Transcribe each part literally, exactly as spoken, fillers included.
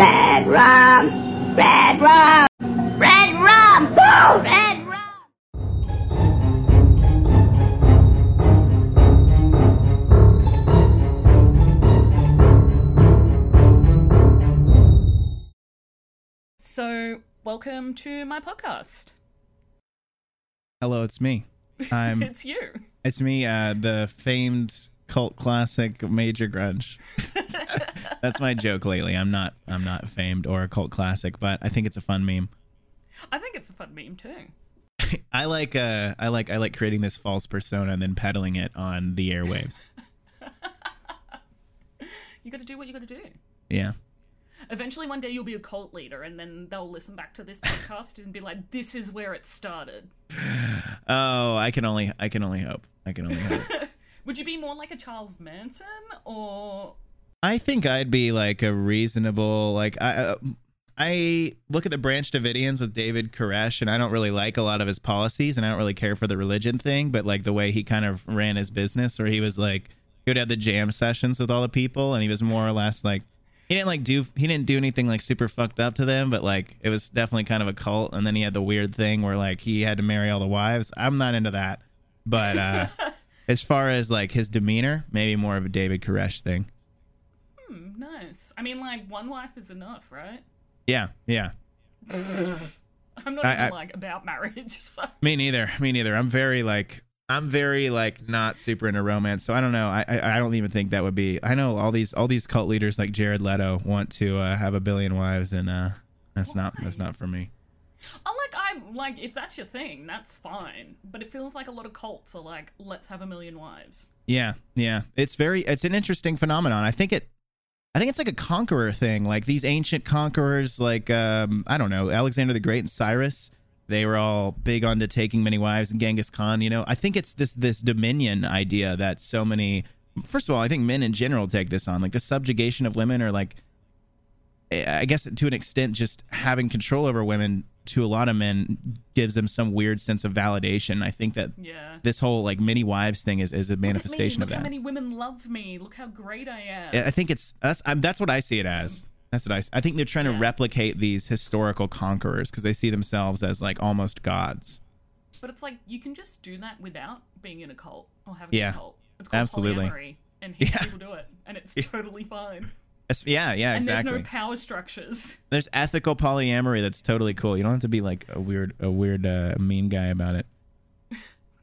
Red rum! Red rum! Red rum! Boom! Red rum! So, welcome to my podcast. Hello, it's me. I'm, it's you. It's me, uh, the famed cult classic Major Grunge. That's my joke lately. I'm not I'm not famed or a cult classic, but I think it's a fun meme. I think it's a fun meme too. I like uh I like I like creating this false persona and then peddling it on the airwaves. You gotta do what you gotta do. Yeah. Eventually one day you'll be a cult leader and then they'll listen back to this podcast and be like, this is where it started. Oh, I can only I can only hope. I can only hope. Would you be more like a Charles Manson or... I think I'd be like a reasonable, like I, uh, I look at the Branch Davidians with David Koresh, and I don't really like a lot of his policies, and I don't really care for the religion thing, but like the way he kind of ran his business, where he was like, he would have the jam sessions with all the people, and he was more or less like, he didn't like do, he didn't do anything like super fucked up to them, but like it was definitely kind of a cult. And then he had the weird thing where like he had to marry all the wives. I'm not into that, but uh, as far as like his demeanor, maybe more of a David Koresh thing. Nice. I mean, like, one wife is enough, right? Yeah, yeah. I'm not I, even, I, like, about marriage. So. Me neither. Me neither. I'm very, like, I'm very, like, not super into romance, so I don't know. I, I, I don't even think that would be... I know all these all these cult leaders like Jared Leto want to uh, have a billion wives, and uh, that's Why? not that's not for me. I'm like, I'm, like, if that's your thing, that's fine. But it feels like a lot of cults are like, let's have a million wives. Yeah, yeah. It's very... It's an interesting phenomenon. I think it... I think it's like a conqueror thing, like these ancient conquerors, like, um, I don't know, Alexander the Great and Cyrus, they were all big onto taking many wives, and Genghis Khan, you know. I think it's this this dominion idea that so many, first of all, I think men in general take this on, like the subjugation of women, or like, I guess to an extent, just having control over women to a lot of men gives them some weird sense of validation. I think that yeah. this whole like many wives thing is, is a manifestation of that. Look how many women love me. Look how great I am. I think it's that's I'm, that's what I see it as. That's what I. I think they're trying yeah. to replicate these historical conquerors because they see themselves as like almost gods. But it's like you can just do that without being in a cult or having yeah. a cult. It's called Absolutely. polyamory, and yeah. people do it, and it's yeah. totally fine. Yeah, yeah, exactly. And there's no power structures. There's ethical polyamory that's totally cool. You don't have to be like a weird, a weird uh, mean guy about it.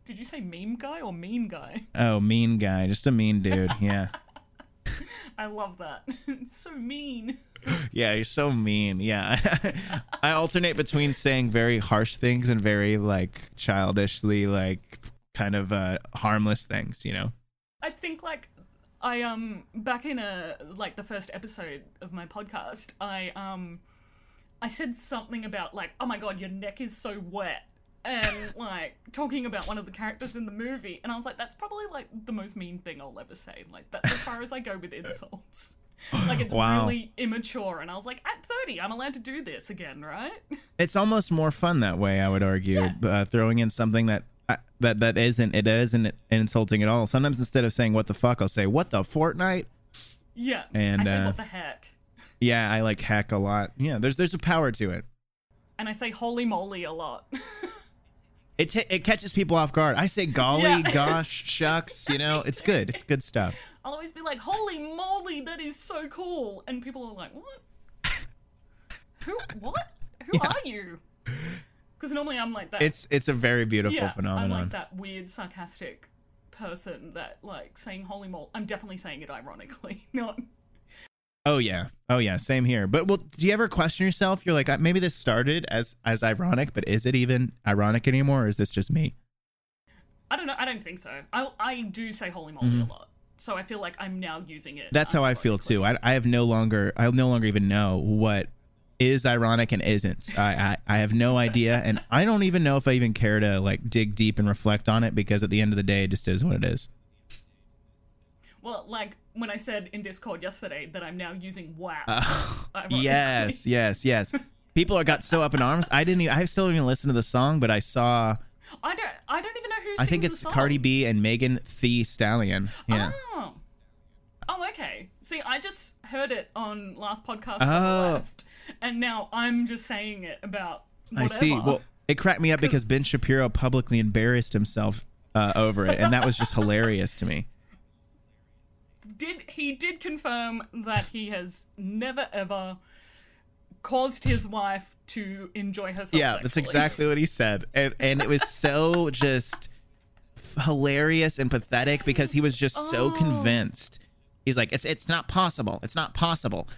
Did you say meme guy or mean guy? Oh, mean guy. Just a mean dude, yeah. I love that. So mean. Yeah, you're so mean, yeah. I alternate between saying very harsh things and very, like, childishly, like, kind of uh, harmless things, you know? I think, like... I, um, back in, a, like, the first episode of my podcast, I, um, I said something about, like, oh my god, your neck is so wet, and, like, talking about one of the characters in the movie, and I was like, that's probably, like, the most mean thing I'll ever say, like, that's as far as I go with insults. Like, it's wow. really immature, and I was like, at thirty, I'm allowed to do this again, right? It's almost more fun that way, I would argue, yeah. uh, throwing in something that... I, that that isn't it isn't insulting at all. Sometimes instead of saying what the fuck, I'll say what the Fortnite. Yeah, and I say uh, what the heck. Yeah, I like heck a lot. Yeah, there's there's a power to it. And I say holy moly a lot. it t- it catches people off guard. I say golly, yeah. gosh, shucks. You know, it's good. It's good stuff. I'll always be like holy moly, that is so cool, and people are like, what? Who? What? Who yeah. are you? Because normally I'm like that. It's it's a very beautiful yeah, phenomenon. I'm like that weird sarcastic person that like saying holy moly. I'm definitely saying it ironically, not. Oh yeah, oh yeah, same here. But well, do you ever question yourself? You're like, maybe this started as as ironic, but is it even ironic anymore? Or is this just me? I don't know. I don't think so. I I do say holy moly mm-hmm. a lot. So I feel like I'm now using it. That's how I feel too. I I have no longer I no longer even know what. is ironic and isn't. I, I I have no idea, and I don't even know if I even care to like dig deep and reflect on it, because at the end of the day it just is what it is. Well, like when I said in Discord yesterday that I'm now using wow. Uh, yes, yes, yes. People are got so up in arms. I didn't even, I still didn't even listen to the song, but I saw I don't I don't even know who sings the song. I think it's Cardi B and Megan Thee Stallion. Yeah. Oh. Oh, okay. See, I just heard it on last podcast on the left, and now I'm just saying it about whatever. I see. Well, it cracked me up because Ben Shapiro publicly embarrassed himself uh, over it, and that was just hilarious to me. Did he did confirm that he has never ever caused his wife to enjoy herself sexually. Yeah, that's exactly what he said, and and it was so just hilarious and pathetic because he was just oh. so convinced. He's like, it's it's not possible. It's not possible.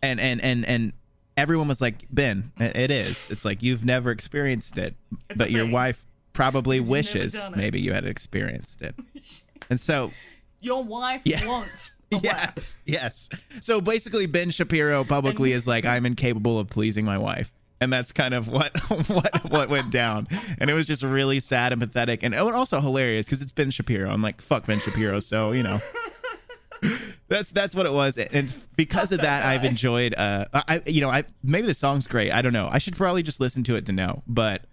And and and and everyone was like, Ben, it is. It's like, you've never experienced it, it's but your wife probably wishes maybe you had experienced it. And so your wife yeah. wants a yes, yes. So basically, Ben Shapiro publicly and, is like, I'm incapable of pleasing my wife. And that's kind of what what what went down. And it was just really sad and pathetic and also hilarious because it's Ben Shapiro. I'm like, fuck Ben Shapiro. So, you know. That's that's what it was, and because of that, I've enjoyed. Uh, I you know, I maybe the song's great. I don't know. I should probably just listen to it to know, but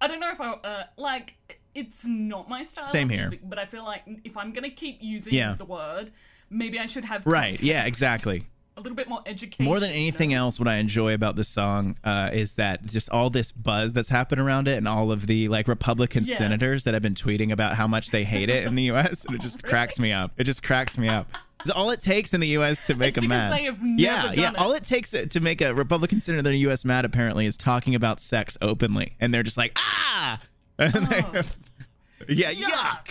I don't know if I uh, like. It's not my style. Same here. Of music, but I feel like if I'm gonna keep using yeah. the word, maybe I should have right. Yeah, exactly. A little bit more education. More than anything you know? else, what I enjoy about this song uh, is that just all this buzz that's happened around it, and all of the like Republican yeah. senators that have been tweeting about how much they hate it in the U S And it just oh, really? cracks me up. It just cracks me up. It's all it takes in the U S to make it's them mad. They have never yeah, done yeah. It. All it takes to make a Republican senator in the U S mad apparently is talking about sex openly, and they're just like ah, and they, oh. yeah, yuck, yuck.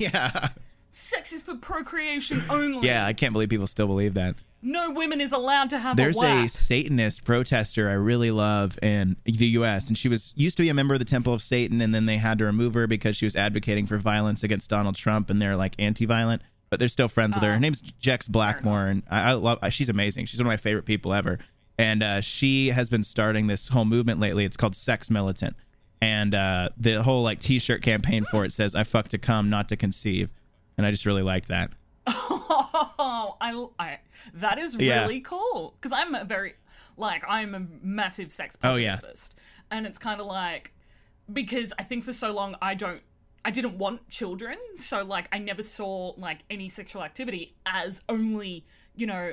yeah. Sex is for procreation only. Yeah, I can't believe people still believe that. No women is allowed to have There's a There's a Satanist protester I really love in the U S, and she was used to be a member of the Temple of Satan, and then they had to remove her because she was advocating for violence against Donald Trump, and they're like anti-violent, but they're still friends uh, with her. Her name's Jex Blackmore, and I, I love. She's amazing. She's one of my favorite people ever, and uh, she has been starting this whole movement lately. It's called Sex Militant, and uh, the whole like T-shirt campaign for it says, "I fuck to come, not to conceive," and I just really like that. Oh, I, I that is really yeah. cool because I'm a very like I'm a massive sex positivist, oh, yeah. and it's kind of like because I think for so long I don't I didn't want children, so like I never saw like any sexual activity as only you know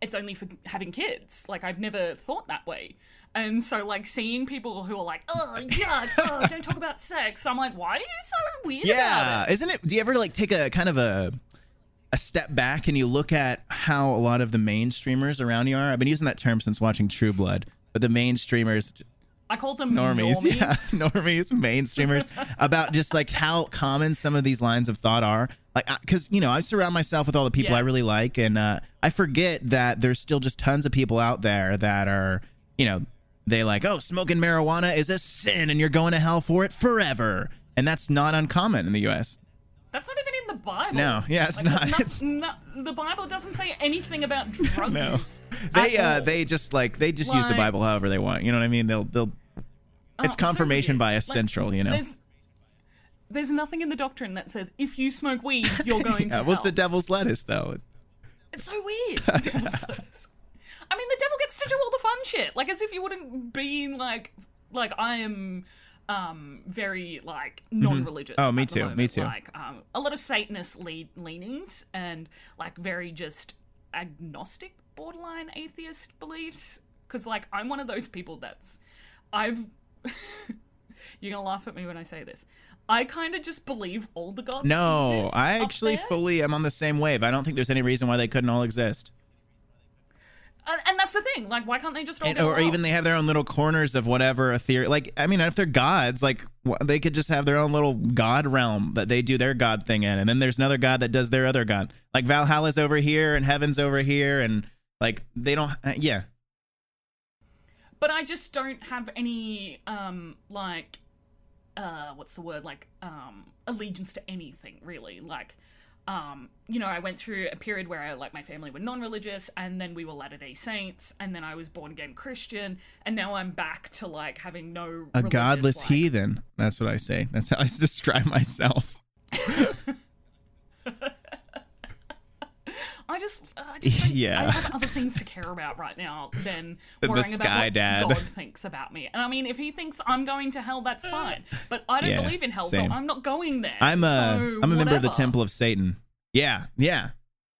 it's only for having kids. Like I've never thought that way, and so like seeing people who are like oh yuck, oh don't talk about sex, I'm like why are you so weird? Yeah, about it? Isn't it? Do you ever like take a kind of a a step back and you look at how a lot of the mainstreamers around you are? I've been using that term since watching True Blood, but the mainstreamers, I call them normies, normies. yeah, normies, mainstreamers, about just like how common some of these lines of thought are. Like, because you know, I surround myself with all the people yeah. I really like, and uh, I forget that there's still just tons of people out there that are, you know, they like, oh, smoking marijuana is a sin, and you're going to hell for it forever, and that's not uncommon in the U S That's not even in the Bible. No, yeah, it's like, not. Not, it's... not. The Bible doesn't say anything about drug no. use. They uh, they just like they just like, use the Bible however they want. You know what I mean? They'll they'll. Uh, it's confirmation so bias like, central. You know. There's, there's nothing in the doctrine that says if you smoke weed, you're going yeah, to hell. What's the devil's lettuce though? It's so weird. The devil's lettuce. I mean, the devil gets to do all the fun shit. Like as if you wouldn't be like like I am. Um, very like non-religious. Mm-hmm. Oh, me too. Moment. Me too. Like um, a lot of Satanist lead leanings and like very just agnostic, borderline atheist beliefs. Because like I'm one of those people that's I've. You're gonna laugh at me when I say this. I kind of just believe all the gods. No, I actually fully am on the same wave. I don't think there's any reason why they couldn't all exist. And that's the thing. Like, why can't they just all and, or off? Even they have their own little corners of whatever a theory. Like, I mean, if they're gods, like they could just have their own little god realm that they do their god thing in, and then there's another god that does their other god. Like Valhalla's over here and heaven's over here, and like they don't. Uh, yeah. But I just don't have any um like, uh, what's the word? Like um allegiance to anything really. Like. Um, you know, I went through a period where I, like my family were non-religious, and then we were Latter-day Saints, and then I was born again Christian, and now I'm back to like having no a godless like... heathen. That's what I say. That's how I describe myself. I just, I just think yeah. I have other things to care about right now than worrying about what dad. God thinks about me. And I mean, if he thinks I'm going to hell, that's fine. But I don't yeah, believe in hell, same. So I'm not going there. I'm a, so I'm a member of the Temple of Satan. Yeah, yeah.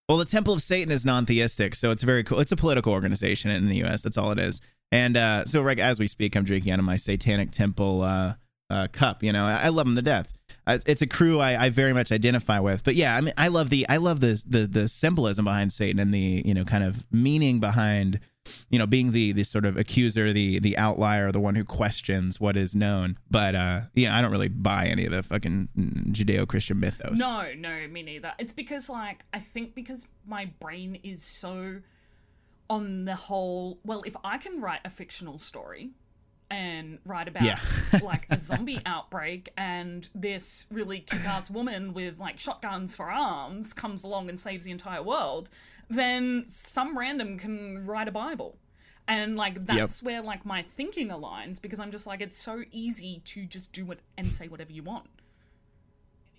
Well, the Temple of Satan is non-theistic, so it's very cool. It's a political organization in the U S. That's all it is. And uh, so right as we speak, I'm drinking out of my Satanic Temple uh, uh, cup. You know, I, I love them to death. I, it's a crew I, I very much identify with. But yeah, I mean, I love the I love the, the the symbolism behind Satan and the, you know, kind of meaning behind, you know, being the the sort of accuser, the the outlier, the one who questions what is known. But uh, yeah, I don't really buy any of the fucking Judeo-Christian mythos. No, no, me neither. It's because, like, I think because my brain is so on the whole, well, if I can write a fictional story and write about yeah. like a zombie outbreak and this really kick-ass woman with like shotguns for arms comes along and saves the entire world, then some random can write a Bible. And like that's yep. where like my thinking aligns, because I'm just like, it's so easy to just do it and say whatever you want.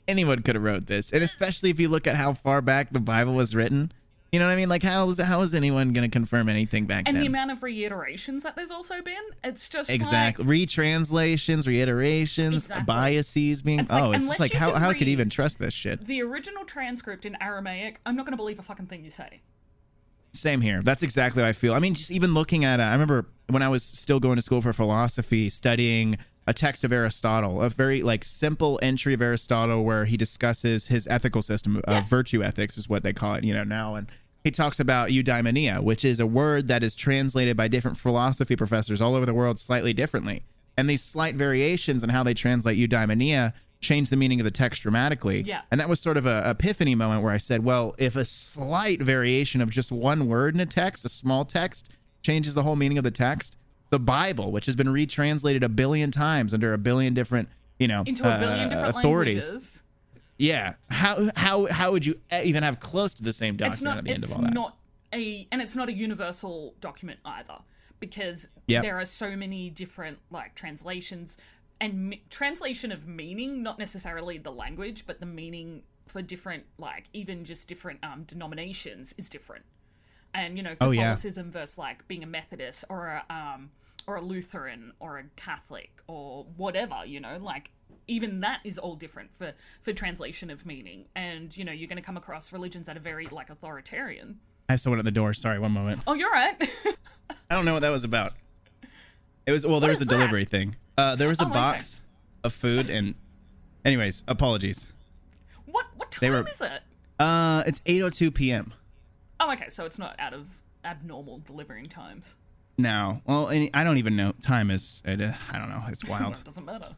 Anyone could have wrote this. And especially if you look at how far back the Bible was written. You know what I mean? Like, how is, how is anyone going to confirm anything back and then? And the amount of reiterations that there's also been, it's just exactly. like... Retranslations, reiterations, exactly. biases being... It's like, oh, it's just like, how, how could you even trust this shit? The original transcript in Aramaic, I'm not going to believe a fucking thing you say. Same here. That's exactly how I feel. I mean, just even looking at... Uh, I remember when I was still going to school for philosophy, studying a text of Aristotle, a very like simple entry of Aristotle where he discusses his ethical system of yeah. uh, virtue ethics is what they call it, you know, now. And he talks about eudaimonia, which is a word that is translated by different philosophy professors all over the world slightly differently. And these slight variations in how they translate eudaimonia change the meaning of the text dramatically. Yeah. And that was sort of a epiphany moment where I said, well, if a slight variation of just one word in a text, a small text, changes the whole meaning of the text, the Bible, which has been retranslated a billion times under a billion different, you know, into a billion uh, different authorities. Languages. Yeah. How how how would you even have close to the same document it's not, at the end of all that? It's not a, and it's not a universal document either, because yep. there are so many different like translations and mi- translation of meaning, not necessarily the language, but the meaning for different, like even just different um, denominations is different. And, you know, Catholicism oh, yeah. versus like being a Methodist or a, um, or a Lutheran or a Catholic or whatever, you know, like even that is all different for, for translation of meaning. And, you know, you're going to come across religions that are very like authoritarian. I have someone at the door. Sorry, one moment. Oh, you're right. I don't know what that was about. It was, well, there was a that? delivery thing. Uh, there was a oh, box okay. of food and anyways, apologies. What, what time were, is it? Uh, it's eight oh two p.m. Oh, okay, so it's not out of abnormal delivering times. No. Well, I don't even know. Time is, I don't know, it's wild. It doesn't matter.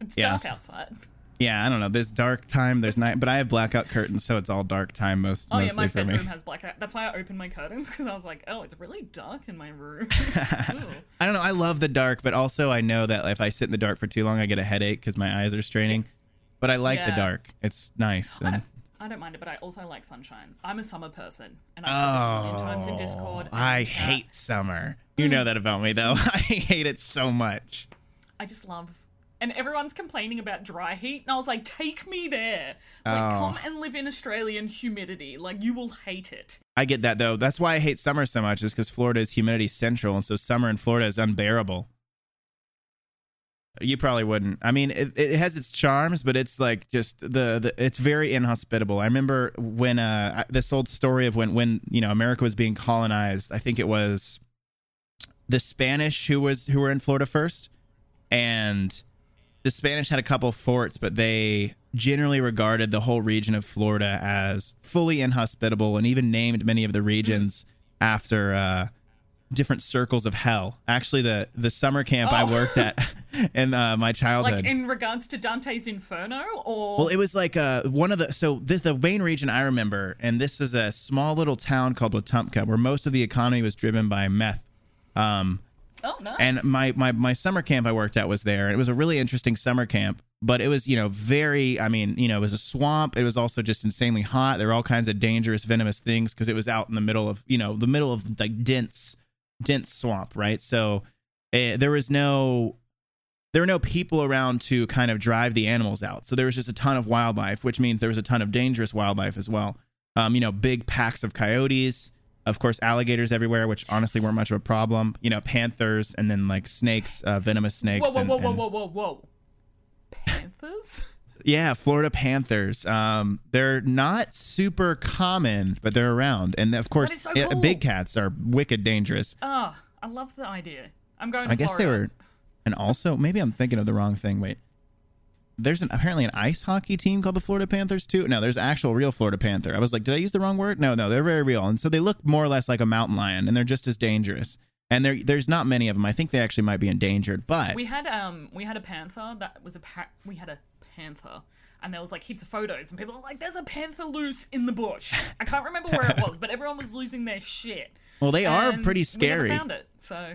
It's yeah, dark outside. Yeah, I don't know. There's dark time, there's night, but I have blackout curtains, so it's all dark time most, oh, mostly for me. Oh, yeah, my bedroom me. has blackout. That's why I opened my curtains, because I was like, oh, it's really dark in my room. I don't know. I love the dark, but also I know that if I sit in the dark for too long, I get a headache because my eyes are straining. But I like yeah. the dark. It's nice. And I don't mind it, but I also like sunshine. I'm a summer person, and I've said this a million times in Discord. And, I hate uh, summer. You know that about me, though. I hate it so much. I just love... And everyone's complaining about dry heat, and I was like, take me there. Like, oh. come and live in Australian humidity. Like, you will hate it. I get that, though. That's why I hate summer so much, is because Florida is humidity central, and so summer in Florida is unbearable. You probably wouldn't. I mean, it, it has its charms, but it's like just the, the it's very inhospitable. I remember when uh, this old story of when, when, you know, America was being colonized. I think it was the Spanish who was who were in Florida first. And the Spanish had a couple forts, but they generally regarded the whole region of Florida as fully inhospitable and even named many of the regions after uh different circles of hell. Actually, the the summer camp oh. I worked at in uh, my childhood, like in regards to Dante's Inferno, or well, it was like uh one of the so this the main region I remember, and this is a small little town called Wetumpka, where most of the economy was driven by meth. Um, oh, nice. And my my my summer camp I worked at was there. It was a really interesting summer camp, but it was, you know, very, I mean, you know, it was a swamp. It was also just insanely hot. There were all kinds of dangerous, venomous things because it was out in the middle of, you know, the middle of like dense. dense swamp, right? So uh, there was no there were no people around to kind of drive the animals out, so there was just a ton of wildlife, which means there was a ton of dangerous wildlife as well. Um you know, big packs of coyotes, of course, alligators everywhere, which honestly weren't much of a problem, you know, panthers, and then like snakes, uh, venomous snakes. Whoa, whoa, and, whoa, whoa, and... whoa, whoa, whoa, whoa. Panthers? Yeah, Florida Panthers. Um, they're not super common, but they're around. And of course, so cool. it, big cats are wicked dangerous. Ah, oh, I love the idea. I'm going to I Florida. guess they were. And also, maybe I'm thinking of the wrong thing. Wait. There's an apparently an ice hockey team called the Florida Panthers, too. No, there's actual real Florida Panther. I was like, did I use the wrong word? No, no, they're very real. And so they look more or less like a mountain lion, and they're just as dangerous. And there, there's not many of them. I think they actually might be endangered, but... We had um, we had a panther that was a... Pa we had a panther, and there was, like, heaps of photos, and people were like, there's a panther loose in the bush. I can't remember where it was, but everyone was losing their shit. Well, they and are pretty scary. We never found it, so...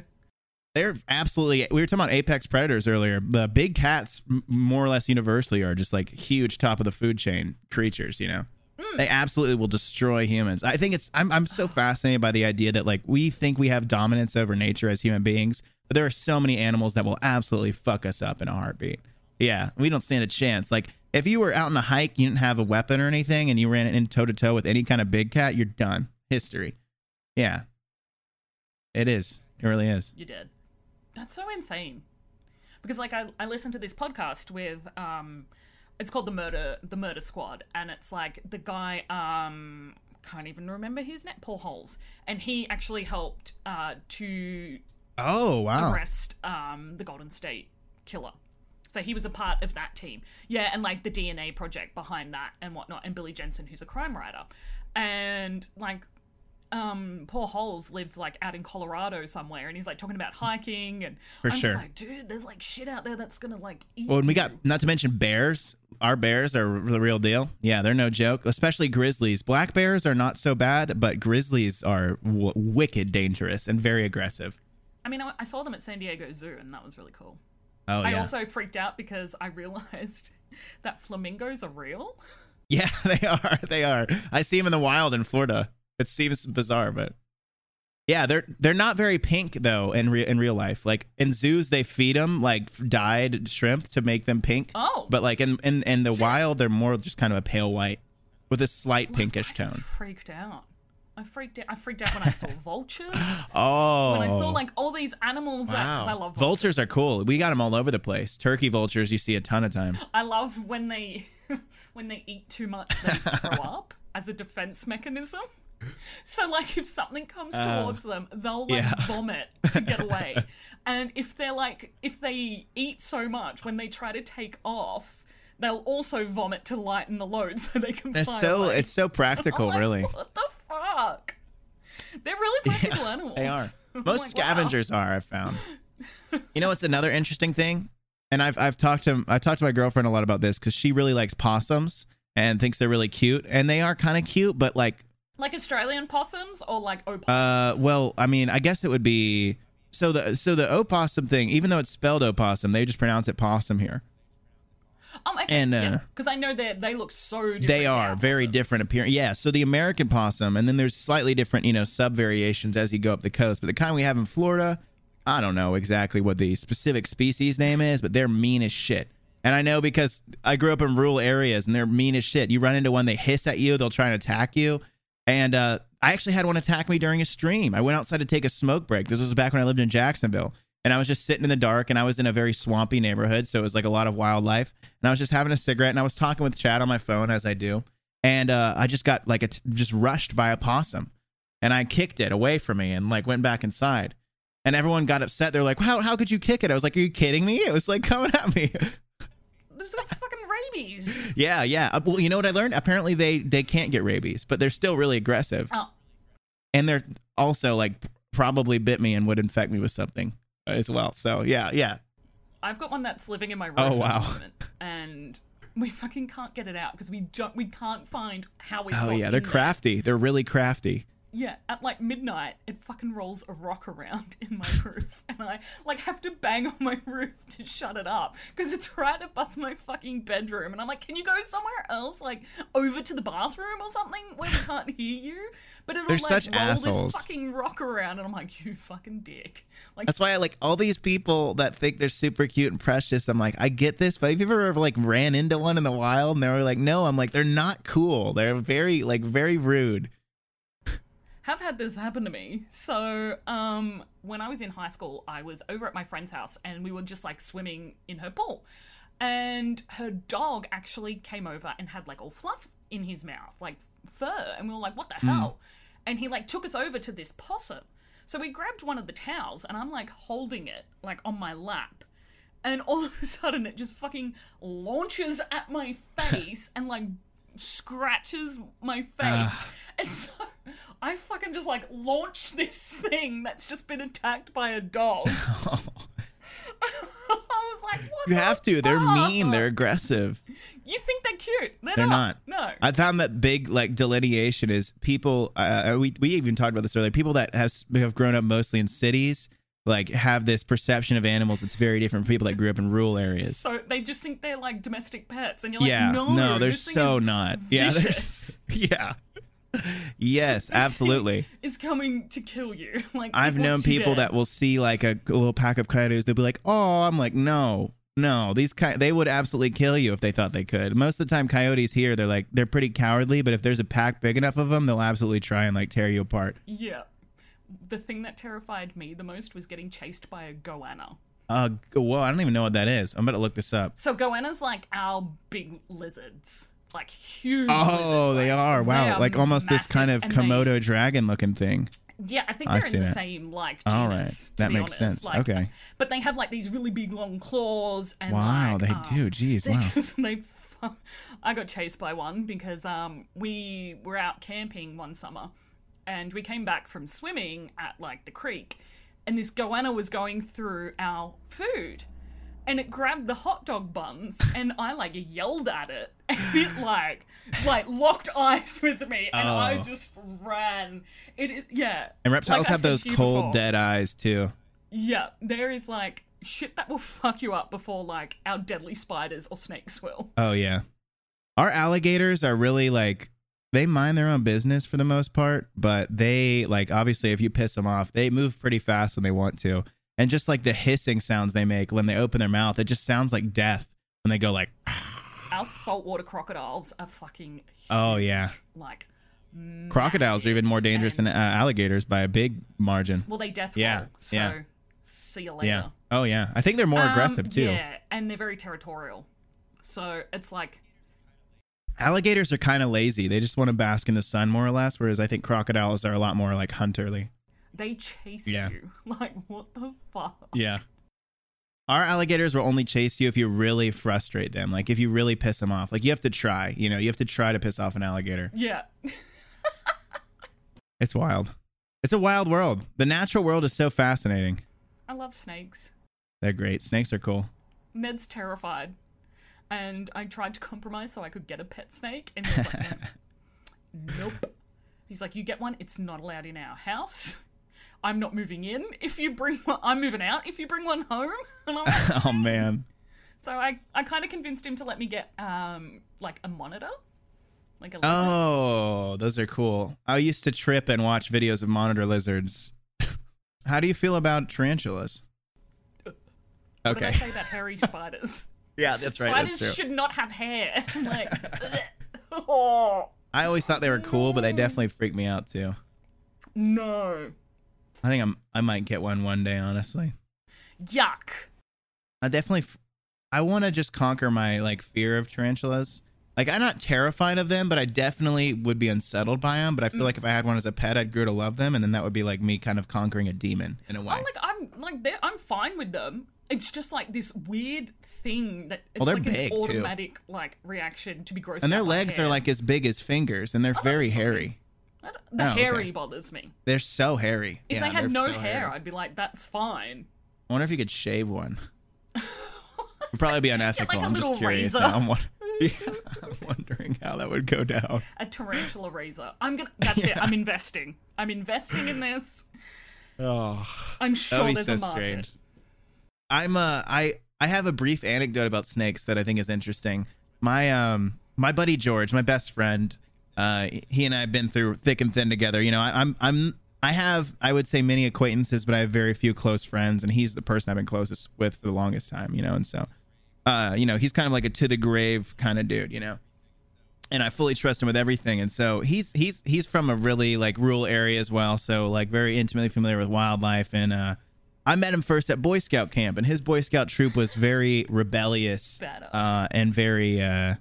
They're absolutely... We were talking about apex predators earlier. The big cats, more or less universally, are just, like, huge top-of-the-food-chain creatures, you know? Mm. They absolutely will destroy humans. I think it's... I'm, I'm so fascinated by the idea that, like, we think we have dominance over nature as human beings, but there are so many animals that will absolutely fuck us up in a heartbeat. Yeah, we don't stand a chance. Like, if you were out on a hike, you didn't have a weapon or anything, and you ran in toe-to-toe with any kind of big cat, you're done. History. Yeah. It is. It really is. You did. That's so insane, because like I, I listened to this podcast with um, it's called the Murder the Murder Squad, and it's like the guy um can't even remember his name, Paul Holes, and he actually helped uh to oh wow arrest um the Golden State Killer, so he was a part of that team, yeah, and like the D N A project behind that and whatnot, and Billy Jensen, who's a crime writer, and like. Um, Paul Holes lives like out in Colorado somewhere, and he's like talking about hiking, and For I'm sure. just like, dude, there's like shit out there that's gonna like eat. Well, and we got not to mention bears. Our bears are the real deal. Yeah, they're no joke. Especially grizzlies. Black bears are not so bad, but grizzlies are w wicked dangerous and very aggressive. I mean, I, I saw them at San Diego Zoo, and that was really cool. Oh yeah. I also freaked out because I realized that flamingos are real. Yeah, they are. They are. I see them in the wild in Florida. It seems bizarre, but yeah, they're they're not very pink though in re in real life. Like in zoos, they feed them like dyed shrimp to make them pink. Oh, but like in in, in the Shit. wild, they're more just kind of a pale white with a slight like, pinkish I tone. Just freaked out. I freaked out. I freaked out when I saw vultures. Oh, when I saw like all these animals. Wow. That, 'cause I love vultures. Vultures are cool. We got them all over the place. Turkey vultures, you see a ton of times. I love when they when they eat too much, they throw up as a defense mechanism. So like if something comes towards uh, them, they'll like yeah. vomit to get away. And if they're like if they eat so much, when they try to take off, they'll also vomit to lighten the load so they can That's fly so away. It's so practical, like, really. What the fuck? They're really practical yeah, animals. They are. Most like, scavengers wow. are, I've found. You know what's another interesting thing? And I've I've talked to I talked to my girlfriend a lot about this because she really likes possums and thinks they're really cute. And they are kind of cute, but like Like Australian possums or like opossums? Uh, well, I mean, I guess it would be... So the so the opossum thing, even though it's spelled opossum, they just pronounce it possum here. Um, okay, and because uh, yeah, I know that they look so different. They are very different appearance. Yeah, so the American possum, and then there's slightly different, you know, sub-variations as you go up the coast. But the kind we have in Florida, I don't know exactly what the specific species name is, but they're mean as shit. And I know because I grew up in rural areas, and they're mean as shit. You run into one, they hiss at you, they'll try and attack you. And uh, I actually had one attack me during a stream. I went outside to take a smoke break. This was back when I lived in Jacksonville. And I was just sitting in the dark, and I was in a very swampy neighborhood, so it was like a lot of wildlife. And I was just having a cigarette, and I was talking with Chad on my phone, as I do. And uh, I just got like a t just rushed by a possum. And I kicked it away from me and like went back inside. And everyone got upset. They're like, how, how could you kick it? I was like, are you kidding me? It was like coming at me. There's no fucking rabies. Yeah, yeah. Well, you know what I learned? Apparently they, they can't get rabies, but they're still really aggressive. Oh. And they're also, like, probably bit me and would infect me with something as well. So, yeah, yeah. I've got one that's living in my room. Oh, wow. At the moment, and we fucking can't get it out because we we can't find how we Oh, yeah, they're crafty. There. They're really crafty. Yeah, at like midnight, it fucking rolls a rock around in my roof, and I like have to bang on my roof to shut it up because it's right above my fucking bedroom, and I'm like, can you go somewhere else, like over to the bathroom or something where we can't hear you? But it'll They're like such roll assholes. This fucking rock around, and I'm like, you fucking dick. Like that's why I like all these people that think they're super cute and precious. I'm like, I get this, but have you ever ever like ran into one in the wild and they were like, no? I'm like, they're not cool. They're very like very rude. I've had this happen to me. So um, when I was in high school, I was over at my friend's house, and we were just like swimming in her pool. And her dog actually came over and had, like, all fluff in his mouth, like fur. And we were like, what the mm. hell? And he, like, took us over to this possum. So we grabbed one of the towels and I'm, like, holding it, like, on my lap. And all of a sudden it just fucking launches at my face and, like, scratches my face. Uh. And so I fucking just, like, launched this thing that's just been attacked by a dog. I was like, what? You have to. Fuck? They're mean. They're aggressive. You think they're cute. They're, they're not. not. No. I found that big, like, delineation is people, uh, we, we even talked about this earlier, people that has, have grown up mostly in cities, like, have this perception of animals that's very different from people that grew up in rural areas. So they just think they're, like, domestic pets. And you're like, yeah, no. No, they're so not. Vicious. Yeah. Yeah. Yes, absolutely. It's coming to kill you. Like, I've known people that will see, like, a little pack of coyotes. They'll be like, oh, I'm like, no, no. These coy- They would absolutely kill you if they thought they could. Most of the time, coyotes here, they're like, they're pretty cowardly. But if there's a pack big enough of them, they'll absolutely try and, like, tear you apart. Yeah. The thing that terrified me the most was getting chased by a goanna. Uh, well, I don't even know what that is. I'm about to look this up. So goanna's, like, our big lizards. Like huge. Oh, lizards. They like, are. Wow. They are like almost massive, this kind of Komodo they, dragon looking thing. Yeah, I think they're I in the that. same like genus. All right. That makes honest. sense. Like, okay. But they have like these really big long claws and wow, like, they um, do. Jeez, they wow. Just, they I got chased by one because um we were out camping one summer and we came back from swimming at like the creek and this goanna was going through our food. And it grabbed the hot dog buns, and I, like, yelled at it. And it, like, like locked eyes with me, and oh. I just ran. It, it yeah. And reptiles like have those cold, before. dead eyes, too. Yeah. There is, like, shit that will fuck you up before, like, our deadly spiders or snakes will. Oh, yeah. Our alligators are really, like, they mind their own business for the most part, but they, like, obviously, if you piss them off, they move pretty fast when they want to. And just like the hissing sounds they make when they open their mouth, it just sounds like death when they go like. Our saltwater crocodiles are fucking huge. Oh, yeah. Like crocodiles are even more dangerous than uh, alligators by a big margin. Well, they death yeah. roll. So yeah. see you later. Yeah. Oh, yeah. I think they're more um, aggressive, too. Yeah. And they're very territorial. So it's like. Alligators are kind of lazy. They just want to bask in the sun more or less, whereas I think crocodiles are a lot more like hunterly. They chase yeah. you. Like, what the fuck? Yeah. Our alligators will only chase you if you really frustrate them. Like, if you really piss them off. Like, you have to try. You know, you have to try to piss off an alligator. Yeah. It's wild. It's a wild world. The natural world is so fascinating. I love snakes. They're great. Snakes are cool. Ned's terrified. And I tried to compromise so I could get a pet snake. And he was like, no. Nope. He's like, you get one, it's not allowed in our house. I'm not moving in. If you bring one, I'm moving out. If you bring one home, and I'm like, oh man. So I, I kind of convinced him to let me get um like a monitor, like a lizard. Oh, those are cool. I used to trip and watch videos of monitor lizards. How do you feel about tarantulas? Okay. What did I say about hairy spiders? Yeah, that's right. Spiders that's should not have hair. Like, oh. I always thought they were cool, but they definitely freak me out too. No. I think I'm, I might get one one day, honestly. Yuck. I definitely, I want to just conquer my, like, fear of tarantulas. Like, I'm not terrified of them, but I definitely would be unsettled by them. But I feel mm. like if I had one as a pet, I'd grow to love them. And then that would be, like, me kind of conquering a demon in a way. Oh, like, I'm, like, they're, I'm fine with them. It's just, like, this weird thing that it's, well, like, an automatic, too. like, reaction to be grossed out. And their legs are, like, as big as fingers. And they're oh, very hairy. The oh, hairy okay. bothers me. They're so hairy. If yeah, they had no so hair, hairy. I'd be like, that's fine. I wonder if you could shave one. It would probably be unethical. Like I'm just curious. Now. I'm, wonder- yeah, I'm wondering how that would go down. A tarantula razor. I'm gonna. That's yeah. it. I'm investing. I'm investing in this. Oh, I'm sure there's so a market. Strange. I'm uh, I I have a brief anecdote about snakes that I think is interesting. My um my buddy George, my best friend. Uh, he and I have been through thick and thin together. You know, I, I'm, I'm, I have, I would say many acquaintances, but I have very few close friends, and he's the person I've been closest with for the longest time, you know? And so, uh, you know, he's kind of like a to the grave kind of dude, you know, and I fully trust him with everything. And so he's, he's, he's from a really like rural area as well. So like very intimately familiar with wildlife and, uh, I met him first at Boy Scout camp, and his Boy Scout troop was very rebellious uh, and very, uh,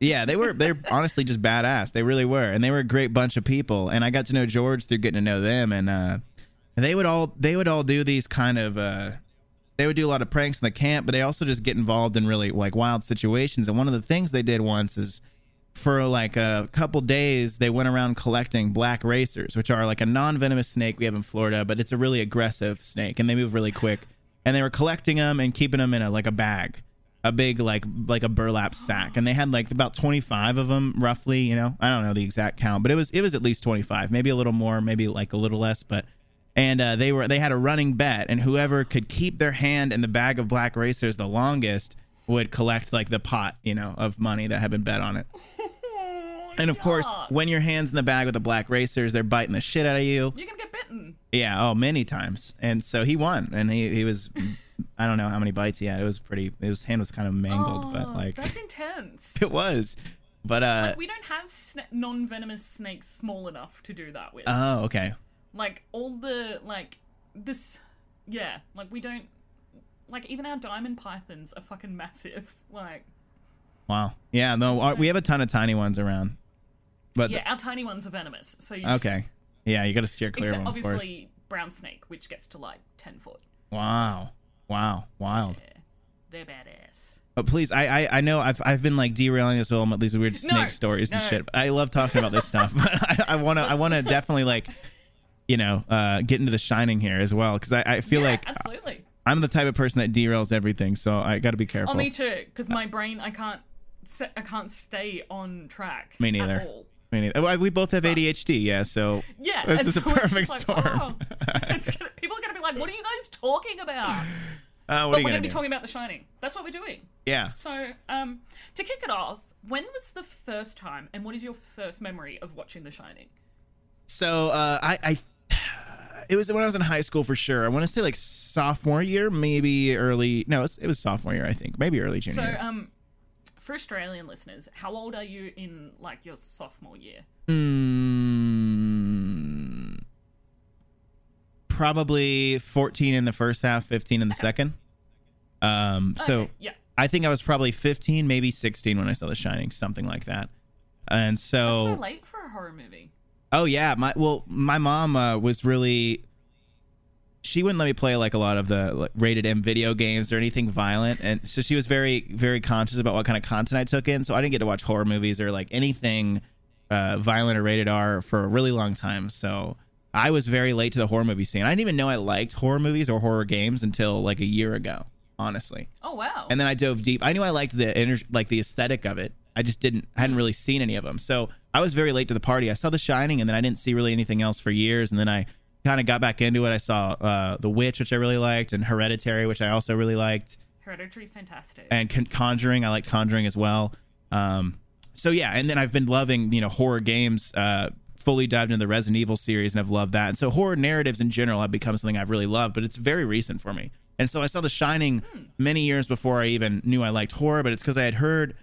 yeah, they were, they're honestly just badass. They really were. And they were a great bunch of people. And I got to know George through getting to know them. And uh, they would all, they would all do these kind of, uh, they would do a lot of pranks in the camp, but they also just get involved in really like wild situations. And one of the things they did once is, for like a couple days, they went around collecting black racers, which are like a non-venomous snake we have in Florida, but it's a really aggressive snake and they move really quick. And they were collecting them and keeping them in a, like a bag, a big like like a burlap sack. And they had like about twenty-five of them, roughly. You know, I don't know the exact count, but it was it was at least twenty-five, maybe a little more, maybe like a little less. But and uh, they were they had a running bet, and whoever could keep their hand in the bag of black racers the longest would collect like the pot, you know, of money that had been bet on it. And of course, when your hand's in the bag with the black racers, they're biting the shit out of you. You're gonna get bitten. Yeah, oh, many times. And so he won, and he, he was, I don't know how many bites he had. It was pretty, his hand was kind of mangled, oh, but like. That's intense. It was, but uh. Like, we don't have sna- non-venomous snakes small enough to do that with. Oh, okay. Like all the, like this, yeah, like we don't, like even our diamond pythons are fucking massive, like. Wow. Yeah, no, our, we have a ton of tiny ones around. But yeah, th- our tiny ones are venomous. So you just, okay. Yeah, you got to steer clear of them. Obviously, of course. Brown snake, which gets to like ten foot. Wow, wow, wild. Yeah. They're badass. But please, I, I, I know I've I've been like derailing this whole with these weird snake no, stories and no. shit. But I love talking about this stuff. I, I wanna I wanna definitely like, you know, uh, get into The Shining here as well, because I, I feel yeah, like absolutely. I'm the type of person that derails everything, so I got to be careful. Oh, me too, because my brain I can't I can't stay on track. Me neither. At all. I mean, we both have A D H D, yeah, so yeah, this is so a perfect like, storm. Oh, it's gonna, people are going to be like, what are you guys talking about? Uh, what but are you we're going to be talking about The Shining. That's what we're doing. Yeah. So um, to kick it off, when was the first time and what is your first memory of watching The Shining? So uh, I, I, it was when I was in high school for sure. I want to say like sophomore year, maybe early. No, it was, it was sophomore year, I think. Maybe early junior year. So, um. For Australian listeners, how old are you in like your sophomore year? Mm, probably fourteen in the first half, fifteen in the okay. second. Um, okay, so yeah. I think I was probably fifteen, maybe sixteen when I saw The Shining, something like that. And so that's so late for a horror movie. Oh yeah, my well, my mom uh, was really. She wouldn't let me play like a lot of the like, rated M video games or anything violent. And so she was very, very conscious about what kind of content I took in. So I didn't get to watch horror movies or like anything uh, violent or rated R for a really long time. So I was very late to the horror movie scene. I didn't even know I liked horror movies or horror games until like a year ago, honestly. Oh, wow. And then I dove deep. I knew I liked the energy, like the aesthetic of it. I just didn't, I hadn't really seen any of them. So I was very late to the party. I saw The Shining and then I didn't see really anything else for years. And then I kind of got back into it. I saw uh, The Witch, which I really liked, and Hereditary, which I also really liked. Hereditary is fantastic. And con- Conjuring. I liked Conjuring as well. Um, so, yeah. And then I've been loving, you know, horror games, uh, fully dived into the Resident Evil series, and I've loved that. And so horror narratives in general have become something I've really loved, but it's very recent for me. And so I saw The Shining hmm. many years before I even knew I liked horror, but it's because I had heard...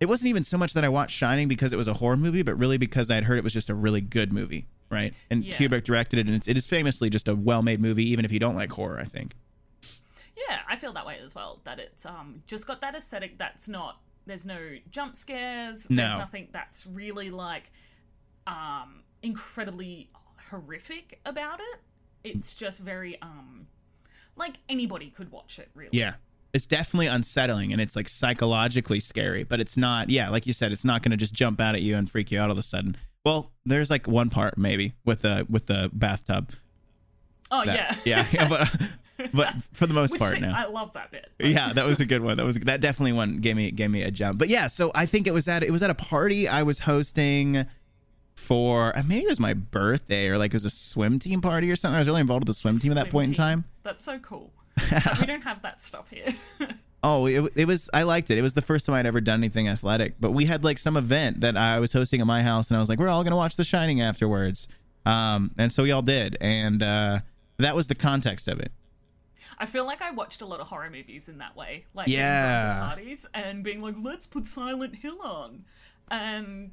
It wasn't even so much that I watched Shining because it was a horror movie, but really because I had heard it was just a really good movie. Right, and yeah. Kubrick directed it, and it's, it is famously just a well-made movie, even if you don't like horror, I think. Yeah, I feel that way as well, that it's um just got that aesthetic that's not, there's no jump scares, no. There's nothing that's really, like, um incredibly horrific about it. It's just very, um like, anybody could watch it, really. Yeah, it's definitely unsettling, and it's, like, psychologically scary, but it's not, yeah, like you said, it's not going to just jump out at you and freak you out all of a sudden. Well, there's like one part maybe with the with the bathtub. Oh that, yeah, yeah, but but for the most Which part, no. I love that bit. Yeah, that was a good one. That was that definitely one gave me gave me a jump. But yeah, so I think it was at it was at a party I was hosting for maybe it was my birthday or like it was a swim team party or something. I was really involved with the swim team swim at that point team. in time. That's so cool. Like, we don't have that stuff here. Oh, it, it was, I liked it. It was the first time I'd ever done anything athletic, but we had like some event that I was hosting at my house and I was like, we're all going to watch The Shining afterwards. Um, and so we all did. And uh, that was the context of it. I feel like I watched a lot of horror movies in that way. Like yeah. parties and being like, let's put Silent Hill on. And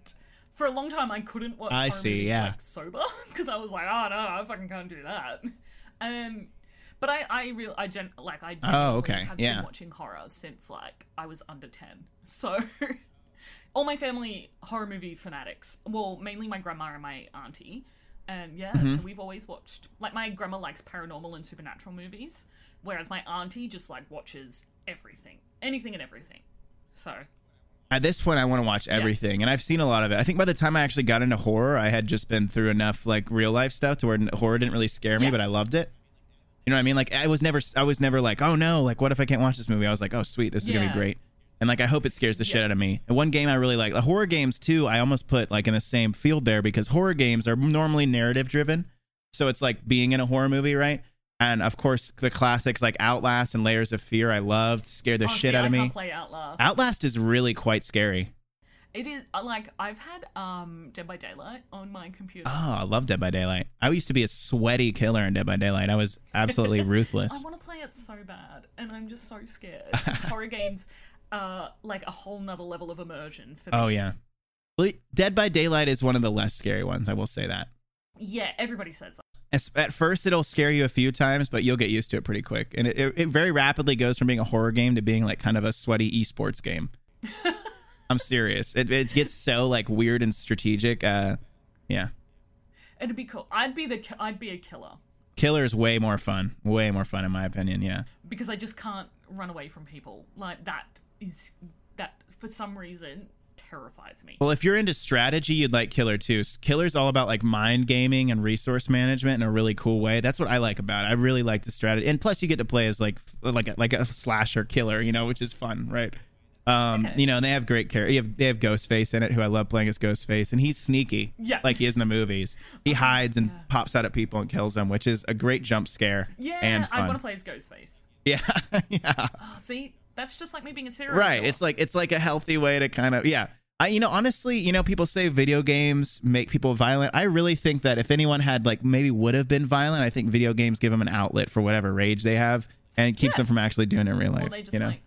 for a long time I couldn't watch I horror see, movies yeah. like sober because I was like, oh no, I fucking can't do that. And But I, I really, I gen- like, I oh, okay. have yeah. been watching horror since, like, I was under ten. So, all my family, horror movie fanatics. Well, mainly my grandma and my auntie. And, yeah, mm-hmm. so we've always watched. Like, my grandma likes paranormal and supernatural movies, whereas my auntie just, like, watches everything. Anything and everything. So... at this point, I want to watch everything, yeah. and I've seen a lot of it. I think by the time I actually got into horror, I had just been through enough like real life stuff to where horror didn't really scare me, yeah. but I loved it. You know what I mean? Like I was never, I was never like, oh no, like what if I can't watch this movie? I was like, oh sweet, this is yeah. gonna be great, and like I hope it scares the yeah. shit out of me. And one game I really like, the horror games too. I almost put like in the same field there because horror games are normally narrative driven, so it's like being in a horror movie, right? And of course, the classics like Outlast and Layers of Fear, I loved, scared the oh, shit see, out I of me. I can't play Outlast. Outlast is really quite scary. It is, like, I've had um, Dead by Daylight on my computer. Oh, I love Dead by Daylight. I used to be a sweaty killer in Dead by Daylight. I was absolutely ruthless. I want to play it so bad, and I'm just so scared. Horror games are like a whole nother level of immersion for me. Oh, yeah. Dead by Daylight is one of the less scary ones, I will say that. Yeah, everybody says that. At first, it'll scare you a few times, but you'll get used to it pretty quick. And it, it, it very rapidly goes from being a horror game to being like kind of a sweaty esports game. I'm serious. It, it gets so like weird and strategic. Uh, yeah. It'd be cool. I'd be the I'd be a killer. Killer is way more fun. Way more fun, in my opinion. Yeah. Because I just can't run away from people. Like that is that for some reason. Terrifies me. Well, if you're into strategy, you'd like Killer too. Killer's all about like mind gaming and resource management in a really cool way. That's what I like about it. I really like the strategy, and plus you get to play as like like a, like a slasher killer, you know, which is fun, right? Um, okay. You know, and they have great characters. Have, they have Ghostface in it, who I love playing as Ghostface, and he's sneaky, yeah, like he is in the movies. He hides and yeah. pops out at people and kills them, which is a great jump scare. Yeah, and fun. I want to play as Ghostface. Yeah, yeah. Oh, see, that's just like me being a serial killer. Right. It's like it's like a healthy way to kind of yeah. I, you know, honestly, you know, people say video games make people violent. I really think that if anyone had like maybe would have been violent, I think video games give them an outlet for whatever rage they have and keeps yeah. them from actually doing it in real life. Well, they just you know? Like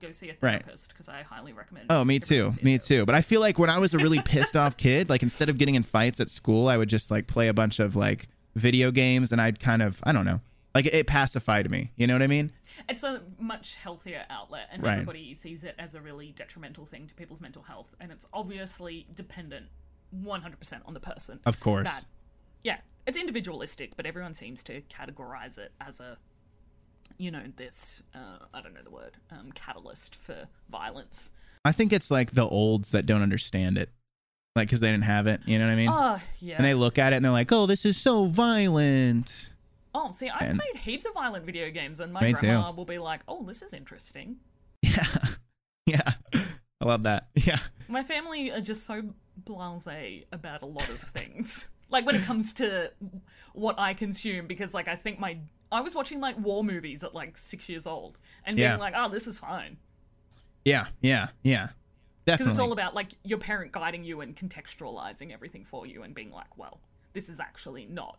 go see a therapist because right. I highly recommend. Oh, me too. Me too. But I feel like when I was a really pissed off kid, like instead of getting in fights at school, I would just like play a bunch of like video games and I'd kind of, I don't know, like it, it pacified me. You know what I mean? It's a much healthier outlet, and right. everybody sees it as a really detrimental thing to people's mental health, and it's obviously dependent one hundred percent on the person. Of course. That, yeah, it's individualistic, but everyone seems to categorize it as a, you know, this, uh, I don't know the word, um, catalyst for violence. I think it's like the olds that don't understand it. Like, because they didn't have it, you know what I mean? Uh, yeah. And they look at it, and they're like, oh, this is so violent. Oh, see, I've and, played heaps of violent video games, and my grandma too. Will be like, oh, this is interesting. Yeah. Yeah. I love that. Yeah. My family are just so blasé about a lot of things. Like, when it comes to what I consume, because, like, I think my... I was watching, like, war movies at, like, six years old, and being yeah. like, oh, this is fine. Yeah, yeah, yeah. Definitely. Because it's all about, like, your parent guiding you and contextualizing everything for you and being like, well, this is actually not...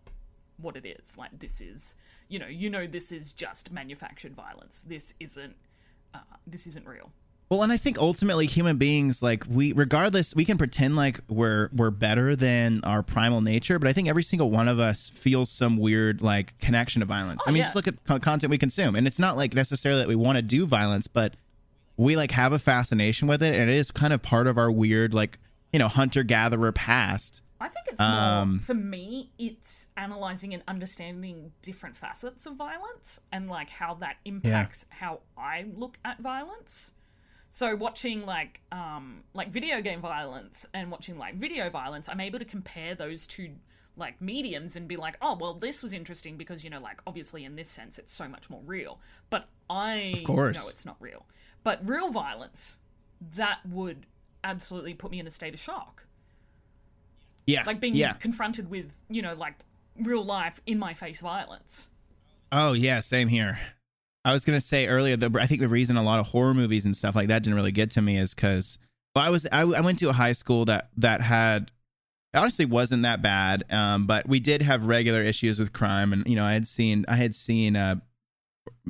what it is. Like, this is, you know, you know, this is just manufactured violence. This isn't, uh, this isn't real. Well, and I think ultimately human beings, like we, regardless, we can pretend like we're, we're better than our primal nature, but I think every single one of us feels some weird, like, connection to violence. Oh, I mean, yeah. just look at the content we consume, and it's not like necessarily that we want to do violence, but we like have a fascination with it. And it is kind of part of our weird, like, you know, hunter-gatherer past. I think it's more, um, for me, it's analysing and understanding different facets of violence and, like, how that impacts yeah. how I look at violence. So watching, like, um, like video game violence and watching, like, video violence, I'm able to compare those two, like, mediums and be like, oh, well, this was interesting because, you know, like, obviously in this sense it's so much more real. But I of course. know it's not real. But real violence, that would absolutely put me in a state of shock. Yeah, like being yeah. confronted with, you know, like real life in my face violence. Oh, yeah. Same here. I was going to say earlier, the, I think the reason a lot of horror movies and stuff like that didn't really get to me is because well, I was I, I went to a high school that that had honestly wasn't that bad. Um, but we did have regular issues with crime. And, you know, I had seen I had seen, uh,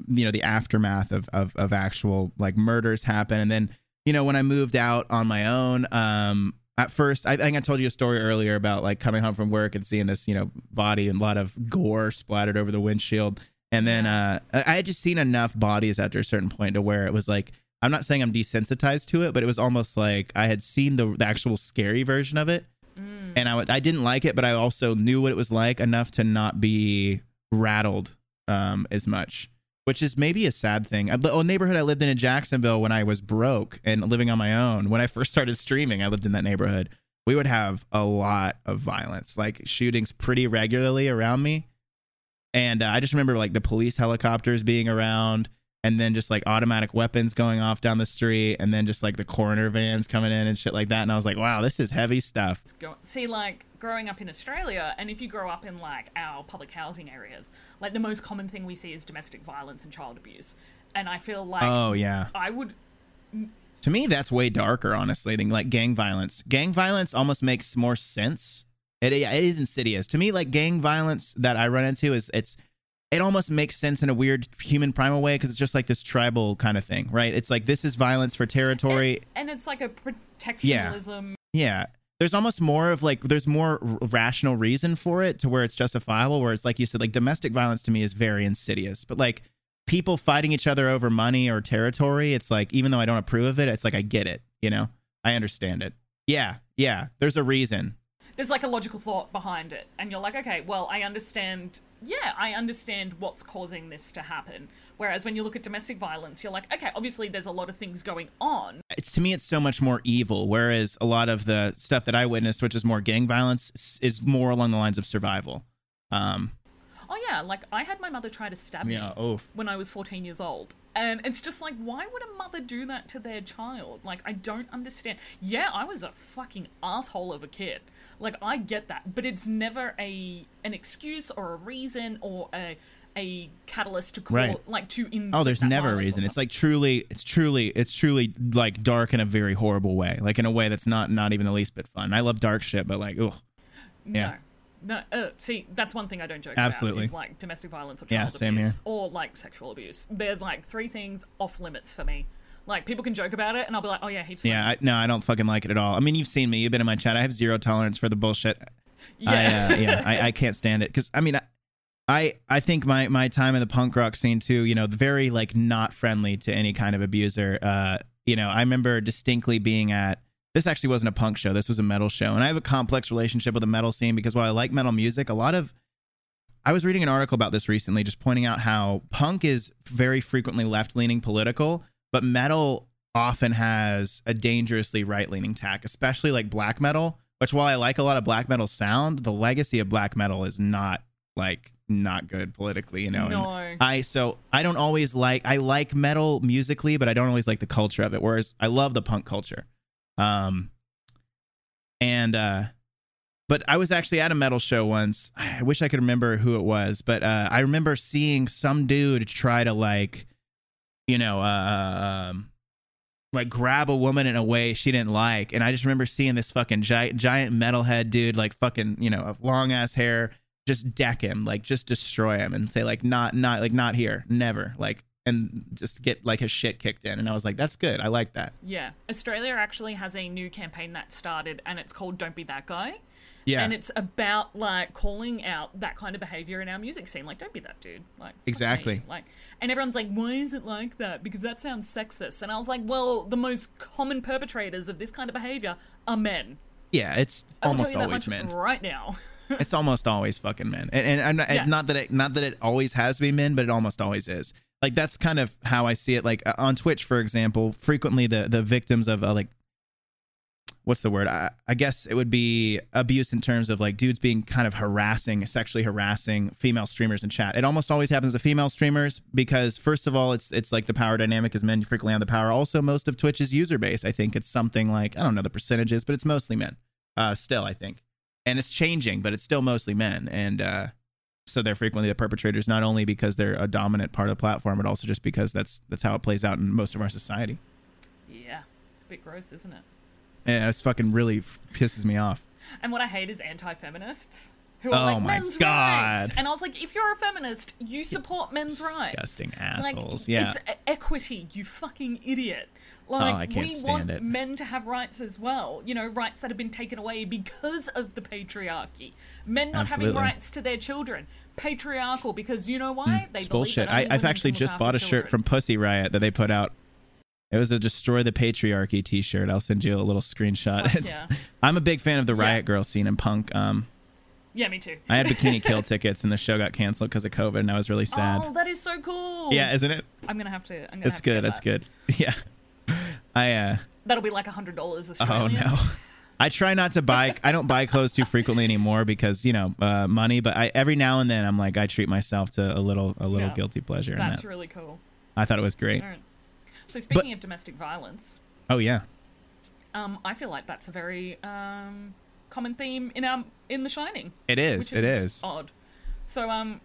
you know, the aftermath of, of, of actual like murders happen. And then, you know, when I moved out on my own, um at first, I think I told you a story earlier about like coming home from work and seeing this, you know, body and a lot of gore splattered over the windshield. And then uh, I had just seen enough bodies after a certain point to where it was like, I'm not saying I'm desensitized to it, but it was almost like I had seen the, the actual scary version of it. Mm. And I, w- I didn't like it, but I also knew what it was like enough to not be rattled um, as much, which is maybe a sad thing. I, the old neighborhood I lived in in Jacksonville when I was broke and living on my own, when I first started streaming, I lived in that neighborhood. We would have a lot of violence, like shootings pretty regularly around me. And uh, I just remember like the police helicopters being around, and then just like automatic weapons going off down the street, and then just like the coroner vans coming in and shit like that. And I was like, wow, this is heavy stuff. See, like growing up in Australia, and if you grow up in like our public housing areas, like the most common thing we see is domestic violence and child abuse. And I feel like, oh yeah, I would. To me, that's way darker, honestly, than like gang violence. Gang violence almost makes more sense. It it is insidious to me. Like gang violence that I run into is it's it almost makes sense in a weird human primal way, because it's just like this tribal kind of thing, right? It's like this is violence for territory, and, and it's like a protectionism. Yeah. yeah, there's almost more of like there's more rational reason for it to where it's justifiable. Where it's like you said, like domestic violence to me is very insidious, but like people fighting each other over money or territory, it's like even though I don't approve of it, it's like I get it, you know, I understand it. Yeah, yeah, there's a reason. There's like a logical thought behind it, and you're like, okay, well, I understand. Yeah, I understand what's causing this to happen. Whereas when you look at domestic violence, you're like, okay, obviously there's a lot of things going on. It's to me, it's so much more evil. Whereas a lot of the stuff that I witnessed, which is more gang violence, is more along the lines of survival. Um, oh yeah, like I had my mother try to stab me yeah, oh. when I was fourteen years old. And it's just like, why would a mother do that to their child? Like, I don't understand. Yeah, I was a fucking asshole of a kid. Like, I get that. But it's never a an excuse or a reason or a a catalyst to call, right. like, to... Oh, there's never a reason. It's like truly, it's truly, it's truly, like, dark in a very horrible way. Like, in a way that's not not even the least bit fun. I love dark shit, but like, ugh. No. Yeah. No, uh, see, that's one thing I don't joke Absolutely. about is like domestic violence or child yeah, abuse here. or like sexual abuse. They're like three things off limits for me. Like people can joke about it and I'll be like, oh yeah, heaps of Yeah, I, no, I don't fucking like it at all. I mean, you've seen me, you've been in my chat. I have zero tolerance for the bullshit. Yeah, I, uh, yeah, I, I can't stand it. Because I mean, I, I, I think my, my time in the punk rock scene too, you know, very like not friendly to any kind of abuser. Uh, you know, I remember distinctly being at This actually wasn't a punk show. This was a metal show. And I have a complex relationship with the metal scene because while I like metal music, a lot of... I was reading an article about this recently, just pointing out how punk is very frequently left-leaning political, but metal often has a dangerously right-leaning tack, especially like black metal, which while I like a lot of black metal sound, the legacy of black metal is not like... not good politically, you know. No. And I so I don't always like... I like metal musically, but I don't always like the culture of it, whereas I love the punk culture. Um, and, uh, but I was actually at a metal show once. I wish I could remember who it was, but, uh, I remember seeing some dude try to like, you know, uh, um, like grab a woman in a way she didn't like. And I just remember seeing this fucking giant, giant metalhead dude, like fucking, you know, long ass hair, just deck him, like just destroy him and say like, not, not like, not here, never like. And just get like his shit kicked in. And I was like, that's good. I like that. Yeah. Australia actually has a new campaign that started and it's called Don't Be That Guy. Yeah. And it's about like calling out that kind of behavior in our music scene. Like, don't be that dude. Like, exactly. Like, and everyone's like, why is it like that? Because that sounds sexist. And I was like, well, the most common perpetrators of this kind of behavior are men. Yeah. It's almost always men right now. It's almost always fucking men. And, and, and, and yeah. not that it, not that it always has to be men, but it almost always is. Like, that's kind of how I see it. Like, uh, on Twitch, for example, frequently the, the victims of, uh, like, what's the word? I, I guess it would be abuse in terms of, like, dudes being kind of harassing, sexually harassing female streamers in chat. It almost always happens to female streamers because, first of all, it's it's like the power dynamic is men frequently on the power. Also, most of Twitch's user base, I think it's something like, I don't know the percentages, but it's mostly men uh, still, I think. And it's changing, but it's still mostly men. And, uh. So they're frequently the perpetrators, not only because they're a dominant part of the platform, but also just because that's that's how it plays out in most of our society. Yeah, it's a bit gross, isn't it? Yeah, it's fucking really f- pisses me off. And what I hate is anti-feminists who are oh like my men's God. rights. And I was like, if you're a feminist, you support men's Disgusting rights. Disgusting assholes. Like, yeah, it's equity. You fucking idiot. Like, oh, I can't we stand want it. Men to have rights as well. You know, rights that have been taken away because of the patriarchy. Men not Absolutely. having rights to their children. Patriarchal, because you know why? Mm, they it's bullshit. I, I've actually just bought a children. shirt from Pussy Riot that they put out. It was a Destroy the Patriarchy t-shirt. I'll send you a little screenshot. Oh, yeah. I'm a big fan of the Riot yeah. Girl scene in punk. Um, yeah, me too. I had Bikini Kill tickets, and the show got canceled because of COVID, and I was really sad. Oh, that is so cool. Yeah, isn't it? I'm going to have to. I'm gonna it's have good. To it's that. good. Yeah. I, uh, That'll be like one hundred dollars Australian. Oh, no. I try not to buy. I don't buy clothes too frequently anymore because, you know, uh, money. But I, every now and then, I'm like, I treat myself to a little a little yeah, guilty pleasure. That's in that. really cool. I thought it was great. Right. So speaking but, of domestic violence. Oh, yeah. Um, I feel like that's a very um, common theme in our in The Shining. It is. Which is it is. Odd. So, um,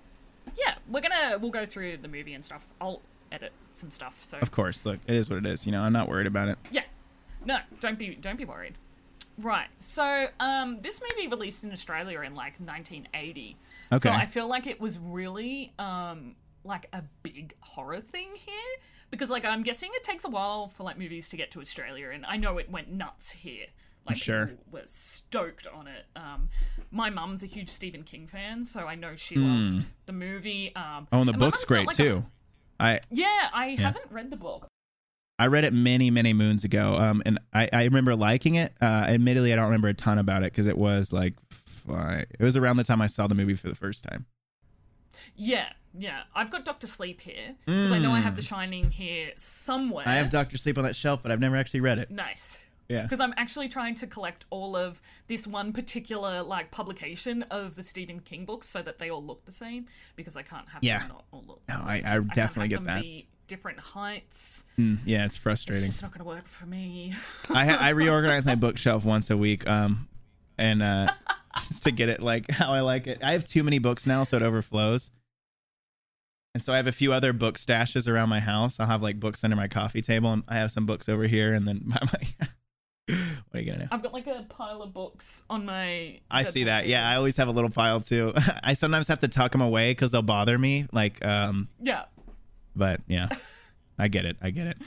yeah, we're going to we'll go through the movie and stuff. I'll edit some stuff. So of course, look, it is what it is. You know, I'm not worried about it. Yeah. No, don't be don't be worried. Right. So, um, this movie released in Australia in like nineteen eighty. Okay. So I feel like it was really um like a big horror thing here because like I'm guessing it takes a while for like movies to get to Australia, and I know it went nuts here. Like sure. people were stoked on it. Um, my mum's a huge Stephen King fan, so I know she mm. loved the movie. Um, oh, and the and book's great like too. A, I, yeah, I yeah. haven't read the book. I read it many, many moons ago, um, and I, I remember liking it. Uh, admittedly, I don't remember a ton about it because it was like, fine. It was around the time I saw the movie for the first time. Yeah, yeah. I've got Doctor Sleep here because mm. I know I have The Shining here somewhere. I have Doctor Sleep on that shelf, but I've never actually read it. Nice. Yeah. Because I'm actually trying to collect all of this one particular like publication of the Stephen King books so that they all look the same because I can't have yeah. them not all look. No, I, I definitely I get that. Be different heights. Mm, yeah, it's frustrating. It's just not going to work for me. I ha- I reorganize my bookshelf once a week, um, and uh, just to get it like how I like it. I have too many books now, so it overflows. And so I have a few other book stashes around my house. I'll have like books under my coffee table, and I have some books over here, and then by my. What are you gonna do? I've got like a pile of books on my. I see that. Table. Yeah, I always have a little pile too. I sometimes have to tuck them away because they'll bother me. Like, um. Yeah. But yeah, I get it. I get it.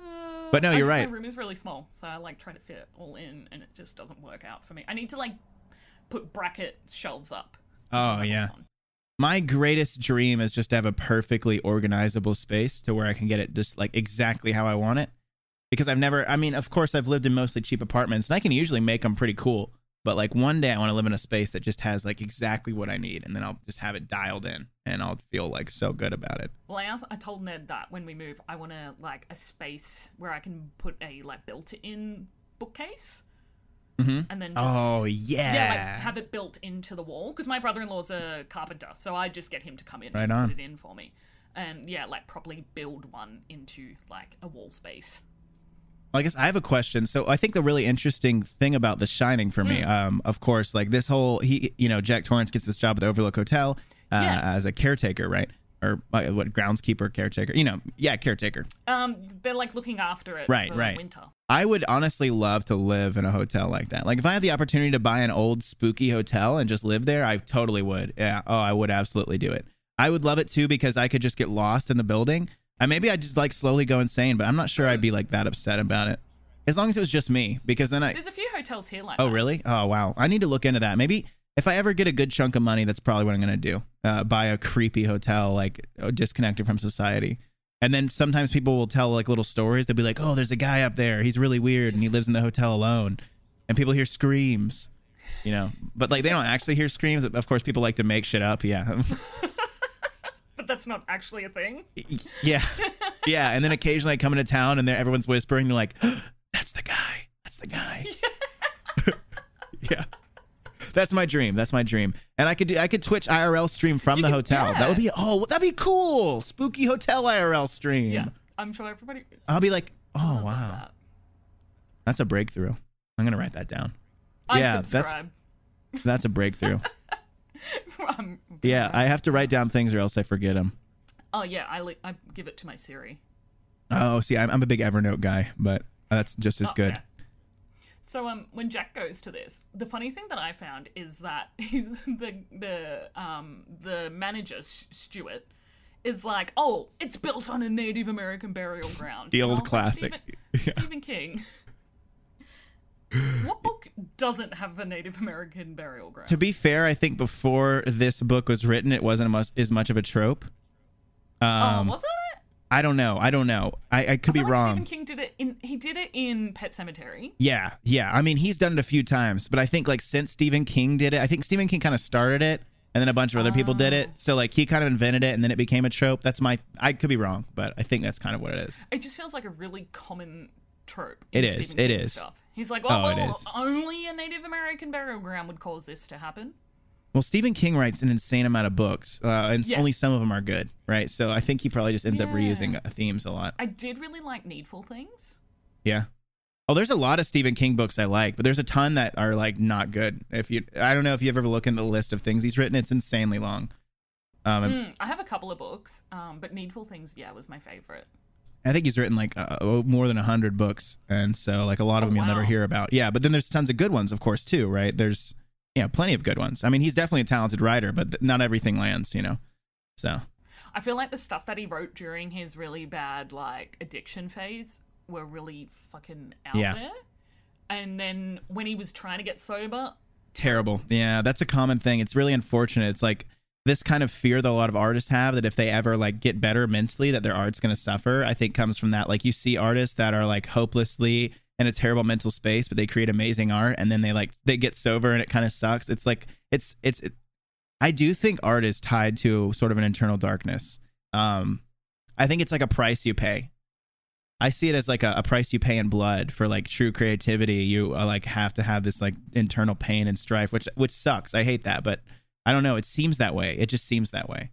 Uh, but no, you're right. My room is really small, so I like try to fit it all in, and it just doesn't work out for me. I need to like put bracket shelves up. Oh yeah. My greatest dream is just to have a perfectly organizable space to where I can get it just like exactly how I want it. Because I've never, I mean, of course, I've lived in mostly cheap apartments, and I can usually make them pretty cool. But, like, one day I want to live in a space that just has, like, exactly what I need, and then I'll just have it dialed in, and I'll feel, like, so good about it. Well, I asked, I told Ned that when we move, I want to, like, a space where I can put a, like, built-in bookcase. Mm-hmm. And then just, oh, yeah. Yeah, like, have it built into the wall. Because my brother-in-law's a carpenter, so I just get him to come in right and on. put it in for me. And, yeah, like, properly build one into, like, a wall space. I guess I have a question. So I think the really interesting thing about The Shining for me, mm. um, of course, like this whole, he, you know, Jack Torrance gets this job at the Overlook Hotel uh, yeah. as a caretaker, right? Or uh, what, groundskeeper, caretaker, you know, yeah, caretaker. Um, they're like looking after it right, for right. winter. I would honestly love to live in a hotel like that. Like if I had the opportunity to buy an old spooky hotel and just live there, I totally would. Yeah. Oh, I would absolutely do it. I would love it too because I could just get lost in the building. I maybe I just like slowly go insane, but I'm not sure I'd be like that upset about it. As long as it was just me, because then I there's a few hotels here like. Oh that. Really? Oh wow! I need to look into that. Maybe if I ever get a good chunk of money, that's probably what I'm gonna do. Uh, buy a creepy hotel, like disconnected from society. And then sometimes people will tell like little stories. They'll be like, "Oh, there's a guy up there. He's really weird, and he lives in the hotel alone." And people hear screams, you know. But like they don't actually hear screams. Of course, people like to make shit up. Yeah. But that's not actually a thing. Yeah. Yeah. And then occasionally I come into town and everyone's whispering. They're like, oh, that's the guy. That's the guy. Yeah. Yeah. That's my dream. That's my dream. And I could do, I could Twitch I R L stream from you the could, hotel. Yeah. That would be, oh, that'd be cool. Spooky hotel I R L stream. Yeah. I'm sure everybody. I'll be like, oh, wow. That. That's a breakthrough. I'm going to write that down. I yeah, subscribe. That's, that's a breakthrough. Um, yeah, I have to write down things or else I forget them. Oh yeah, I li- I give it to my Siri. Oh, see, I'm, I'm a big Evernote guy, but that's just as oh, good. Yeah. So um, when Jack goes to this, the funny thing that I found is that he's the the um the manager Stuart is like, oh, it's built on a Native American burial ground. The old know? classic. Like Stephen, yeah. Stephen King. What book doesn't have a Native American burial ground? To be fair, I think before this book was written, it wasn't as much of a trope. Oh, um, uh, was it? I don't know. I don't know. I, I could I feel be like wrong. Stephen King did it in. He did it in Pet Sematary. Yeah, yeah. I mean, he's done it a few times, but I think like since Stephen King did it, I think Stephen King kind of started it, and then a bunch of other uh, people did it. So like he kind of invented it, and then it became a trope. That's my. I could be wrong, but I think that's kind of what it is. It just feels like a really common trope. In it is. Stephen it King is. Stuff. He's like, well, oh, well only a Native American burial ground would cause this to happen. Well, Stephen King writes an insane amount of books, uh, and yeah. only some of them are good, right? So I think he probably just ends yeah. up reusing themes a lot. I did really like Needful Things. Yeah. Oh, there's a lot of Stephen King books I like, but there's a ton that are like not good. If you, I don't know if you've ever looked at the list of things he's written. It's insanely long. Um, mm, I have a couple of books, um, but Needful Things, yeah, was my favorite. I think he's written like uh, more than a hundred books, and so like a lot of oh, them you'll wow. never hear about. Yeah, but then there's tons of good ones, of course, too, right? There's... Yeah, plenty of good ones. I mean, he's definitely a talented writer, but th- not everything lands, you know. So I feel like the stuff that he wrote during his really bad like addiction phase were really fucking out yeah. there. And then when he was trying to get sober, terrible. Yeah, that's a common thing. It's really unfortunate. It's like this kind of fear that a lot of artists have that if they ever like get better mentally, that their art's going to suffer. I think comes from that. Like you see artists that are like hopelessly in a terrible mental space, but they create amazing art, and then they like they get sober and it kind of sucks. It's like it's it's it, I do think art is tied to sort of an internal darkness. um I think it's like a price you pay. I see it as like a, a price you pay in blood for like true creativity. You uh, like have to have this like internal pain and strife, which which sucks. I hate that, but I don't know, it seems that way. It just seems that way.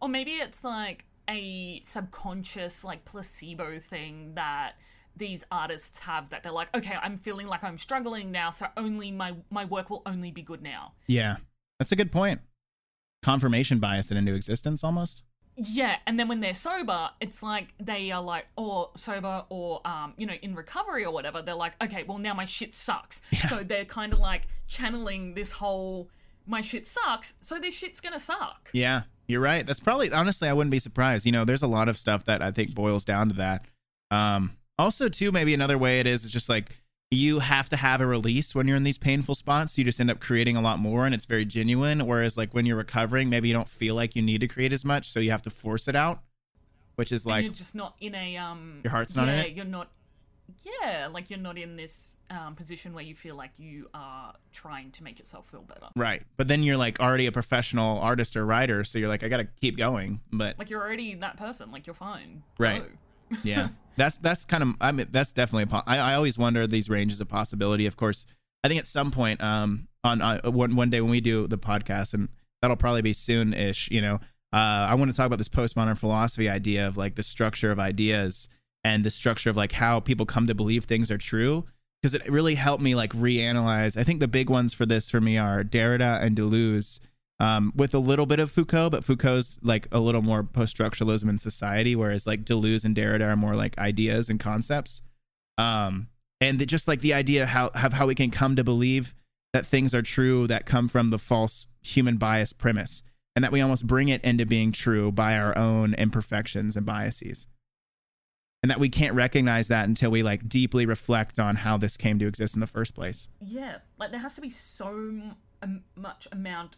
Or maybe it's like a subconscious like placebo thing that these artists have, that they're like, okay, I'm feeling like I'm struggling now, so only my my work will only be good now. Yeah, that's a good point. Confirmation bias in into existence almost. Yeah, and then when they're sober, it's like they are like, or sober or um you know, in recovery or whatever, they're like, okay, well now my shit sucks. Yeah. So they're kind of like channeling this whole my shit sucks, so this shit's gonna suck. Yeah, you're right. That's probably, honestly, I wouldn't be surprised. You know, there's a lot of stuff that I think boils down to that. um Also, too, maybe another way it is, it's just like you have to have a release when you're in these painful spots. You just end up creating a lot more, and it's very genuine. Whereas like when you're recovering, maybe you don't feel like you need to create as much, so you have to force it out, which is like, and you're just not in a um. Your heart's not yeah, in it. You're not. Yeah, like you're not in this um, position where you feel like you are trying to make yourself feel better. Right, but then you're like already a professional artist or writer, so you're like, I gotta keep going. But like you're already that person. Like you're fine. Right. Hello. Yeah, that's that's kind of, I mean, that's definitely a po- I, I always wonder these ranges of possibility. Of course, I think at some point um on uh, one, one day when we do the podcast, and that'll probably be soon-ish, you know, uh I want to talk about this postmodern philosophy idea of like the structure of ideas and the structure of like how people come to believe things are true, because it really helped me like reanalyze. I think the big ones for this for me are Derrida and Deleuze, Um, with a little bit of Foucault, but Foucault's like a little more post-structuralism in society, whereas like Deleuze and Derrida are more like ideas and concepts. Um, and the, just like the idea how, of how we can come to believe that things are true that come from the false human bias premise, and that we almost bring it into being true by our own imperfections and biases. And that we can't recognize that until we like deeply reflect on how this came to exist in the first place. Yeah, like there has to be so um, much amount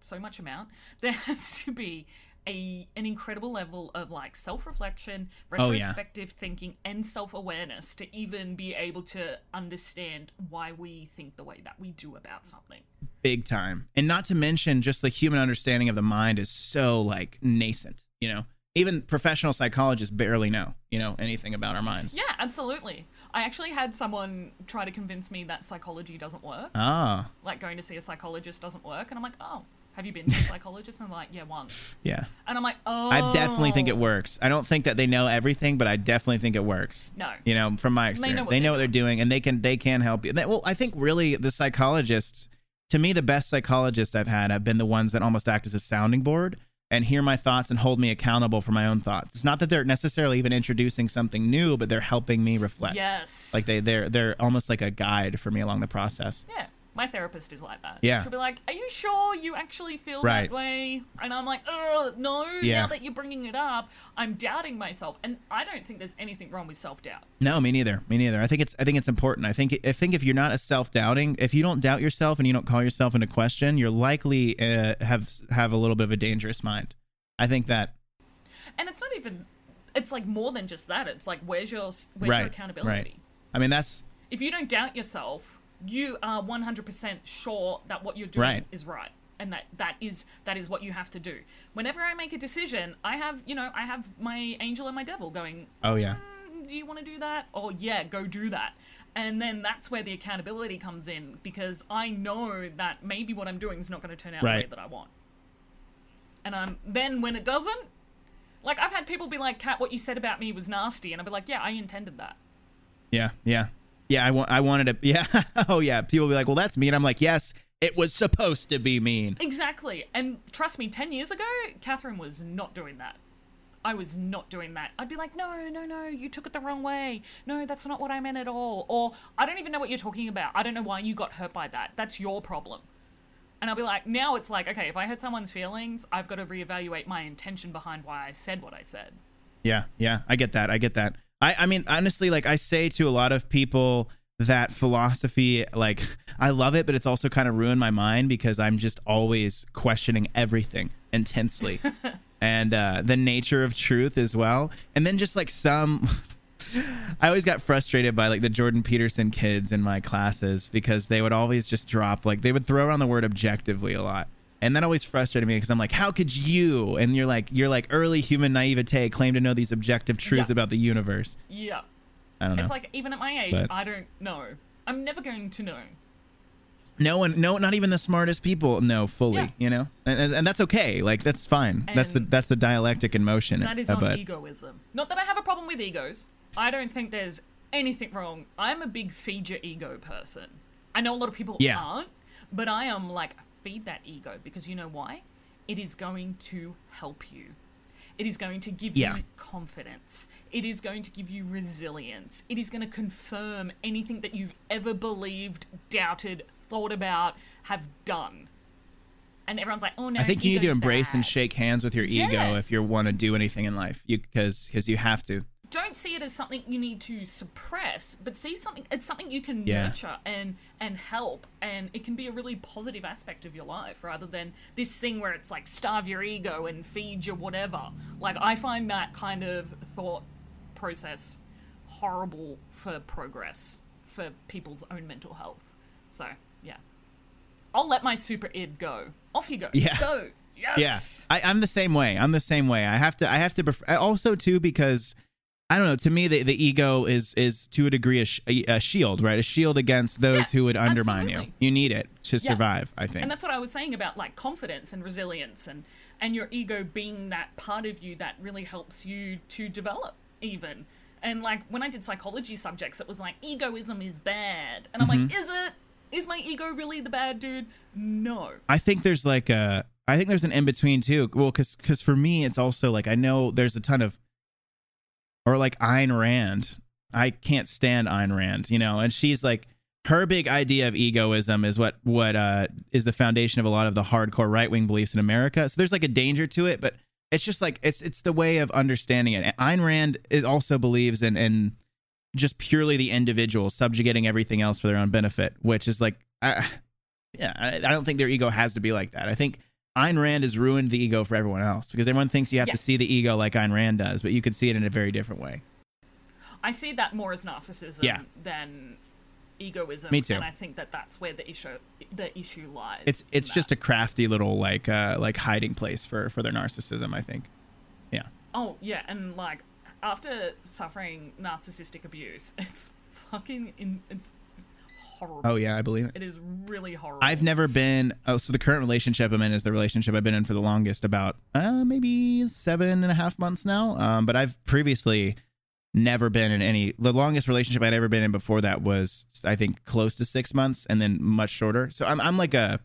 so much amount there has to be a an incredible level of like self-reflection, retrospective oh, yeah. thinking, and self-awareness to even be able to understand why we think the way that we do about something. Big time. And not to mention just the human understanding of the mind is so like nascent, you know. Even professional psychologists barely know, you know, anything about our minds. Yeah, absolutely. I actually had someone try to convince me that psychology doesn't work. Ah. Like going to see a psychologist doesn't work. And I'm like, oh, have you been to a psychologist? And I'm like, yeah, once. Yeah. And I'm like, oh. I definitely think it works. I don't think that they know everything, but I definitely think it works. No. You know, from my experience. They know what, they know what they're doing, and they can they can help you. They, well, I think really the psychologists, to me, the best psychologists I've had have been the ones that almost act as a sounding board and hear my thoughts and hold me accountable for my own thoughts. It's not that they're necessarily even introducing something new, but they're helping me reflect. Yes. Like they, they're, they're almost like a guide for me along the process. Yeah. My therapist is like that. Yeah. She'll be like, are you sure you actually feel right. that way? And I'm like, ugh, no, yeah. now that you're bringing it up, I'm doubting myself. And I don't think there's anything wrong with self-doubt. No, me neither. Me neither. I think it's I think it's important. I think, I think if you're not a self-doubting, if you don't doubt yourself and you don't call yourself into question, you're likely uh, have have a little bit of a dangerous mind. I think that. And it's not even, it's like more than just that. It's like, where's your, where's right. your accountability? Right. I mean, that's. If you don't doubt yourself, you are one hundred percent sure that what you're doing right. is right, and that that is that is what you have to do. Whenever I make a decision, I have you know I have my angel and my devil going, oh yeah, mm, do you want to do that? Oh yeah, go do that. And then that's where the accountability comes in, because I know that maybe what I'm doing is not going to turn out right. the way that I want. And I'm then when it doesn't, like I've had people be like, Kat, what you said about me was nasty, and I'll be like, yeah, I intended that. Yeah, yeah. Yeah, I, wa- I wanted to. Yeah. Oh, yeah. People be like, well, that's mean. I'm like, yes, it was supposed to be mean. Exactly. And trust me, ten years ago, Catherine was not doing that. I was not doing that. I'd be like, no, no, no, you took it the wrong way. No, that's not what I meant at all. Or I don't even know what you're talking about. I don't know why you got hurt by that. That's your problem. And I'll be like, now it's like, okay, if I hurt someone's feelings, I've got to reevaluate my intention behind why I said what I said. Yeah. Yeah. I get that. I get that. I, I mean, honestly, like I say to a lot of people that philosophy, like I love it, but it's also kind of ruined my mind because I'm just always questioning everything intensely and uh, the nature of truth as well. And then just like some, I always got frustrated by like the Jordan Peterson kids in my classes because they would always just drop like they would throw around the word objectively a lot. And that always frustrated me because I'm like, how could you? And you're like, you're like early human naivete claim to know these objective truths yeah. about the universe. Yeah. I don't know. It's like, even at my age, but I don't know. I'm never going to know. No one, no, not even the smartest people know fully, yeah. you know? And, and, and that's okay. Like, that's fine. And that's the that's the dialectic in motion. That is on but, egoism. Not that I have a problem with egos. I don't think there's anything wrong. I'm a big feed your ego person. I know a lot of people yeah. aren't, but I am like... feed that ego, because you know why? It is going to help you. It is going to give yeah. you confidence. It is going to give you resilience. It is going to confirm anything that you've ever believed, doubted, thought about, have done. And everyone's like, oh no, I think you need to embrace bad. and shake hands with your ego yeah. if you want to do anything in life, because because you have to. Don't see it as something you need to suppress, but see something it's something you can yeah. nurture and and help, and it can be a really positive aspect of your life rather than this thing where it's like starve your ego and feed your whatever. Like I find that kind of thought process horrible for progress, for people's own mental health. So yeah, I'll let my super id go. Off you go. Yeah. Go. Yes. Yeah. I, I'm the same way. I'm the same way. I have to. I have to. Bef- also too because. I don't know. To me, the, the ego is is to a degree a, sh- a shield, right? A shield against those yeah, who would undermine absolutely. you. You need it to yeah. survive, I think. And that's what I was saying about like confidence and resilience, and and your ego being that part of you that really helps you to develop even. And like when I did psychology subjects, it was like egoism is bad, and I'm mm-hmm. like, is it? Is my ego really the bad dude? No. I think there's like a. I think there's an in between too. Well, because because for me, it's also like I know there's a ton of. Or like Ayn Rand. I can't stand Ayn Rand, you know, and she's like, her big idea of egoism is what what uh, is the foundation of a lot of the hardcore right-wing beliefs in America. So there's like a danger to it, but it's just like, it's it's the way of understanding it. And Ayn Rand is also believes in, in just purely the individual subjugating everything else for their own benefit, which is like, I, yeah, I, I don't think their ego has to be like that. I think Ayn Rand has ruined the ego for everyone else because everyone thinks you have yes. to see the ego like Ayn Rand does, but you can see it in a very different way. I see that more as narcissism yeah. than egoism. Me too. And I think that that's where the issue the issue lies. It's it's just a crafty little like uh, like hiding place for, for their narcissism, I think. Yeah. Oh, yeah. And like after suffering narcissistic abuse, it's fucking... In, it's horrible. Oh yeah, I believe it. It is really horrible. I've never been. Oh, so the current relationship I'm in is the relationship I've been in for the longest, about uh, maybe seven and a half months now. Um, but I've previously never been in any. The longest relationship I'd ever been in before that was, I think, close to six months, and then much shorter. So I'm, I'm like a,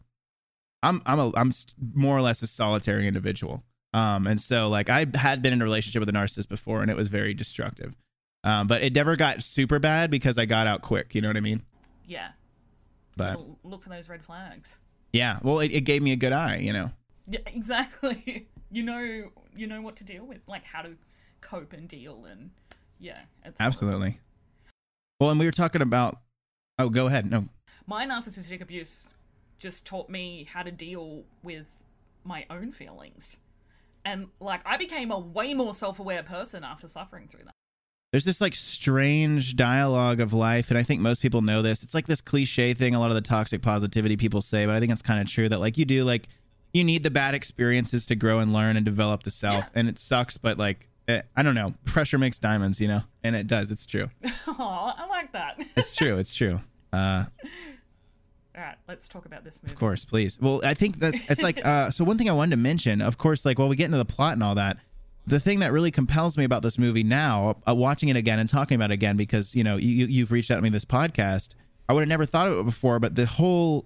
I'm, I'm a, I'm more or less a solitary individual. Um, and so like I had been in a relationship with a narcissist before, and it was very destructive. Um, but it never got super bad because I got out quick. You know what I mean? Yeah. But look for those red flags. Yeah, well, it, it gave me a good eye, you know. Yeah, exactly. You know, you know what to deal with, like how to cope and deal, and yeah, absolutely. Well, and we were talking about. Oh, go ahead. No, my narcissistic abuse just taught me how to deal with my own feelings, and like I became a way more self-aware person after suffering through that. There's this like strange dialogue of life, and I think most people know this. It's like this cliche thing a lot of the toxic positivity people say, but I think it's kind of true that like you do like you need the bad experiences to grow and learn and develop the self. Yeah. And it sucks, but like it, I don't know, pressure makes diamonds, you know, and it does. It's true. Oh, I like that. It's true. It's true. Uh, All right, let's talk about this movie. Of course, please. Well, I think that's it's like uh, so one thing I wanted to mention, of course, like while we get into the plot and all that. The thing that really compels me about this movie now, uh, watching it again and talking about it again, because, you know, you, you've reached out to me this podcast. I would have never thought of it before, but the whole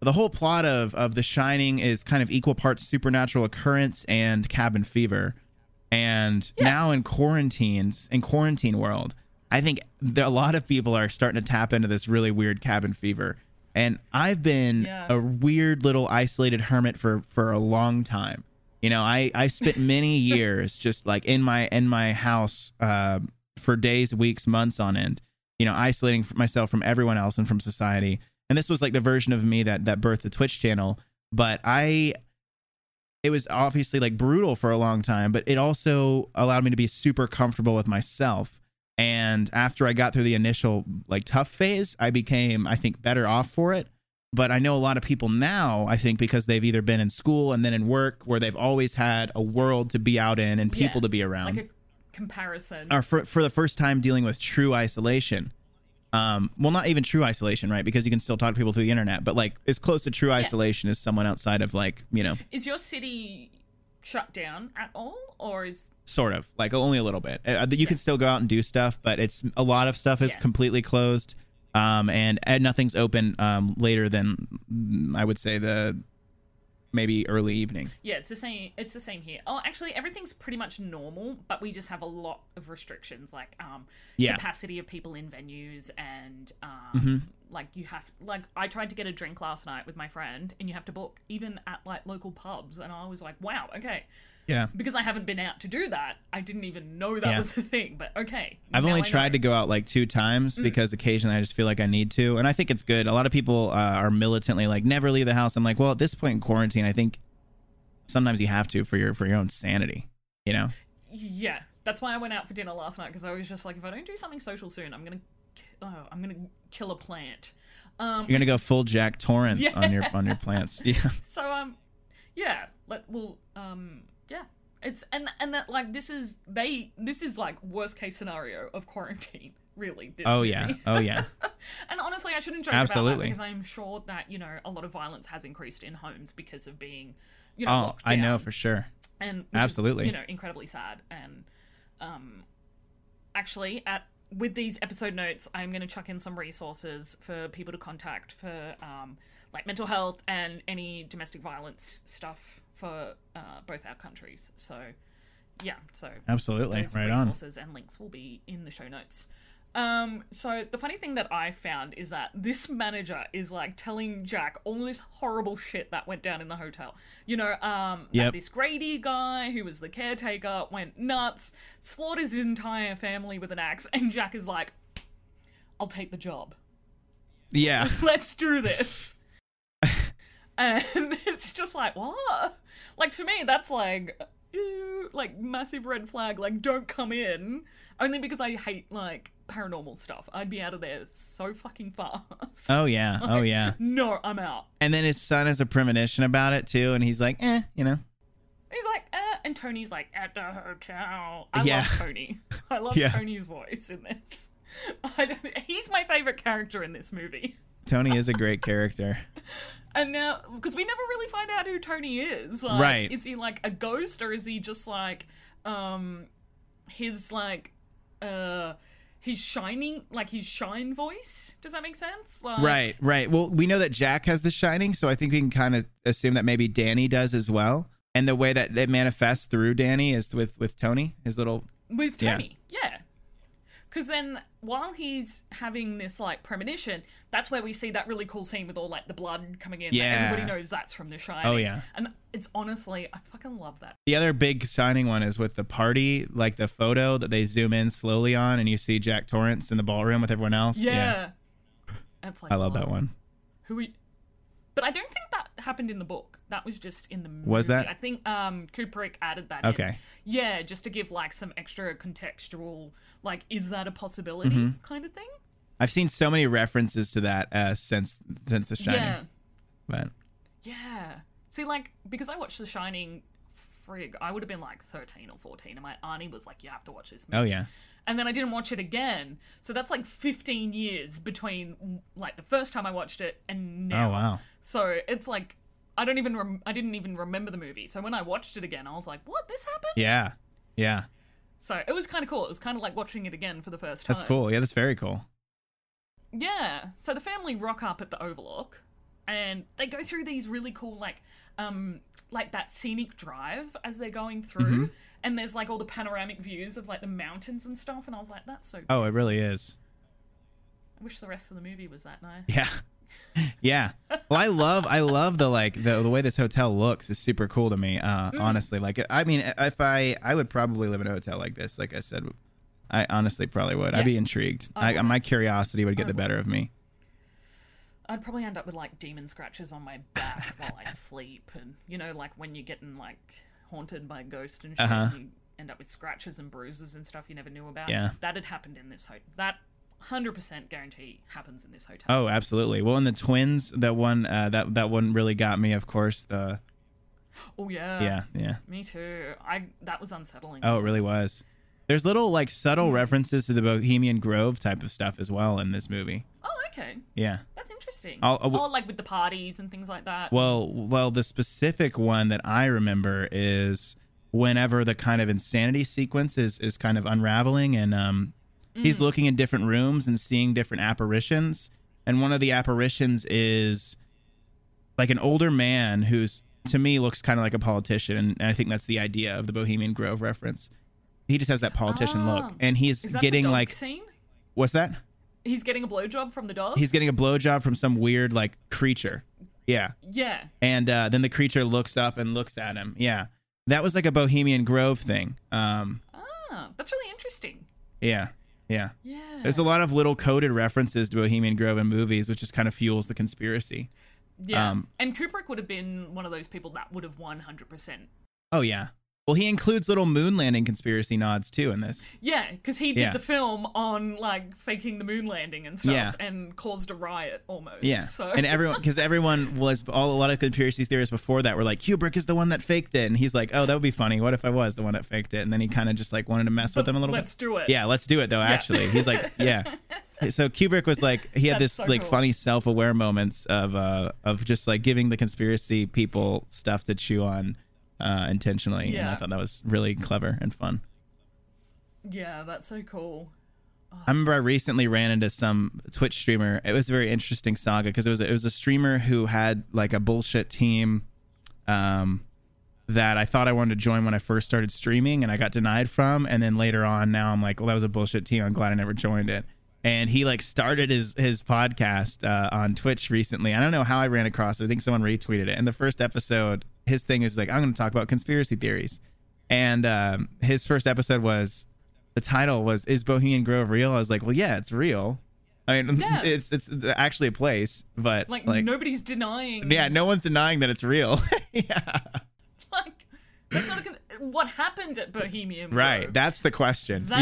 the whole plot of, of The Shining is kind of equal parts supernatural occurrence and cabin fever. And yeah. Now in quarantines, in quarantine world, I think there, a lot of people are starting to tap into this really weird cabin fever. And I've been yeah. a weird little isolated hermit for, for a long time. You know, I, I spent many years just like in my in my house uh, for days, weeks, months on end, you know, isolating myself from everyone else and from society. And this was like the version of me that that birthed the Twitch channel. But I it was obviously like brutal for a long time, but it also allowed me to be super comfortable with myself. And after I got through the initial like tough phase, I became, I think, better off for it. But I know a lot of people now, I think, because they've either been in school and then in work where they've always had a world to be out in and people yeah, to be around. Like a comparison. Or for, for the first time dealing with true isolation. Um, well, not even true isolation, right? Because you can still talk to people through the internet. But like as close to true isolation yeah. as someone outside of like, you know. Is your city shut down at all? Or is... Sort of. Like only a little bit. You yeah. can still go out and do stuff, but it's a lot of stuff is yeah. completely closed. Um, and, and nothing's open um, later than I would say the maybe early evening. Yeah, it's the same. It's the same here. Oh, actually, everything's pretty much normal, but we just have a lot of restrictions, like um, yeah. capacity of people in venues, and um, mm-hmm. like you have. Like I tried to get a drink last night with my friend, and you have to book even at like local pubs, and I was like, wow, okay. Yeah. Because I haven't been out to do that. I didn't even know that yeah. was a thing, but okay. I've only tried to go out like two times mm. because occasionally I just feel like I need to. And I think it's good. A lot of people uh, are militantly like, never leave the house. I'm like, well, at this point in quarantine, I think sometimes you have to for your for your own sanity, you know? Yeah. That's why I went out for dinner last night, because I was just like, if I don't do something social soon, I'm going to oh, I'm going to kill a plant. Um, You're going to go full Jack Torrance yeah. on your on your plants. Yeah. So, um, yeah, let, we'll... Um, Yeah, it's and and that like this is they this is like worst case scenario of quarantine, really. This oh movie. yeah, oh yeah. And honestly, I shouldn't joke Absolutely. about that, because I'm sure that you know a lot of violence has increased in homes because of being, you know, oh, locked down, I know for sure, and absolutely, is, you know, incredibly sad. And um, actually, at with these episode notes, I'm going to chuck in some resources for people to contact for um like mental health and any domestic violence stuff. For uh, both our countries, so yeah, so absolutely, those right resources on. And links will be in the show notes. Um, so the funny thing that I found is that this manager is like telling Jack all this horrible shit that went down in the hotel. You know, um, yep. this Grady guy who was the caretaker went nuts, slaughtered his entire family with an axe, and Jack is like, "I'll take the job." Yeah, let's do this. And it's just like, what? Like, for me, that's like, ew, like, massive red flag. Like, don't come in. Only because I hate, like, paranormal stuff. I'd be out of there so fucking fast. Oh, yeah. Like, oh, yeah. No, I'm out. And then his son has a premonition about it, too. And he's like, eh, you know. He's like, eh. And Tony's like, at the hotel. I yeah. love Tony. I love yeah. Tony's voice in this. I don't, he's my favorite character in this movie. Tony is a great character. And now, because we never really find out who Tony is. Like, right. Is he like a ghost, or is he just like um, his like uh, his shining, like his shine voice? Does that make sense? Like, right, right. Well, we know that Jack has the shining, so I think we can kind of assume that maybe Danny does as well. And the way that it manifests through Danny is with, with Tony, his little... With Tony, yeah. yeah. Because then while he's having this like premonition, that's where we see that really cool scene with all like the blood coming in. Yeah. Like, everybody knows that's from The Shining. Oh yeah. And it's honestly, I fucking love that. The other big Shining one is with the party, like the photo that they zoom in slowly on and you see Jack Torrance in the ballroom with everyone else. Yeah. yeah. That's like I love oh, that one. Who we But I don't think that happened in the book. That was just in the movie. Was that? I think um, Kubrick added that okay. in. Yeah, just to give like some extra contextual, like, is that a possibility mm-hmm. kind of thing? I've seen so many references to that uh, since since The Shining. Yeah. But. Yeah. See, like, because I watched The Shining, frig, I would have been like thirteen or fourteen, and my auntie was like, you have to watch this movie. Oh, yeah. And then I didn't watch it again. So that's like fifteen years between like the first time I watched it and now. Oh, wow. So it's like, I don't even, rem- I didn't even remember the movie. So when I watched it again, I was like, what, this happened? Yeah. Yeah. So it was kind of cool. It was kind of like watching it again for the first time. That's cool. Yeah, that's very cool. Yeah. So the family rock up at the Overlook and they go through these really cool, like, um, like that scenic drive as they're going through. Mm-hmm. And there's, like, all the panoramic views of, like, the mountains and stuff. And I was like, that's so cool. Oh, it really is. I wish the rest of the movie was that nice. Yeah. Yeah. Well, I love I love the, like, the, the way this hotel looks is super cool to me, uh, mm. honestly. Like, I mean, if I, I would probably live in a hotel like this, like I said. I honestly probably would. Yeah. I'd be intrigued. I I, my curiosity would get I the better would. Of me. I'd probably end up with, like, demon scratches on my back while I sleep. And, you know, like, when you're getting, like... haunted by a ghost and shit, uh-huh. you end up with scratches and bruises and stuff you never knew about. Yeah. That had happened in this hotel. That one hundred percent guarantee happens in this hotel. Oh, absolutely. Well, in the twins, that one, uh, that that one really got me. Of course, the. Oh yeah. Yeah, yeah. Me too. I that was unsettling. Oh, it really was. There's little like subtle mm-hmm. references to the Bohemian Grove type of stuff as well in this movie. Oh, okay. Yeah. That's interesting. I'll, I'll, or like with the parties and things like that. Well, well, the specific one that I remember is whenever the kind of insanity sequence is, is kind of unraveling and um, mm. he's looking in different rooms and seeing different apparitions. And one of the apparitions is like an older man who's, to me, looks kind of like a politician. And I think that's the idea of the Bohemian Grove reference. He just has that politician ah. look. And he's is that getting the dog like... scene? What's that? He's getting a blowjob from the dog? He's getting a blowjob from some weird, like, creature. Yeah. Yeah. And uh, then the creature looks up and looks at him. Yeah. That was like a Bohemian Grove thing. Um, ah, that's really interesting. Yeah. Yeah. Yeah. There's a lot of little coded references to Bohemian Grove in movies, which just kind of fuels the conspiracy. Yeah. Um, and Kubrick would have been one of those people that would have one hundred percent. Oh, yeah. Well, he includes little moon landing conspiracy nods, too, in this. Yeah, because he did yeah. the film on, like, faking the moon landing and stuff yeah. and caused a riot, almost. Yeah, so. And everyone, because everyone was, all a lot of conspiracy theorists before that were like, Kubrick is the one that faked it. And he's like, oh, that would be funny. What if I was the one that faked it? And then he kind of just, like, wanted to mess but with them a little let's bit. Let's do it. Yeah, let's do it, though, yeah. actually. He's like, yeah. So Kubrick was like, he had That's this, so like, cool. funny self-aware moments of uh, of just, like, giving the conspiracy people stuff to chew on. Uh, intentionally yeah. and I thought that was really clever and fun. Yeah, that's so cool. Oh. I remember I recently ran into some Twitch streamer. It was a very interesting saga because it was it was a streamer who had like a bullshit team um, that I thought I wanted to join when I first started streaming and I got denied from, and then later on now I'm like, well, that was a bullshit team. I'm glad I never joined it. And he like started his his podcast uh, on Twitch recently. I don't know how I ran across it. I think someone retweeted it. And the first episode, his thing is like, I'm going to talk about conspiracy theories. And um, his first episode was, the title was, is Bohemian Grove real? I was like, well, yeah, it's real. I mean, yeah. it's it's actually a place, but like, like nobody's denying. Yeah, no one's denying that it's real. yeah. Like, that's not a, what happened at Bohemian Grove? Right. That's the question. That's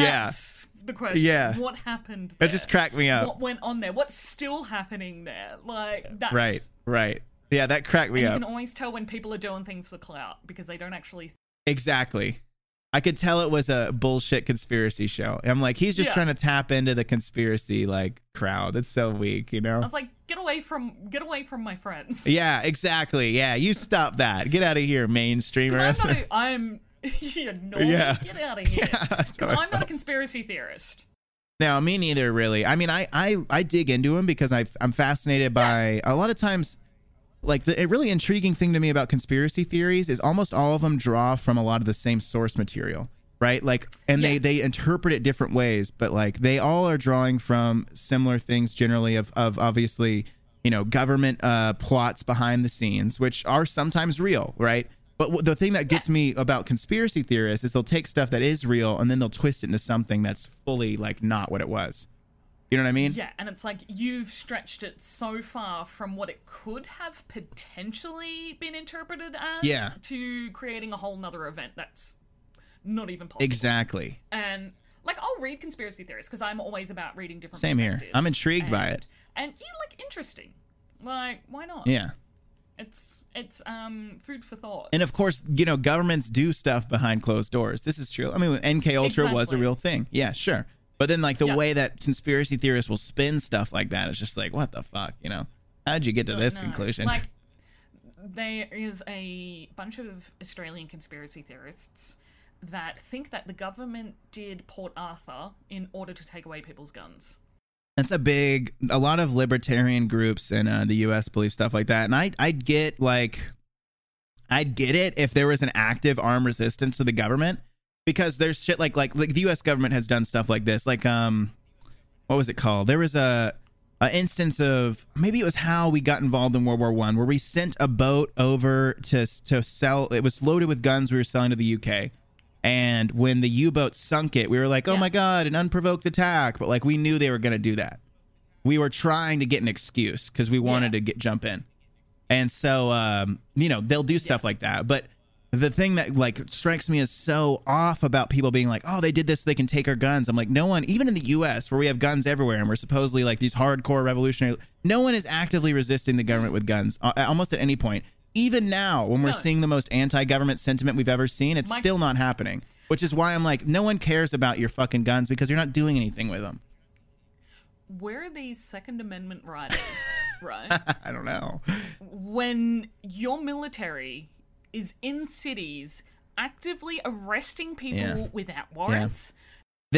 yeah. the question. Yeah. What happened there? That just cracked me up. What went on there? What's still happening there? Like, that's. Right, right. Yeah, that cracked me and up. You can always tell when people are doing things for clout because they don't actually. Th- exactly. I could tell it was a bullshit conspiracy show. I'm like, he's just yeah. trying to tap into the conspiracy like crowd. It's so weak, you know? I was like, get away from get away from my friends. Yeah, exactly. Yeah, you stop that. Get out of here, mainstreamer. I'm not a, I'm you're naughty. Yeah. Get out of here. Because yeah, I'm not a conspiracy theorist. No, me neither, really. I mean, I, I, I dig into him because I, I'm fascinated by yeah. a lot of times. Like, the a really intriguing thing to me about conspiracy theories is almost all of them draw from a lot of the same source material. right? Like, and yeah. they, they interpret it different ways, but like they all are drawing from similar things generally of, of obviously, you know, government uh, plots behind the scenes, which are sometimes real, right? But w- the thing that gets yeah. me about conspiracy theorists is they'll take stuff that is real and then they'll twist it into something that's fully like not what it was. You know what I mean? Yeah, and it's like you've stretched it so far from what it could have potentially been interpreted as yeah. to creating a whole nother event that's not even possible. Exactly. And like I'll read conspiracy theories because I'm always about reading different Same perspectives. Same here. I'm intrigued and, by it. And yeah, like interesting. Like why not? Yeah. It's it's um food for thought. And of course, you know, governments do stuff behind closed doors. This is true. I mean, N K Ultra exactly. was a real thing. Yeah, sure. But then, like, the yeah. way that conspiracy theorists will spin stuff like that is just like, what the fuck, you know? How'd you get to no, this no. conclusion? Like, there is a bunch of Australian conspiracy theorists that think that the government did Port Arthur in order to take away people's guns. That's a big... A lot of libertarian groups in uh, the U S believe stuff like that. And I, I'd get, like... I'd get it if there was an active armed resistance to the government. Because there's shit like, like like the U S government has done stuff like this. Like, um, what was it called? There was a, a instance of, maybe it was how we got involved in World War One, where we sent a boat over to to sell. It was loaded with guns we were selling to the U K. And when the U-boat sunk it, we were like, oh, yeah. my God, an unprovoked attack. But like we knew they were going to do that. We were trying to get an excuse because we wanted yeah. to get jump in. And so, um, you know, they'll do stuff yeah. like that. But the thing that, like, strikes me as so off about people being like, oh, they did this so they can take our guns. I'm like, no one, even in the U S where we have guns everywhere and we're supposedly, like, these hardcore revolutionary, no one is actively resisting the government with guns uh, almost at any point. Even now, when we're no. seeing the most anti-government sentiment we've ever seen, it's My- still not happening, which is why I'm like, no one cares about your fucking guns because you're not doing anything with them. Where are these Second Amendment rights, right? I don't know. When your military... is in cities actively arresting people yeah. without warrants. Yeah.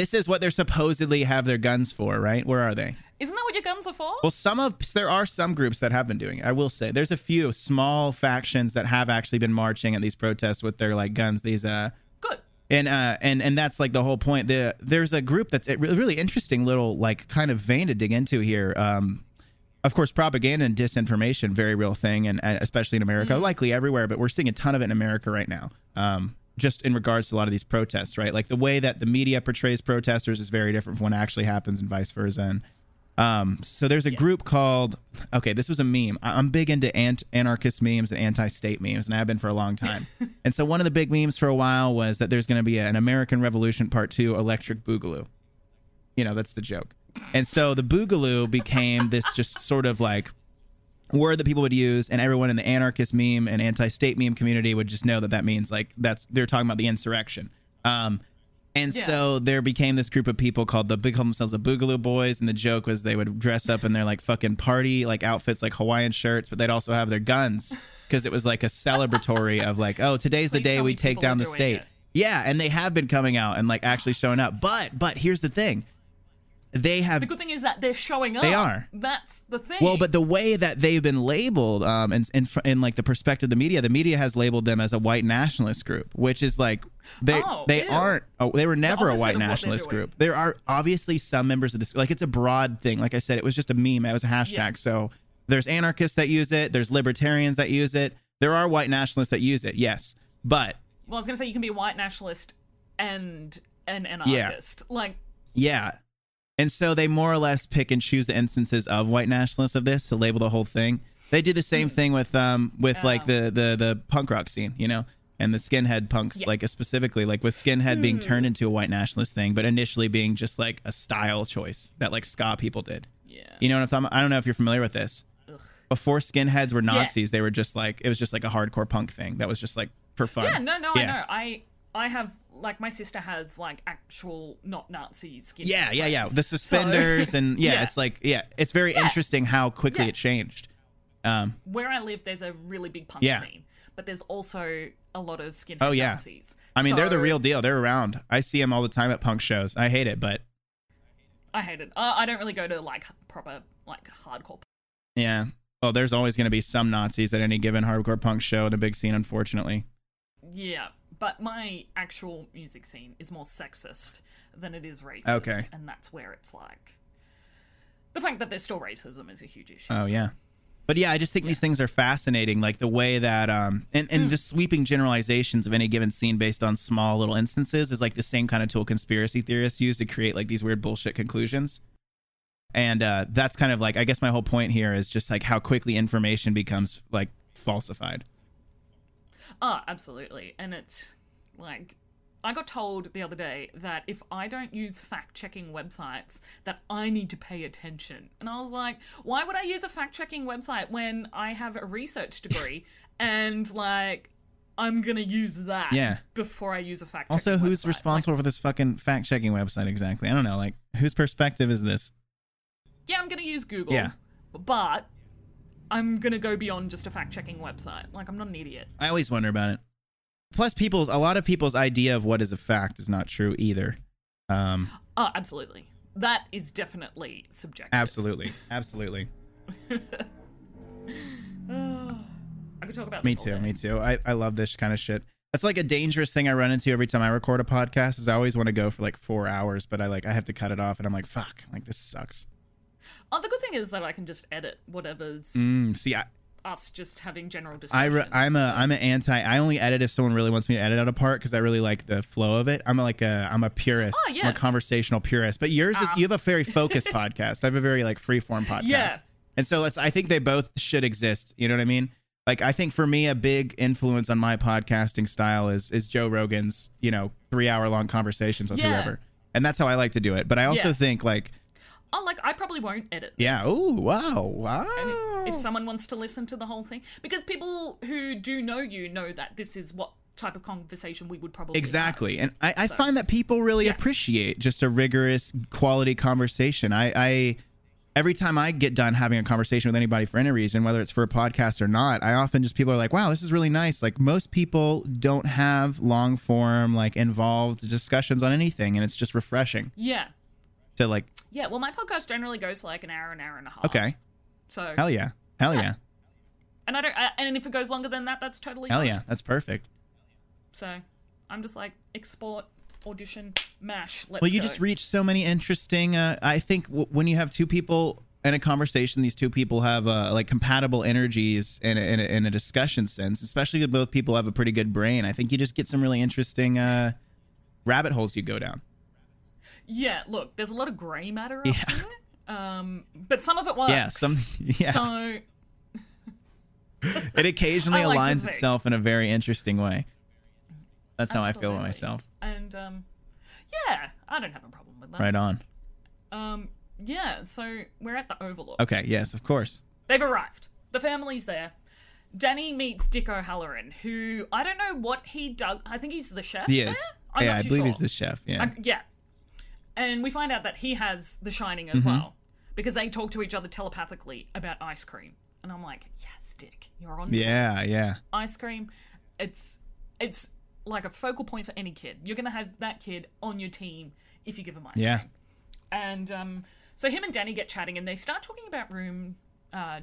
This is what they're supposedly have their guns for, right? Where are they? Isn't that what your guns are for? Well, some of there are some groups that have been doing it. I will say there's a few small factions that have actually been marching at these protests with their like guns. These uh good and uh and and that's like the whole point. The there's a group that's a really interesting little like kind of vein to dig into here. Um, Of course, propaganda and disinformation, very real thing, and uh, especially in America, mm. likely everywhere, but we're seeing a ton of it in America right now, um, just in regards to a lot of these protests, right? Like the way that the media portrays protesters is very different from when it actually happens and vice versa. And um, so there's a yeah. group called, okay, this was a meme. I- I'm big into ant- anarchist memes and anti-state memes, and I have been for a long time. And so one of the big memes for a while was that there's going to be a, an American Revolution Part Two Electric Boogaloo. You know, that's the joke. And so the Boogaloo became this just sort of like word that people would use, and everyone in the anarchist meme and anti-state meme community would just know that that means like that's they're talking about the insurrection. Um, and yeah. so there became this group of people called the they called themselves the Boogaloo Boys, and the joke was they would dress up in their like fucking party like outfits, like Hawaiian shirts, but they'd also have their guns because it was like a celebratory of like, oh, today's Please the day we take down the state. It. Yeah, and they have been coming out and like actually showing up. But but here's the thing. They have. The good thing is that they're showing up. They are. That's the thing. Well, but the way that they've been labeled, um, and in, in, in like the perspective of the media, the media has labeled them as a white nationalist group, which is like they oh, they ew. aren't. Oh, they were never a white nationalist group. There are obviously some members of this. Like it's a broad thing. Like I said, it was just a meme. It was a hashtag. Yeah. So there's anarchists that use it. There's libertarians that use it. There are white nationalists that use it. Yes, but well, I was gonna say you can be a white nationalist and an anarchist. Yeah. Like yeah. And so they more or less pick and choose the instances of white nationalists of this to label the whole thing. They do the same thing with um with oh. like the, the, the punk rock scene, you know, and the skinhead punks, yeah. like specifically like with skinhead being turned into a white nationalist thing, but initially being just like a style choice that like ska people did. Yeah, you know what I'm talking about? I don't know if you're familiar with this. Ugh. Before skinheads were Nazis, yeah. they were just like it was just like a hardcore punk thing that was just like for fun. Yeah, no, no, yeah. I know. I I have. Like, my sister has, like, actual not Nazi skin. Yeah, yeah, yeah. The suspenders so, and, yeah, yeah, it's like, yeah. It's very yeah. interesting how quickly yeah. it changed. Um, Where I live, there's a really big punk yeah. scene. But there's also a lot of skinhead oh, yeah. Nazis. I mean, so, they're the real deal. They're around. I see them all the time at punk shows. I hate it, but... I hate it. I, I don't really go to, like, proper, like, hardcore punk. Yeah. Well, there's always going to be some Nazis at any given hardcore punk show in a big scene, unfortunately. Yeah. But my actual music scene is more sexist than it is racist. Okay. And that's where it's like... the fact that there's still racism is a huge issue. Oh, yeah. But yeah, I just think yeah. these things are fascinating. Like the way that... Um, and and mm. the sweeping generalizations of any given scene based on small little instances is like the same kind of tool conspiracy theorists use to create like these weird bullshit conclusions. And uh, that's kind of like... I guess my whole point here is just like how quickly information becomes like falsified. Oh, absolutely. And it's like, I got told the other day that if I don't use fact-checking websites, that I need to pay attention. And I was like, why would I use a fact-checking website when I have a research degree and like, I'm going to use that yeah. before I use a fact-checking website? Also, who's website. responsible like, for this fucking fact-checking website exactly? I don't know. Like, whose perspective is this? Yeah, I'm going to use Google. Yeah. But... I'm going to go beyond just a fact-checking website. Like, I'm not an idiot. I always wonder about it. Plus, people's a lot of people's idea of what is a fact is not true either. Um, oh, absolutely. That is definitely subjective. Absolutely. Absolutely. oh, I could talk about me this too, all day. Me too. I, I love this kind of shit. That's like a dangerous thing I run into every time I record a podcast is I always want to go for like four hours, but I like I have to cut it off, and I'm like, fuck, like this sucks. Oh, the good thing is that I can just edit whatever's mm, see, I, us just having general discussion. I re, I'm a I'm an anti. I only edit if someone really wants me to edit out a part because I really like the flow of it. I'm a, like a I'm a purist. Oh, yeah. I'm a conversational purist. But yours uh. is you have a very focused podcast. I have a very like freeform podcast. Yeah. And so let's. I think they both should exist. You know what I mean? Like I think for me a big influence on my podcasting style is is Joe Rogan's you know three hour long conversations with yeah. whoever, and that's how I like to do it. But I also yeah. think like. Oh, like, I probably won't edit this. Yeah, ooh, wow, wow. And if someone wants to listen to the whole thing. Because people who do know you know that this is what type of conversation we would probably Exactly. have. And I, I so. find that people really yeah. appreciate just a rigorous, quality conversation. I, I, every time I get done having a conversation with anybody for any reason, whether it's for a podcast or not, I often just, people are like, wow, this is really nice. Like, most people don't have long-form, like, involved discussions on anything, and it's just refreshing. Yeah. To like yeah well my podcast generally goes for like an hour an hour and a half. Okay. So hell yeah hell yeah, yeah. and I don't I, and if it goes longer than that that's totally hell fine. Yeah that's perfect. So I'm just like export audition mash let's well you go. Just reach so many interesting uh I think w when you have two people in a conversation, these two people have uh like compatible energies in a, in, a, in a discussion sense, especially if both people have a pretty good brain. I think you just get some really interesting uh rabbit holes you go down. Yeah, look, there's a lot of grey matter up yeah. there, um, but some of it works. Yeah, some. Yeah. So it occasionally like aligns itself in a very interesting way. That's Absolutely. how I feel about myself. And um, yeah, I don't have a problem with that. Right on. Um, yeah, so we're at the Overlook. Okay. Yes, of course. They've arrived. The family's there. Danny meets Dick O'Halloran, who I don't know what he does. I think he's the chef. He is. There? Yeah, I believe sure. he's the chef. Yeah. I, yeah. And we find out that he has The Shining as mm-hmm. well, because they talk to each other telepathically about ice cream. And I'm like, yes, Dick, you're on. Yeah, it. yeah. Ice cream, it's it's like a focal point for any kid. You're going to have that kid on your team if you give him ice yeah. cream. And um, so him and Danny get chatting, and they start talking about room uh,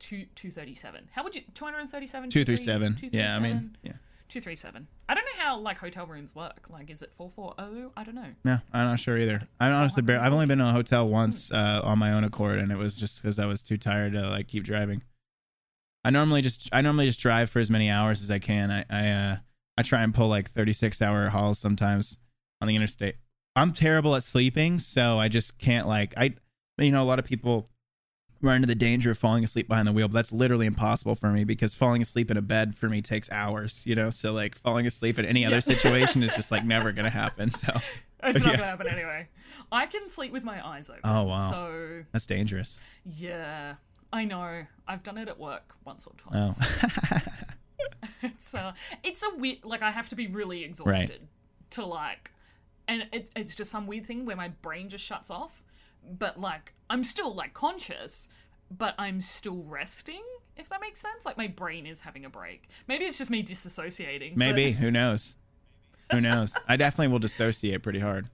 two, 237. How would you, two thirty-seven? two thirty-seven, yeah, I mean, yeah. two thirty-seven. I don't know how like hotel rooms work. Like, is it four forty? I don't know. No, I'm not sure either. I'm honestly barely, I've only been in a hotel once uh, on my own accord, and it was just because I was too tired to like keep driving. I normally just I normally just drive for as many hours as I can. I I, uh, I try and pull like thirty-six hour hauls sometimes on the interstate. I'm terrible at sleeping, so I just can't like I. You know, a lot of people run into the danger of falling asleep behind the wheel, but that's literally impossible for me because falling asleep in a bed for me takes hours, you know? So like falling asleep in any other yeah. situation is just like never going to happen. So it's not yeah. going to happen anyway. I can sleep with my eyes open. Oh, wow. So that's dangerous. Yeah, I know. I've done it at work once or twice. Oh. it's, uh, it's a weird, like I have to be really exhausted right. to like, and it, it's just some weird thing where my brain just shuts off. But like I'm still like conscious, but I'm still resting, if that makes sense. Like my brain is having a break. Maybe it's just me disassociating. Maybe. But... who knows? Who knows? I definitely will dissociate pretty hard.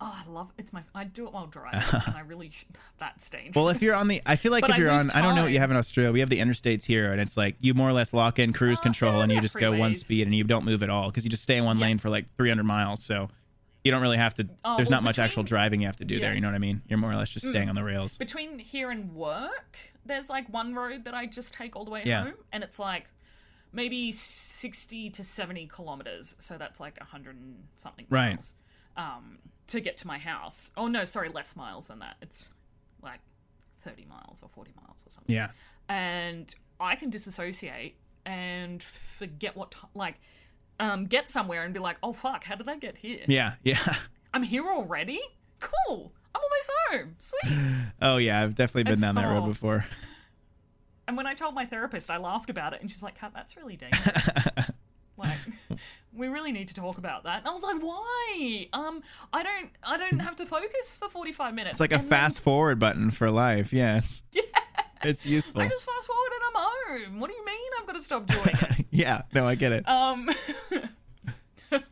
Oh, I love it's my I do it while driving, and I really that's dangerous. Well, if you're on the, I feel like but if I you're on, time. I don't know what you have in Australia. We have the interstates here, and it's like you more or less lock in cruise uh, control, yeah, and you just freeways. Go one speed, and you don't move at all because you just stay in one yeah. lane for like three hundred miles. So you don't really have to. Oh, there's well, not much between, actual driving you have to do yeah. there. You know what I mean? You're more or less just mm. staying on the rails. Between here and work, there's like one road that I just take all the way yeah. home, and it's like maybe sixty to seventy kilometers. So that's like a hundred and something right. miles. Um, to get to my house. Oh, no, sorry, less miles than that. It's like thirty miles or forty miles or something. Yeah. And I can disassociate and forget what, t- like, um, get somewhere and be like, oh, fuck, how did I get here? Yeah, yeah. I'm here already? Cool. I'm almost home. Sweet. Oh, yeah, I've definitely been it's, down that oh. road before. And when I told my therapist, I laughed about it, and she's like, oh, that's really dangerous. Like, we really need to talk about that. And I was like, why? Um, I don't I don't have to focus for forty-five minutes. It's like and a fast then... forward button for life. Yeah it's, yeah. it's useful. I just fast forward and I'm home. What do you mean I've got to stop doing it? Yeah. No, I get it. Um,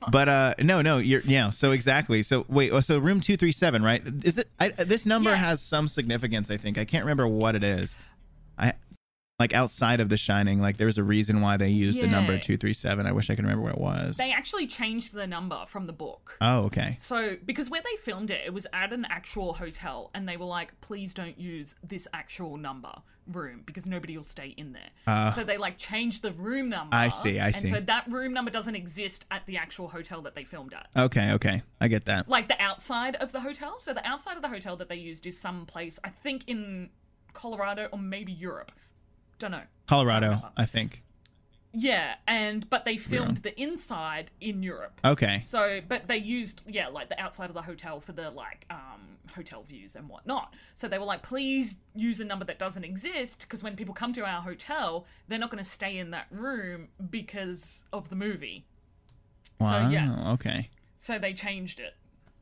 But, uh, no, no. You're, yeah, so exactly. So, wait. So, room two thirty-seven, right? Is that, I, this number yeah. has some significance, I think. I can't remember what it is. I... Like, outside of The Shining, like, there's a reason why they used yeah. the number two thirty-seven. I wish I could remember what it was. They actually changed the number from the book. Oh, okay. So, because where they filmed it, it was at an actual hotel, and they were like, please don't use this actual number room, because nobody will stay in there. Uh, so they, like, changed the room number. I see, I see. And so that room number doesn't exist at the actual hotel that they filmed at. Okay, okay. I get that. Like, the outside of the hotel. So the outside of the hotel that they used is some place, I think, in Colorado or maybe Europe. Don't know. Colorado, Colorado, I think. Yeah, and but they filmed yeah. the inside in Europe. Okay. So, but they used yeah, like the outside of the hotel for the like um hotel views and whatnot. So they were like, please use a number that doesn't exist, because when people come to our hotel, they're not going to stay in that room because of the movie. Wow. So, yeah. Okay. So they changed it,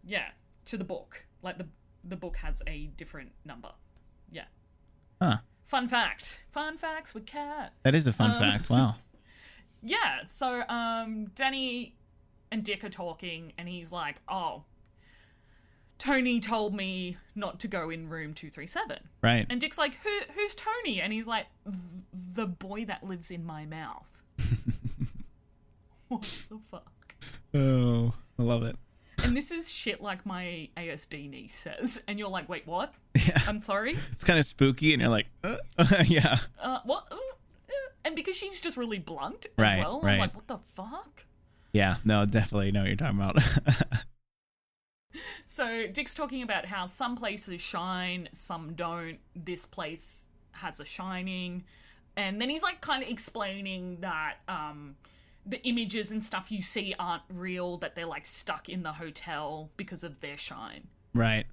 yeah, to the book. Like the the book has a different number. Yeah. Huh. Fun fact. Fun facts with Kat. That is a fun um, fact. Wow. Yeah. So um, Danny and Dick are talking, and he's like, oh, Tony told me not to go in room two thirty-seven. Right. And Dick's like, Who, who's Tony? And he's like, the boy that lives in my mouth. What the fuck? Oh, I love it. And this is shit like my A S D niece says. And you're like, wait, what? Yeah. I'm sorry? It's kind of spooky. And you're like, uh, uh, yeah. Uh, what? Uh, uh. And because she's just really blunt as right, well. Right. I'm like, what the fuck? Yeah, no, definitely know what you're talking about. So Dick's talking about how some places shine, some don't. This place has a shining. And then he's like kind of explaining that... Um, the images and stuff you see aren't real, that they're like stuck in the hotel because of their shine. Right,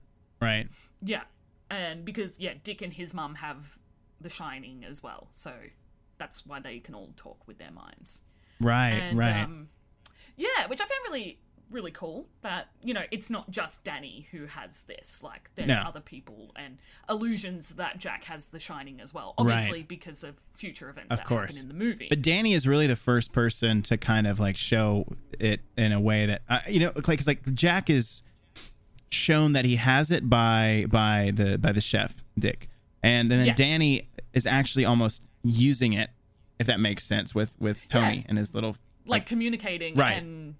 right. Yeah, and because, yeah, Dick and his mum have the shining as well. So that's why they can all talk with their minds. Right, and, right. Um, yeah, which I found really, really cool that, you know, it's not just Danny who has this. Like, there's no. other people and allusions that Jack has the shining as well, obviously right. because of future events of that course. Happen in the movie. But Danny is really the first person to kind of, like, show it in a way that, uh, you know, like, 'cause, like, Jack is shown that he has it by by the by the chef, Dick. And then yeah. Danny is actually almost using it, if that makes sense, with, with Tony yeah. and his little... Like, like communicating right. and...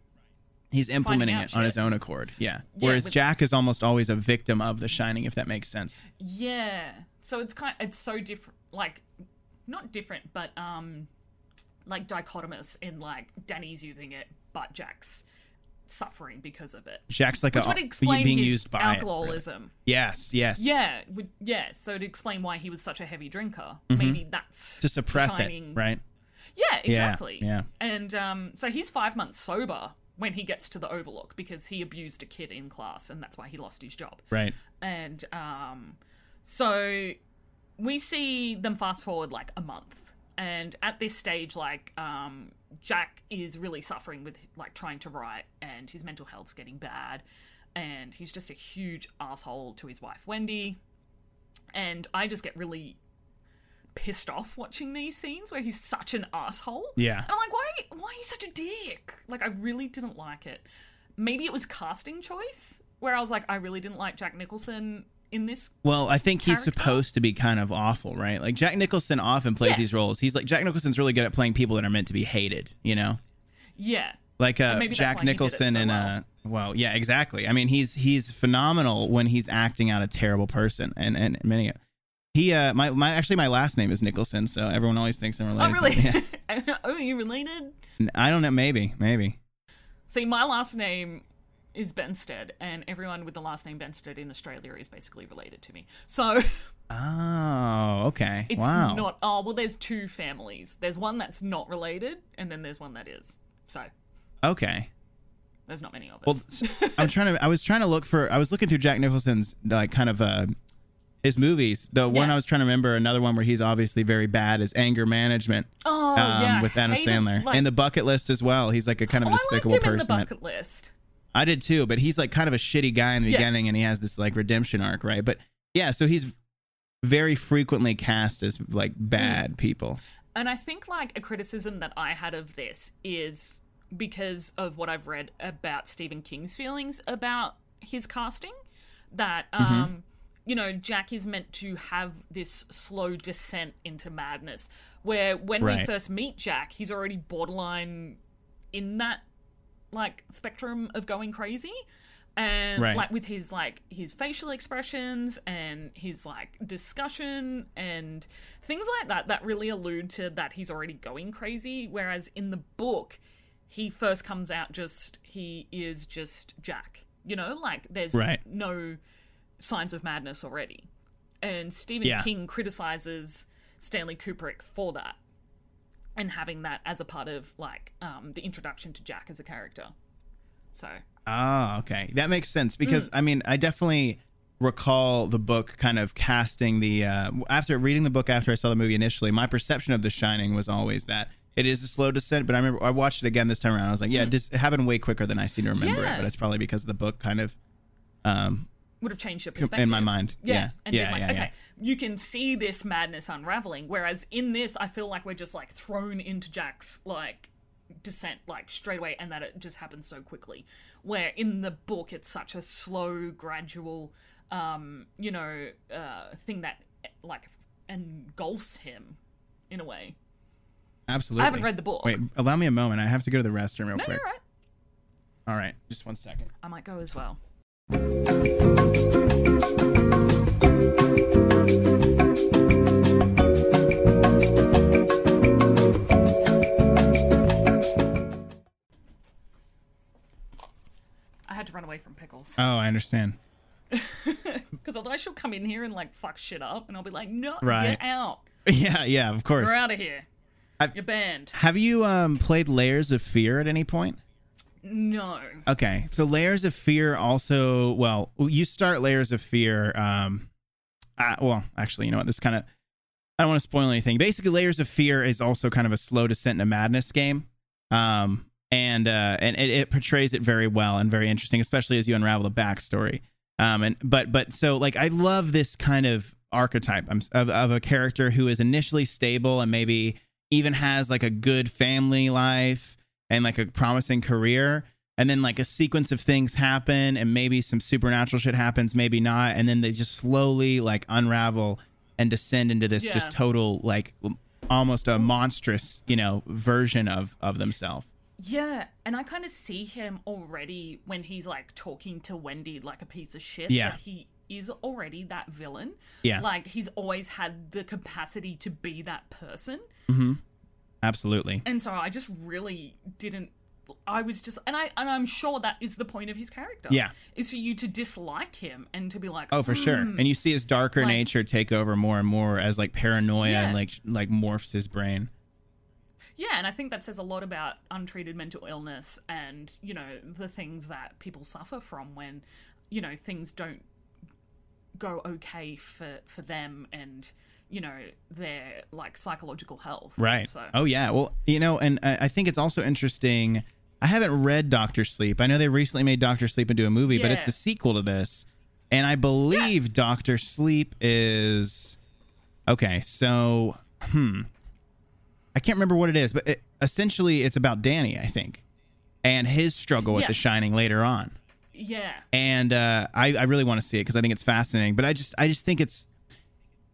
He's implementing it shit. On his own accord, yeah. yeah Whereas with, Jack is almost always a victim of the shining, if that makes sense. Yeah. So it's kind, it's so different, like, not different, but um, like dichotomous in like Danny's using it, but Jack's suffering because of it. Jack's like which a, would explain being his used by alcoholism. It, really. Yes. Yes. Yeah. Would, yeah. So to explain why he was such a heavy drinker, mm-hmm. maybe that's to suppress shining. It, right? Yeah. Exactly. Yeah, yeah. And um, so he's five months sober. When he gets to the Overlook, because he abused a kid in class, and that's why he lost his job. Right. And um, so we see them fast forward like a month, and at this stage, like um, Jack is really suffering with like trying to write, and his mental health's getting bad, and he's just a huge asshole to his wife Wendy. And I just get really pissed off watching these scenes where he's such an asshole. Yeah. And I'm like, why why are you such a dick? Like, I really didn't like it. Maybe it was casting choice. where I was like, I really didn't like Jack Nicholson in this. Well, I think character. He's supposed to be kind of awful, right? Like Jack Nicholson often plays yeah. these roles. He's like, Jack Nicholson's really good at playing people that are meant to be hated, you know? Yeah. Like uh, Jack Nicholson so and well. uh well, yeah, exactly. I mean, he's he's phenomenal when he's acting out a terrible person, and and many he uh my my actually my last name is Nicholson, so everyone always thinks I'm related. Oh, really? To yeah. Are you related? I don't know. Maybe, maybe. See, my last name is Benstead, and everyone with the last name Benstead in Australia is basically related to me. So. Oh, okay. It's wow. not. Oh, well, there's two families. There's one that's not related, and then there's one that is. So. Okay. There's not many of us. Well, I'm trying to. I was trying to look for. I was looking through Jack Nicholson's like kind of uh, his movies. The yeah. one I was trying to remember, another one where he's obviously very bad is Anger Management. Oh um, yeah, with Adam Sandler, like, and The Bucket List as well. He's like a kind of oh, despicable I liked him person. In The Bucket that, List. I did too, but he's like kind of a shitty guy in the yeah. beginning, and he has this like redemption arc, right? But yeah, so he's very frequently cast as like bad mm. people. And I think like a criticism that I had of this is. Because of what I've read about Stephen King's feelings about his casting, that, um, mm-hmm. you know, Jack is meant to have this slow descent into madness, where when right. we first meet Jack, he's already borderline in that, like, spectrum of going crazy. And, right. like, with his, like, his facial expressions and his, like, discussion and things like that, that really allude to that he's already going crazy, whereas in the book... He first comes out just, he is just Jack, you know, like there's right. no signs of madness already. And Stephen yeah. King criticizes Stanley Kubrick for that and having that as a part of like um, the introduction to Jack as a character. So. Oh, okay. That makes sense because mm. I mean, I definitely recall the book kind of casting the, uh, after reading the book, after I saw the movie initially, my perception of The Shining was always that. It is a slow descent, but I remember I watched it again this time around. I was like, yeah, mm. it happened way quicker than I seem to remember yeah. it, but it's probably because the book kind of... Um, would have changed your perspective. In my mind. Yeah. Yeah, and yeah, like, yeah, okay, yeah. You can see this madness unraveling, whereas in this, I feel like we're just, like, thrown into Jack's, like, descent, like, straight away, and that it just happens so quickly, where in the book, it's such a slow, gradual, um, you know, uh, thing that, like, engulfs him in a way. Absolutely. I haven't read the book. Wait, allow me a moment. I have to go to the restroom real no, quick. All right. All right. Just one second. I might go as well. I had to run away from Pickles. Oh, I understand. Because otherwise she'll come in here and like fuck shit up and I'll be like, no, right. get out. Yeah, yeah, of course. We're out of here. I've, You're banned. Have you um, played Layers of Fear at any point? No. Okay, so Layers of Fear also, well, you start Layers of Fear, um, I, well, actually, you know what, this kind of, I don't want to spoil anything. Basically, Layers of Fear is also kind of a slow descent into madness game, um, and uh, and it, it portrays it very well and very interesting, especially as you unravel the backstory. Um, and but but so, like, I love this kind of archetype of, of a character who is initially stable and maybe... even has like a good family life and like a promising career. And then like a sequence of things happen and maybe some supernatural shit happens, maybe not. And then they just slowly like unravel and descend into this yeah. just total, like almost a monstrous, you know, version of, of themselves. Yeah. And I kind of see him already when he's like talking to Wendy, like a piece of shit. Yeah. That he is already that villain. Yeah. Like he's always had the capacity to be that person. Mm-hmm. Absolutely. And so I just really didn't I was just and I and I'm sure that is the point of his character. Yeah. Is for you to dislike him and to be like oh for mm. sure. And you see his darker like, nature take over more and more as like paranoia yeah. and like like morphs his brain. Yeah, and I think that says a lot about untreated mental illness and, you know, the things that people suffer from when, you know, things don't go okay for, for them and you know, their, like, psychological health. Right. So. Oh, yeah. Well, you know, and I, I think it's also interesting. I haven't read Doctor Sleep. I know they recently made Doctor Sleep into a movie, yeah. but it's the sequel to this. And I believe yeah. Doctor Sleep is... Okay, so... Hmm. I can't remember what it is, but it, essentially it's about Danny, I think, and his struggle yes. with The Shining later on. Yeah. And uh, I, I really want to see it because I think it's fascinating. But I just I just think it's,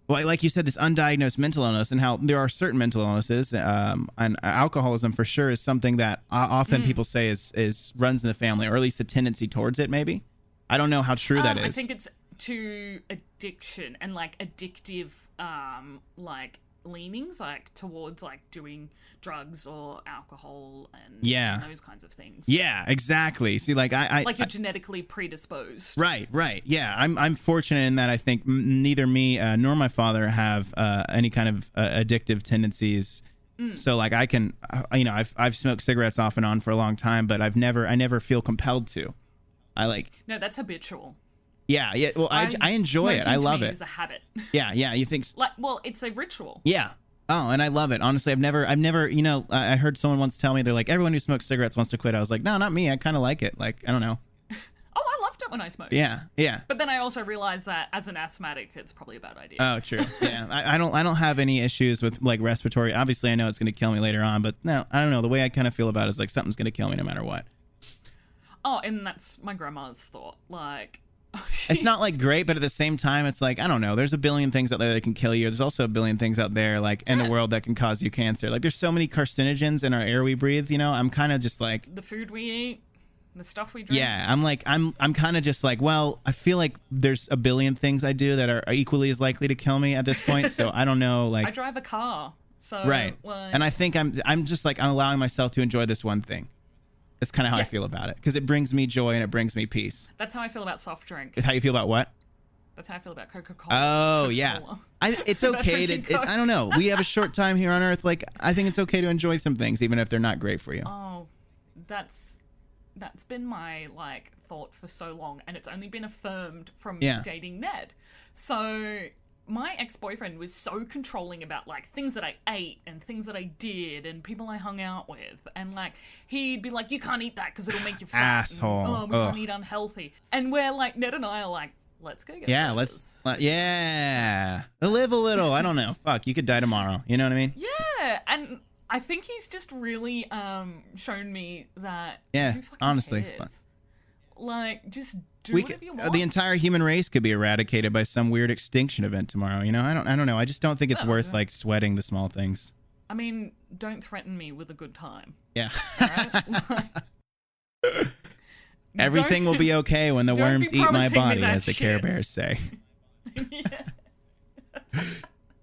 well, like you said, this undiagnosed mental illness and how there are certain mental illnesses. Um, and alcoholism for sure is something that often mm. people say is, is runs in the family, or at least the tendency towards it, maybe. I don't know how true um, that is. I think it's to addiction and like addictive um, like leanings, like towards like doing drugs or alcohol and yeah. those kinds of things. Yeah, exactly. See, like I, I like you're I, genetically predisposed. Right, right. Yeah, I'm I'm fortunate in that I think neither me uh, nor my father have uh, any kind of uh, addictive tendencies. Mm. So like I can, uh, you know, I've I've smoked cigarettes off and on for a long time, but I've never I never feel compelled to. I like no, that's habitual. Yeah, yeah. Well, I, I enjoy it. I love it. It's a habit. Yeah, yeah. You think? Like, well, it's a ritual. Yeah. Oh, and I love it. Honestly, I've never, I've never, you know, I heard someone once tell me they're like, everyone who smokes cigarettes wants to quit. I was like, no, not me. I kind of like it. Like, I don't know. Oh, I loved it when I smoked. Yeah, yeah. But then I also realized that as an asthmatic, it's probably a bad idea. Oh, true. Yeah, I, I don't, I don't have any issues with like respiratory. Obviously, I know it's going to kill me later on, but no, I don't know. The way I kind of feel about it is like something's going to kill me no matter what. Oh, and that's my grandma's thought. Like. It's not like great, but at the same time, it's like, I don't know. There's a billion things out there that can kill you. There's also a billion things out there like in yeah. the world that can cause you cancer. Like there's so many carcinogens in our air we breathe. You know, I'm kind of just like the food we eat, the stuff we drink. Yeah, I'm like I'm I'm kind of just like, well, I feel like there's a billion things I do that are equally as likely to kill me at this point. So I don't know. Like I drive a car, so right. Like... And I think I'm I'm just like I'm allowing myself to enjoy this one thing. That's kind of how yeah. I feel about it, because it brings me joy and it brings me peace. That's how I feel about soft drink. That's how you feel about what? That's how I feel about Coca-Cola. Oh, Coca-Cola. Yeah. I, it's okay to, it's, I don't know. We have a short time here on Earth. Like, I think it's okay to enjoy some things, even if they're not great for you. Oh, that's, that's been my, like, thought for so long. And it's only been affirmed from yeah. dating Ned. So... my ex-boyfriend was so controlling about, like, things that I ate and things that I did and people I hung out with. And, like, he'd be like, you can't eat that because it'll make you fat. Asshole. And, oh, we Ugh. can't eat unhealthy. And we're, like, Ned and I are like, let's go get Yeah, burgers. let's, yeah. Live a little. I don't know. Fuck, you could die tomorrow. You know what I mean? Yeah. And I think he's just really um, shown me that. Yeah, honestly. Like, just do we whatever could, you want. The entire human race could be eradicated by some weird extinction event tomorrow. You know, I don't, I don't know. I just don't think it's no, worth like sweating the small things. I mean, don't threaten me with a good time. Yeah. Right? Like, everything will be okay when the worms eat my body, as the shit. Care Bears say. Yeah.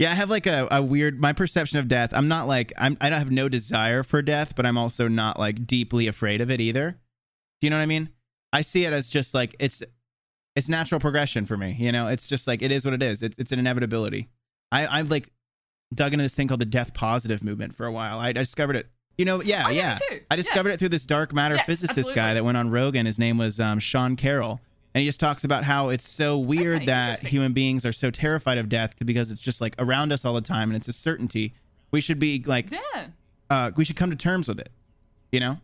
Yeah, I have like a, a weird, my perception of death. I'm not like I'm. I don't have no desire for death, but I'm also not like deeply afraid of it either. Do you know what I mean? I see it as just like it's it's natural progression for me. You know, it's just like it is what it is. It, it's an inevitability. I, I've like dug into this thing called the death positive movement for a while. I, I discovered it. You know, yeah, oh, yeah. yeah. I discovered yeah. it through this dark matter yes, physicist absolutely. guy that went on Rogan. His name was um, Sean Carroll. And he just talks about how it's so weird okay, that human beings are so terrified of death because it's just like around us all the time. And it's a certainty. We should be like, yeah. uh, we should come to terms with it, you know,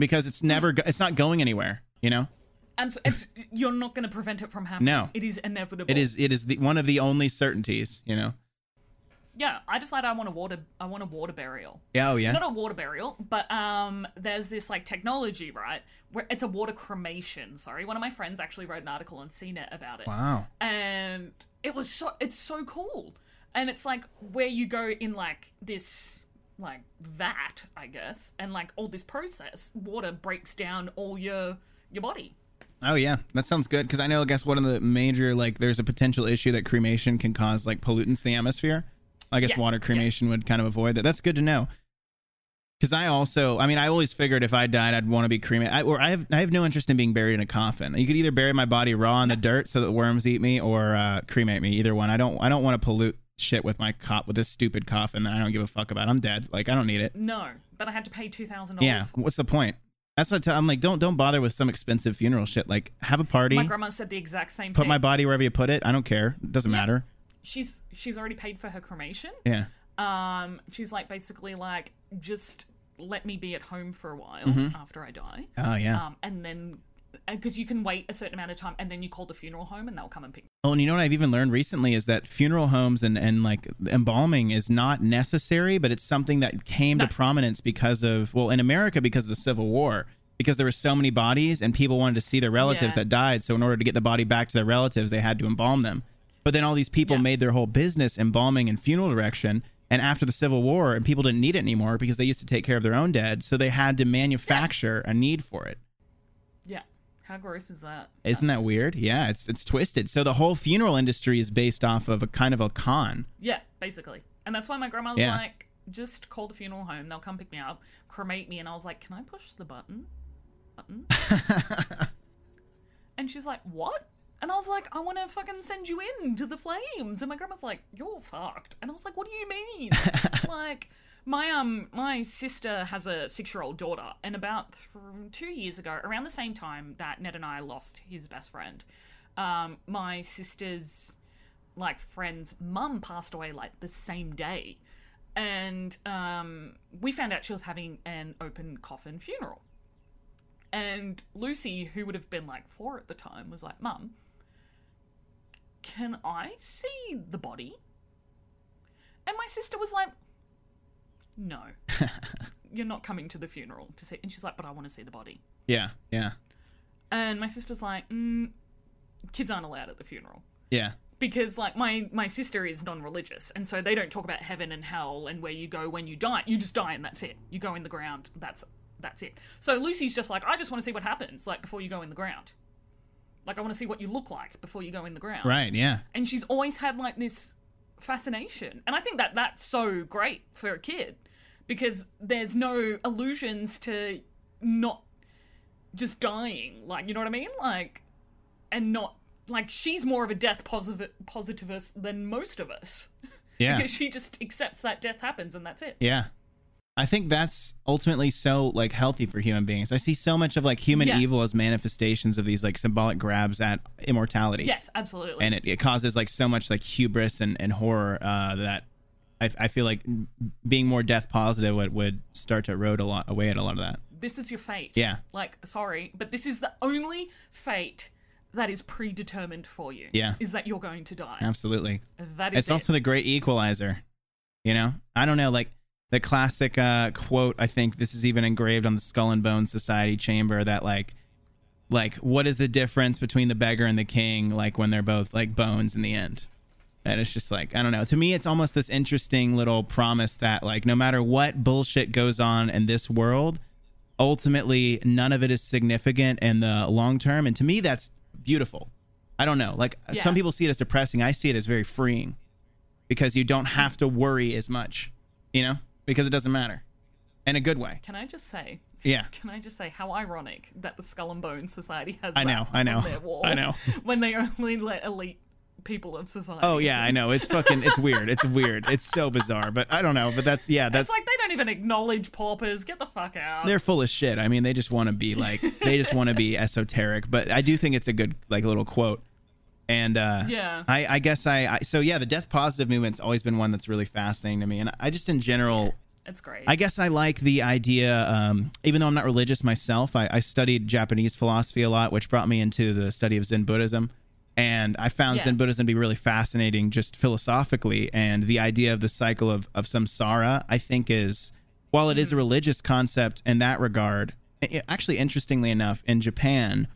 because it's never, go- it's not going anywhere. You know, and so it's, you're not going to prevent it from happening. No, it is inevitable. It is. It is the, one of the only certainties. You know. Yeah, I decided I want a water. I want a water burial. Yeah, oh yeah. Not a water burial, but um, there's this like technology, right? Where it's a water cremation. Sorry, one of my friends actually wrote an article on C net about it. Wow. And it was so. It's so cool, and it's like where you go in like this. Like that, I guess, and like all this process, water breaks down all your. your body. Oh yeah, that sounds good, because I know I guess one of the major like there's a potential issue that cremation can cause like pollutants in the atmosphere. I guess yeah, water cremation yeah. would kind of avoid that. That's good to know, because I also I mean I always figured if I died I'd want to be cremated. I, or I have I have no interest in being buried in a coffin. You could either bury my body raw in the dirt so that worms eat me, or uh, cremate me. Either one. I don't I don't want to pollute shit with my cop with this stupid coffin that I don't give a fuck about. I'm dead. Like I don't need it. No, but I had to pay two thousand dollars. Yeah, what's the point? That's what I tell, I'm like, don't don't bother with some expensive funeral shit. Like, have a party. My grandma said the exact same thing. Put my body wherever you put it. I don't care. It doesn't yeah. matter. She's she's already paid for her cremation. Yeah. Um. She's like basically like just let me be at home for a while mm-hmm. after I die. Oh yeah. Um. And then because you can wait a certain amount of time, and then you call the funeral home, and they'll come and pick. Oh, and you know what I've even learned recently is that funeral homes and and like embalming is not necessary, but it's something that came no. to prominence because of well in America because of the Civil War. because there were so many bodies and people wanted to see their relatives yeah. that died. So in order to get the body back to their relatives, they had to embalm them. But then all these people yeah. made their whole business embalming and funeral direction. And after the Civil War, and people didn't need it anymore because they used to take care of their own dead. So they had to manufacture yeah. a need for it. Yeah. How gross is that? Isn't that weird? Yeah, it's it's twisted. So the whole funeral industry is based off of a kind of a con. Yeah, basically. And that's why my grandma was yeah. like, just call the funeral home. They'll come pick me up, cremate me. And I was like, can I push the button? Button? And she's like, what? And I was like, I want to fucking send you in to the flames. And my grandma's like, you're fucked. And I was like, what do you mean? Like, my um my sister has a six-year-old daughter. And about th two years ago, around the same time that Ned and I lost his best friend, um, my sister's, like, friend's mum passed away, like, the same day. And um, we found out she was having an open coffin funeral. And Lucy, who would have been, like, four at the time, was like, Mum, can I see the body? And my sister was like, no, you're not coming to the funeral to see. And she's like, but I want to see the body. Yeah, yeah. And my sister's like, mm, kids aren't allowed at the funeral. Yeah. Because, like, my, my sister is non-religious, and so they don't talk about heaven and hell and where you go when you die. You just die and that's it. You go in the ground, that's that's it. So Lucy's just like, I just want to see what happens, like, before you go in the ground. Like, I want to see what you look like before you go in the ground. Right, yeah. And she's always had, like, this fascination. And I think that that's so great for a kid because there's no allusions to not just dying. Like, you know what I mean? Like, and not, like, she's more of a death positive, positivist than most of us. Yeah. Because she just accepts that death happens and that's it. Yeah. I think that's ultimately so, like, healthy for human beings. I see so much of, like, human yeah. evil as manifestations of these, like, symbolic grabs at immortality. Yes, absolutely. And it, it causes, like, so much, like, hubris and, and horror uh, that I, I feel like being more death positive would, would start to erode a lot, away at a lot of that. This is your fate. Yeah. Like, sorry, but this is the only fate that is predetermined for you. Yeah. Is that you're going to die. Absolutely. That is It's it. also the great equalizer, you know? I don't know, like... The classic uh, quote, I think this is even engraved on the Skull and Bones Society chamber, that like, like what is the difference between the beggar and the king, like when they're both like bones in the end? And it's just like, I don't know. To me, it's almost this interesting little promise that like no matter what bullshit goes on in this world, ultimately none of it is significant in the long term. And to me, that's beautiful. I don't know. Like yeah. some people see it as depressing. I see it as very freeing because you don't have to worry as much, you know? Because it doesn't matter. In a good way. Can I just say? Yeah. Can I just say how ironic that the Skull and Bone Society has I know, that I know, on their wall. I know. When they only let elite people of society. Oh, yeah, I know. It's fucking, it's weird. It's weird. It's so bizarre. But I don't know. But that's, yeah, that's. It's like they don't even acknowledge paupers. Get the fuck out. They're full of shit. I mean, they just want to be like, they just want to be esoteric. But I do think it's a good, like, little quote. And uh, yeah, I, I guess I, I so yeah, the death positive movement's always been one that's really fascinating to me, and I just in general, it's great. I guess I like the idea. Um, even though I'm not religious myself, I, I studied Japanese philosophy a lot, which brought me into the study of Zen Buddhism, and I found yeah. Zen Buddhism to be really fascinating, just philosophically, and the idea of the cycle of of samsara, I think, is while it mm-hmm. is a religious concept in that regard, it, actually, interestingly enough, in Japan.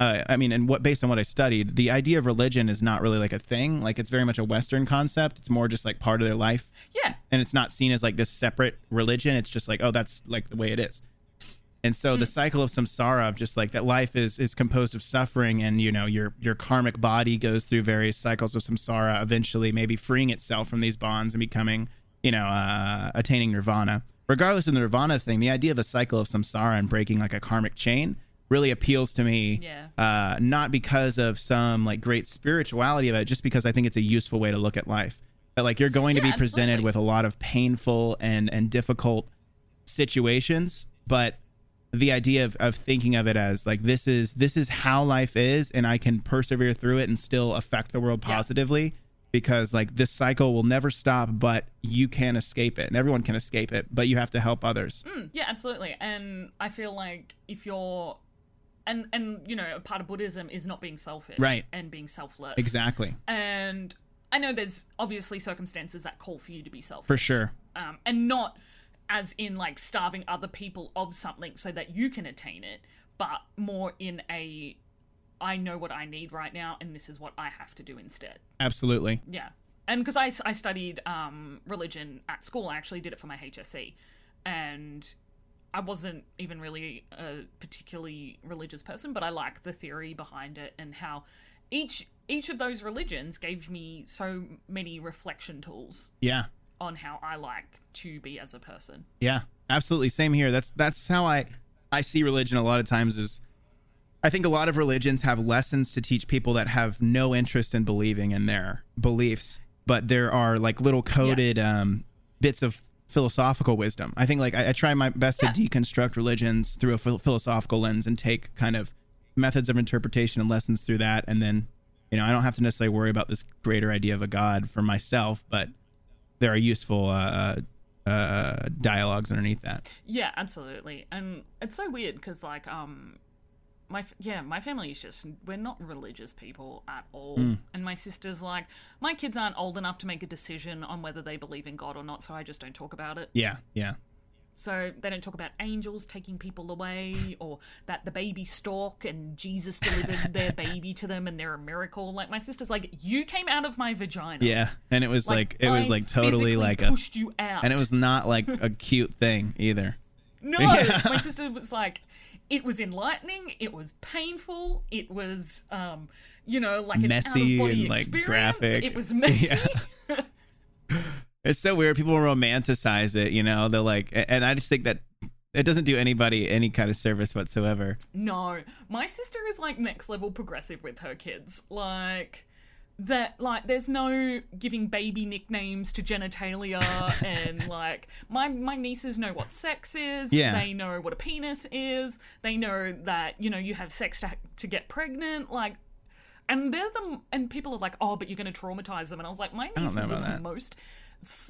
Uh, I mean, and what based on what I studied, the idea of religion is not really like a thing. Like it's very much a Western concept. It's more just like part of their life. Yeah. And it's not seen as like this separate religion. It's just like, oh, that's like the way it is. And so mm. the cycle of samsara, of just like that life is is composed of suffering, and you know your your karmic body goes through various cycles of samsara, eventually maybe freeing itself from these bonds and becoming, you know, uh, attaining nirvana. Regardless of the nirvana thing, the idea of a cycle of samsara and breaking like a karmic chain really appeals to me, yeah. uh, not because of some like great spirituality of it, just because I think it's a useful way to look at life. But like you're going yeah, to be absolutely. presented with a lot of painful and and difficult situations, but the idea of, of thinking of it as like this is this is how life is, and I can persevere through it and still affect the world positively yeah. because like this cycle will never stop, but you can escape it, and everyone can escape it, but you have to help others. Mm, yeah, absolutely. And I feel like if you're And, and you know, part of Buddhism is not being selfish right. and being selfless. Exactly. And I know there's obviously circumstances that call for you to be selfish. For sure. Um, and not as in like starving other people of something so that you can attain it, but more in a, I know what I need right now and this is what I have to do instead. Absolutely. Yeah. And because I, I studied um, religion at school, I actually did it for my H S E, and I wasn't even really a particularly religious person, but I liked the theory behind it and how each each of those religions gave me so many reflection tools. Yeah. On how I like to be as a person. Yeah, absolutely. Same here. That's that's how I I see religion a lot of times. Is I think a lot of religions have lessons to teach people that have no interest in believing in their beliefs, but there are like little coded yeah. um, bits of philosophical wisdom. I think like I, I try my best yeah. to deconstruct religions through a ph- philosophical lens and take kind of methods of interpretation and lessons through that. And then, you know, I don't have to necessarily worry about this greater idea of a God for myself, but there are useful uh, uh, dialogues underneath that. Yeah, absolutely. And it's so weird because like um, my yeah, my family is just, we're not religious people at all. Mm. And my sister's like, my kids aren't old enough to make a decision on whether they believe in God or not, so I just don't talk about it. Yeah, yeah. So they don't talk about angels taking people away or that the baby stalk and Jesus delivered their baby to them and they're a miracle. Like, my sister's like, you came out of my vagina. Yeah, and it was like, like it was like totally like a... pushed you out. And it was not like a cute thing either. No, yeah. My sister was like... It was enlightening. It was painful. It was, um, you know, like an messy out-of-body and like experience. Graphic. It was messy. Yeah. It's so weird. People romanticize it, you know. They're like, and I just think that it doesn't do anybody any kind of service whatsoever. No, my sister is like next level progressive with her kids. Like that, like there's no giving baby nicknames to genitalia, and like my my nieces know what sex is. Yeah. They know what a penis is. They know that, you know, you have sex to to get pregnant. Like, and they're the and people are like, oh, but you're going to traumatize them. And I was like, my nieces are the most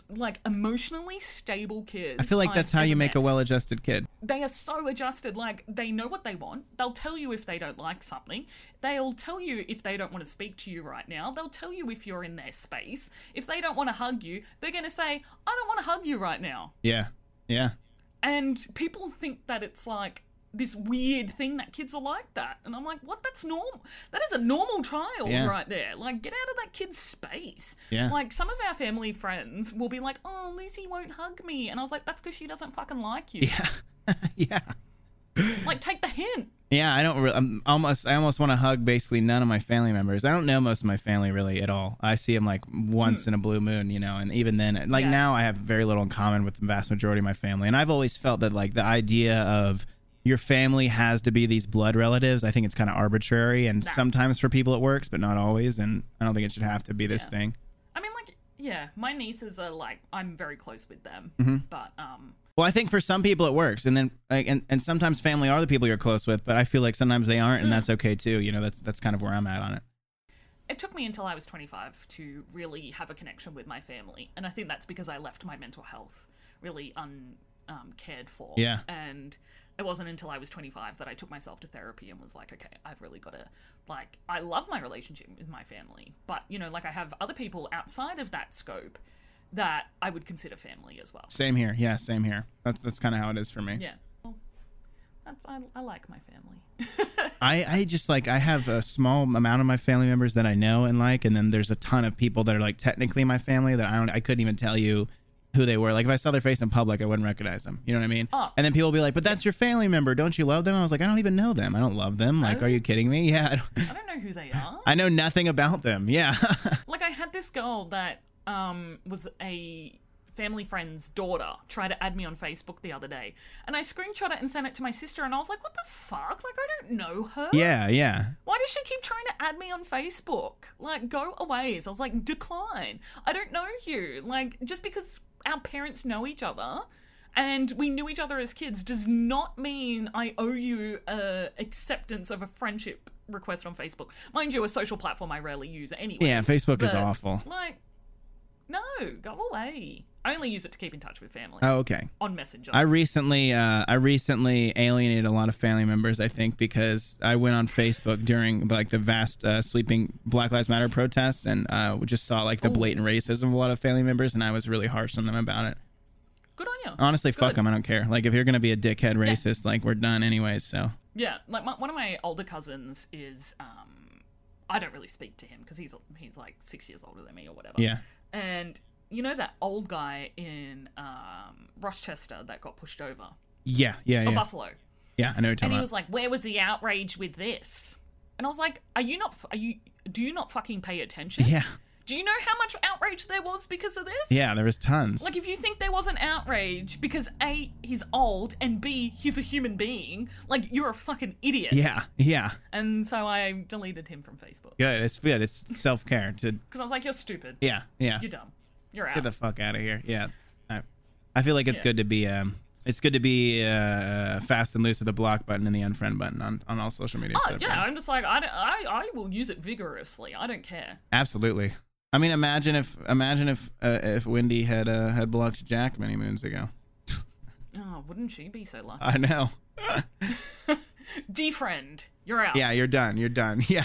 like emotionally stable kids. I feel like that's how you make a well-adjusted kid. They are so adjusted. Like, they know what they want. They'll tell you if they don't like something. They'll tell you if they don't want to speak to you right now. They'll tell you if you're in their space. If they don't want to hug you, they're going to say, I don't want to hug you right now. Yeah. Yeah. And people think that it's like this weird thing that kids are like that. And I'm like, what? That's normal. That is a normal child yeah. right there. Like, get out of that kid's space. Yeah. Like, some of our family friends will be like, oh, Lucy won't hug me. And I was like, that's because she doesn't fucking like you. Yeah. yeah. Like, take the hint. Yeah, I don't re- I'm almost, I almost want to hug basically none of my family members. I don't know most of my family really at all. I see them like once mm. in a blue moon, you know, and even then, like yeah. now I have very little in common with the vast majority of my family. And I've always felt that like the idea of your family has to be these blood relatives, I think it's kind of arbitrary, and nah. sometimes for people it works, but not always, and I don't think it should have to be this yeah. thing. I mean, like, yeah, my nieces are like, I'm very close with them, mm-hmm. but... um. Well, I think for some people it works, and then like, and, and sometimes family are the people you're close with, but I feel like sometimes they aren't, and mm. that's okay too, you know, that's that's kind of where I'm at on it. It took me until I was twenty-five to really have a connection with my family, and I think that's because I left my mental health really un um, cared for. Yeah. And... it wasn't until I was twenty-five that I took myself to therapy and was like, okay, I've really got to, like, I love my relationship with my family, but, you know, like, I have other people outside of that scope that I would consider family as well. Same here. Yeah, same here. That's that's kind of how it is for me. Yeah. Well, that's, I, I like my family. I, I just, like, I have a small amount of my family members that I know and like, and then there's a ton of people that are, like, technically my family that I don't, I couldn't even tell you who they were. Like, if I saw their face in public, I wouldn't recognize them. You know what I mean? Oh. And then people will be like, but that's your family member. Don't you love them? I was like, I don't even know them. I don't love them. Like, oh. Are you kidding me? Yeah. I don't, I don't know who they are. I know nothing about them. Yeah. Like, I had this girl that um, was a family friend's daughter try to add me on Facebook the other day. And I screenshot it and sent it to my sister. And I was like, what the fuck? Like, I don't know her. Yeah, yeah. Why does she keep trying to add me on Facebook? Like, go away. So I was like, decline. I don't know you. Like, just because... our parents know each other and we knew each other as kids does not mean I owe you a acceptance of a friendship request on Facebook. Mind you, a social platform I rarely use anyway. Yeah, Facebook is awful. Like, no, go away. I only use it to keep in touch with family. Oh, okay. On Messenger. I recently uh, I recently alienated a lot of family members, I think, because I went on Facebook during like the vast uh, sweeping Black Lives Matter protests, and uh, we just saw like the blatant Ooh. racism of a lot of family members, and I was really harsh on them about it. good on you. Honestly, good. Fuck them. I don't care. Like, if you're going to be a dickhead racist, yeah. like, we're done anyways, so. Yeah, like, my, one of my older cousins is, um, I don't really speak to him because he's, he's, like, six years older than me or whatever. Yeah. And you know that old guy in um, Rochester that got pushed over? Yeah, yeah, yeah. Or Buffalo. Yeah, I know what you're talking about. And he was like, where was the outrage with this? And I was like, are you not, are you, do you not fucking pay attention? Yeah. Do you know how much outrage there was because of this? Yeah, there was tons. Like, if you think there was an outrage because A, he's old, and B, he's a human being, like, you're a fucking idiot. Yeah, yeah. And so I deleted him from Facebook. Good, it's good. It's self-care. Because I was like, you're stupid. Yeah, yeah. You're dumb. You're out. Get the fuck out of here. Yeah. I, I feel like it's yeah. good to be, um, it's good to be uh, fast and loose with the block button and the unfriend button on, on all social media. Oh, stuff, yeah. Right? I'm just like, I, I, I will use it vigorously. I don't care. Absolutely. I mean, imagine if imagine if uh, if Wendy had uh, had blocked Jack many moons ago. Oh, wouldn't she be so lucky? I know. Defriend, you're out. Yeah, you're done. You're done. Yeah.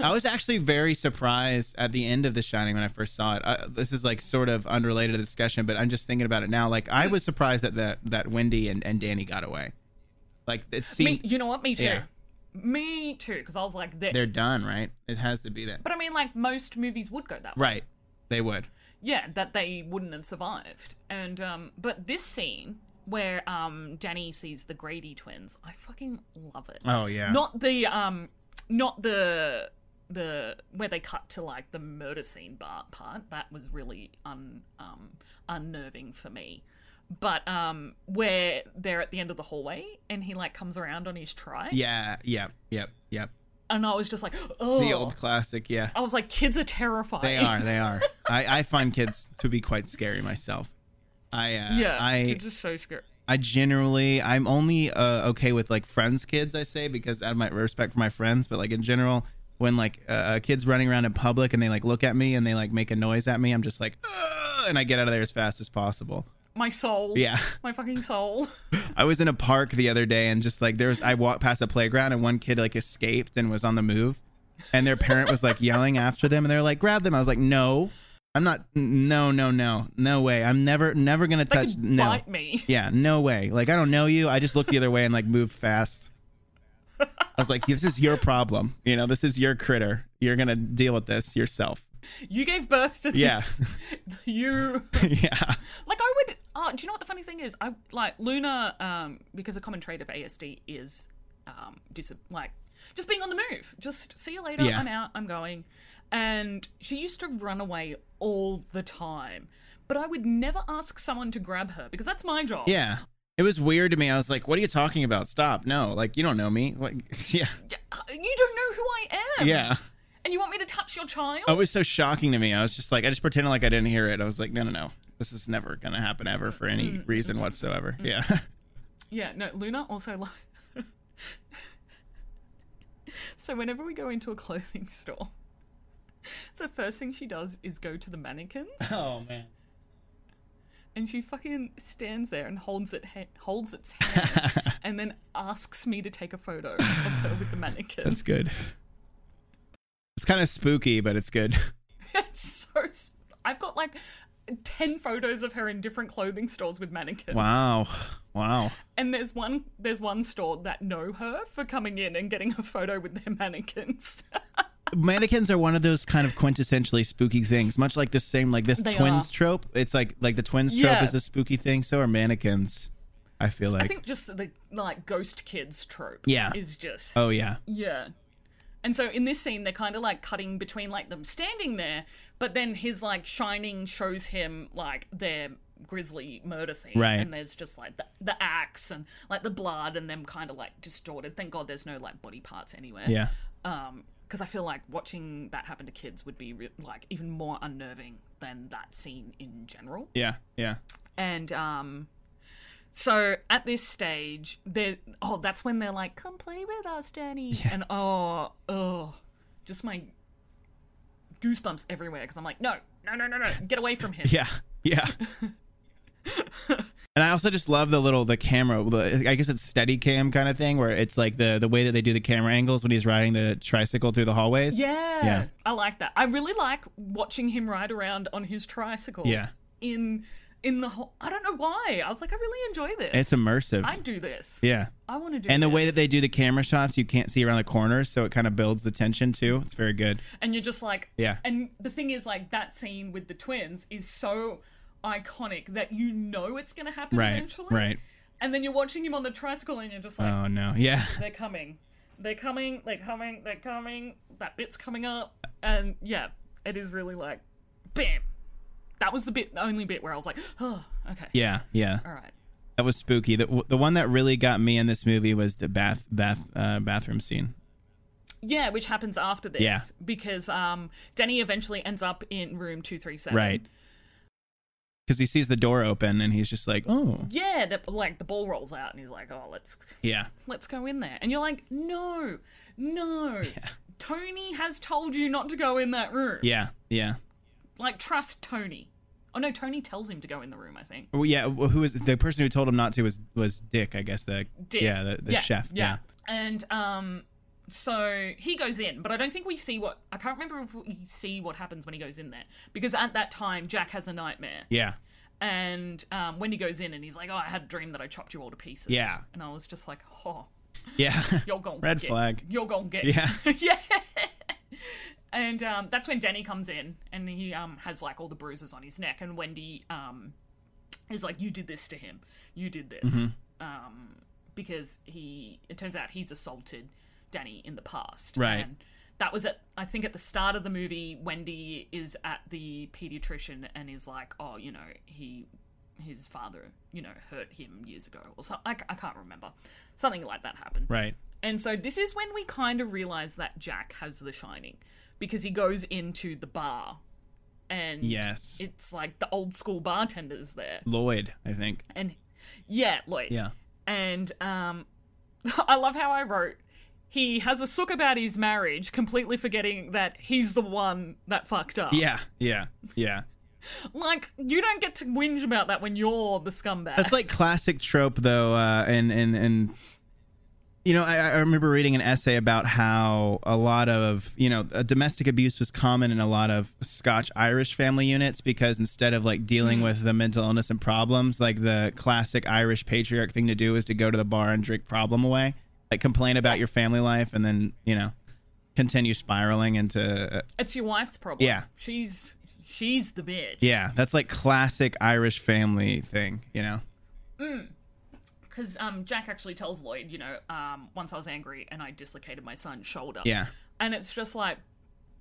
I was actually very surprised at the end of The Shining when I first saw it. I, this is like sort of unrelated to the discussion, but I'm just thinking about it now. Like, I was surprised that that, that Wendy and, and Danny got away. Like, it seemed. Me, you know what? Me too. Yeah. Me too, because I was like, they're, they're done, right? It has to be that. But I mean, like, most movies would go that way. Right, they would. Yeah, that they wouldn't have survived. And um, but this scene where um Danny sees the Grady twins, I fucking love it. Oh yeah. Not the um, not the the where they cut to like the murder scene part. That was really un um unnerving for me. But um, where they're at the end of the hallway and he, like, comes around on his trike. Yeah, yeah, yep, yep. And I was just like, oh. The old classic, yeah. I was like, kids are terrifying. They are, they are. I, I find kids to be quite scary myself. I uh, Yeah, I, they're just so scary. I generally, I'm only uh, okay with, like, friends' kids, I say, because out of my respect for my friends. But, like, in general, when, like, uh, a kid's running around in public and they, like, look at me and they, like, make a noise at me, I'm just like, ugh! And I get out of there as fast as possible. My soul. Yeah. My fucking soul. I was in a park the other day and just like there was, I walked past a playground and one kid like escaped and was on the move and their parent was like yelling after them and they're like, grab them. I was like, no, I'm not. No, no, no, no way. I'm never, never going to touch. Could no. Bite me. Yeah. No way. Like, I don't know you. I just looked the other way and like moved fast. I was like, this is your problem. You know, this is your critter. You're going to deal with this yourself. You gave birth to this. Yeah. You. Yeah. Like I would. Oh, do you know what the funny thing is? I like Luna um, because a common trait of A S D is um, dis- like just being on the move. Just see you later. Yeah. I'm out. I'm going. And she used to run away all the time, but I would never ask someone to grab her because that's my job. Yeah. It was weird to me. I was like, what are you talking about? Stop. No. Like, you don't know me. Like, yeah. You don't know who I am. Yeah. And you want me to touch your child? Oh, it was so shocking to me. I was just like, I just pretended like I didn't hear it. I was like, no, no, no. This is never going to happen ever for any mm-hmm. reason mm-hmm. whatsoever. Mm-hmm. Yeah. Yeah, no, Luna also like... So whenever we go into a clothing store, the first thing she does is go to the mannequins. Oh, man. And she fucking stands there and holds it, ha- holds its hand and then asks me to take a photo of her with the mannequin. That's good. It's kind of spooky, but it's good. It's so sp- I've got like ten photos of her in different clothing stores with mannequins. Wow, wow. And there's one, there's one store that know her for coming in and getting a photo with their mannequins. Mannequins are one of those kind of quintessentially spooky things, much like the same like this they twins are. trope. It's like like the twins yeah. trope is a spooky thing. So are mannequins. I feel like I think just the like ghost kids trope. Yeah, is just oh yeah yeah. And so in this scene, they're kind of like cutting between like them standing there, but then his like shining shows him like their grisly murder scene. Right. And there's just like the, the axe and like the blood and them kind of like distorted. Thank God there's no like body parts anywhere. Yeah. Um, because I feel like watching that happen to kids would be re- like even more unnerving than that scene in general. Yeah. Yeah. And, um... so at this stage, they're oh, that's when they're like, "Come play with us, Danny," yeah. and oh, oh, just my goosebumps everywhere because I'm like, no, no, no, no, no, get away from him. Yeah, yeah. And I also just love the little the camera. The, I guess it's steady cam kind of thing where it's like the the way that they do the camera angles when he's riding the tricycle through the hallways. Yeah, yeah. I like that. I really like watching him ride around on his tricycle. Yeah. In in the whole, I don't know why. I was like, I really enjoy this. It's immersive. I do this. Yeah. I want to do this. And the this. way that they do the camera shots, you can't see around the corners, so it kind of builds the tension too. It's very good. And you're just like, yeah. And the thing is, like, that scene with the twins is so iconic that you know it's going to happen right, eventually. Right. And then you're watching him on the tricycle and you're just like, oh no. Yeah. They're coming. They're coming. They're coming. They're coming. That bit's coming up. And yeah, it is really like, bam. That was the bit, the only bit where I was like, oh, okay. Yeah, yeah. All right. That was spooky. The the one that really got me in this movie was the bath bath uh, bathroom scene. Yeah, which happens after this. Yeah. Because um, Danny eventually ends up in room two thirty-seven. Right. Because he sees the door open and he's just like, oh. Yeah, the, like the ball rolls out and he's like, oh, let's, yeah. let's go in there. And you're like, no, no. Yeah. Tony has told you not to go in that room. Yeah, yeah. Like, trust Tony. Oh, no, Tony tells him to go in the room, I think. Well, yeah, well, who was the person who told him not to was, was Dick, I guess. The, Dick. Yeah, the, the yeah, chef. Yeah. yeah. And um, so he goes in, but I don't think we see what... I can't remember if we see what happens when he goes in there. Because at that time, Jack has a nightmare. Yeah. And um, Wendy goes in and he's like, oh, I had a dream that I chopped you all to pieces. Yeah. And I was just like, oh. Yeah. You're gonna Red get, flag. You're gonna get. Yeah. yeah. And um, that's when Danny comes in and he um, has, like, all the bruises on his neck. And Wendy um, is like, you did this to him. You did this. Mm-hmm. um, because he, it turns out he's assaulted Danny in the past. Right. And that was at, I think, at the start of the movie, Wendy is at the pediatrician and is like, oh, you know, he, his father, you know, hurt him years ago. Or so, I, I can't remember. Something like that happened. Right. And so this is when we kind of realize that Jack has the shining. Because he goes into the bar and yes. it's like the old school bartenders there. Lloyd, I think. And yeah, Lloyd. Yeah. And um, I love how I wrote, he has a sook about his marriage, completely forgetting that he's the one that fucked up. Yeah, yeah, yeah. Like, you don't get to whinge about that when you're the scumbag. That's like classic trope, though, uh, and... and, and... You know, I, I remember reading an essay about how a lot of, you know, domestic abuse was common in a lot of Scotch-Irish family units because instead of, like, dealing mm. with the mental illness and problems, like, the classic Irish patriarch thing to do is to go to the bar and drink problem away. Like, complain about your family life and then, you know, continue spiraling into... Uh, it's your wife's problem. Yeah. She's, she's the bitch. Yeah, that's, like, classic Irish family thing, you know? Mm. Because um, Jack actually tells Lloyd, you know, um, once I was angry and I dislocated my son's shoulder. Yeah. And it's just like...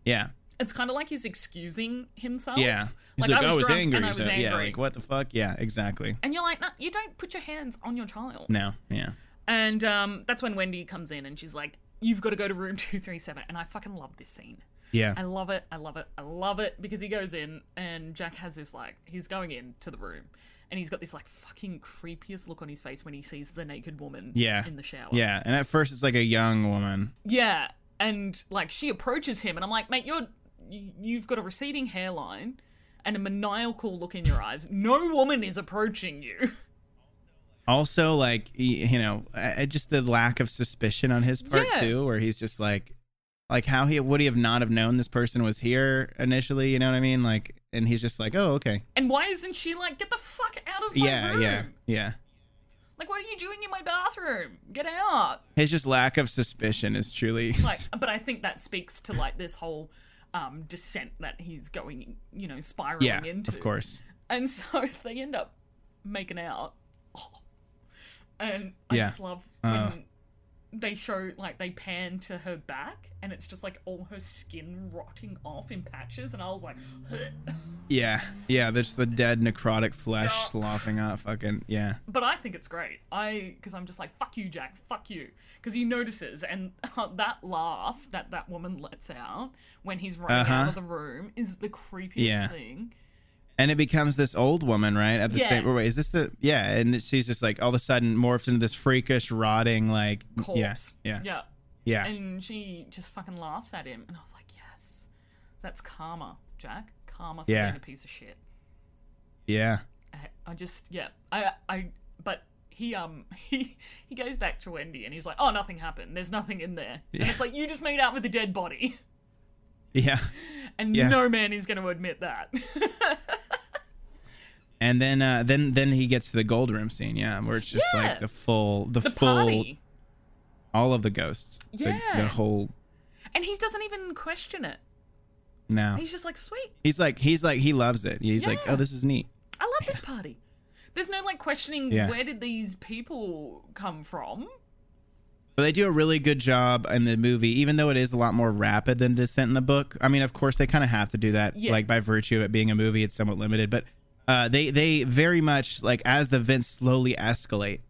Yeah. It's kind of like he's excusing himself. Yeah. He's like, like I, was I was drunk angry. And I was so, angry. Yeah, like, what the fuck? Yeah, exactly. And you're like, no, you don't put your hands on your child. No, yeah. And um, that's when Wendy comes in and she's like, you've got to go to room two thirty-seven. And I fucking love this scene. Yeah. I love it. I love it. I love it. Because he goes in and Jack has this, like, he's going into the room. And he's got this, like, fucking creepiest look on his face when he sees the naked woman yeah. in the shower. Yeah, and at first it's, like, a young woman. Yeah, and, like, she approaches him, and I'm like, mate, you're, you've got a receding hairline and a maniacal look in your eyes. No woman is approaching you. Also, like, you know, just the lack of suspicion on his part, yeah. too, where he's just, like, like, how he would he have not have known this person was here initially, you know what I mean? Like... And he's just like, oh, okay. And why isn't she like, get the fuck out of my yeah, room? Yeah, yeah, yeah. Like, what are you doing in my bathroom? Get out. His just lack of suspicion is truly... like, but I think that speaks to, like, this whole um, descent that he's going, you know, spiraling yeah, into. Yeah, of course. And so they end up making out. Oh. And I yeah. just love when uh. they show, like, they pan to her back. And it's just like all her skin rotting off in patches. And I was like, ugh. Yeah. Yeah. There's the dead necrotic flesh yeah. sloughing up. Fucking, yeah. But I think it's great. I, because I'm just like, fuck you, Jack. Fuck you. Because he notices. And uh, that laugh that that woman lets out when he's running uh-huh. out of the room is the creepiest yeah. thing. And it becomes this old woman, right? At the yeah. same way. Is this the, yeah. And she's just like all of a sudden morphs into this freakish, rotting, like, corpse. Yeah. Yeah. Yeah. Yeah. And she just fucking laughs at him. And I was like, yes, that's karma, Jack. Karma for yeah. being a piece of shit. Yeah. I, I just, yeah. I, I, but he, um, he, he goes back to Wendy and he's like, oh, nothing happened. There's nothing in there. Yeah. And it's like, you just made out with a dead body. Yeah. And yeah. no man is going to admit that. And then uh, then then he gets to the gold room scene, yeah, where it's just yeah. like the full the, the full party. All of the ghosts. Yeah. The, the whole And he doesn't even question it. No. He's just like, sweet. He's like he's like he loves it. He's yeah. like, oh, this is neat. I love yeah. this party. There's no like questioning yeah. where did these people come from? But they do a really good job in the movie, even though it is a lot more rapid than Descent in the book. I mean, of course, they kind of have to do that, yeah. like by virtue of it being a movie, it's somewhat limited. But uh, they they very much like as the events slowly escalate,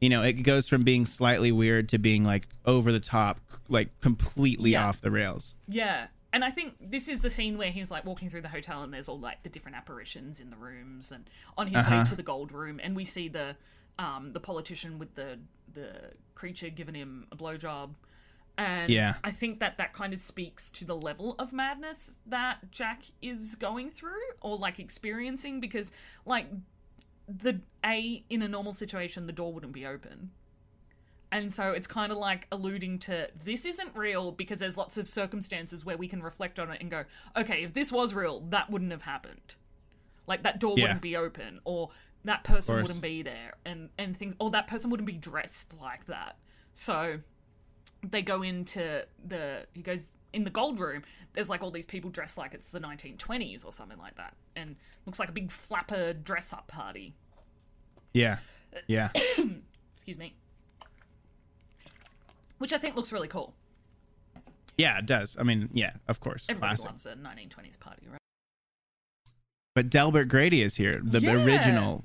you know, it goes from being slightly weird to being like over the top, like completely yeah. off the rails. Yeah. And I think this is the scene where he's like walking through the hotel and there's all like the different apparitions in the rooms and on his uh-huh. way to the gold room. And we see the um, the politician with the... the creature giving him a blowjob. And yeah. I think that that kind of speaks to the level of madness that Jack is going through or like experiencing, because like the a in a normal situation the door wouldn't be open, and so it's kind of like alluding to this isn't real, because there's lots of circumstances where we can reflect on it and go, okay, if this was real, that wouldn't have happened, like that door yeah. wouldn't be open, or that person wouldn't be there, and, and things, or that person wouldn't be dressed like that. So they go into the, he goes in the gold room, there's like all these people dressed like it's the nineteen twenties or something like that, and looks like a big flapper dress up party. Yeah. Yeah. Excuse me. Which I think looks really cool. Yeah, it does. I mean, yeah, of course. Everybody classic. Loves a nineteen twenties party, right? But Delbert Grady is here, the yeah. original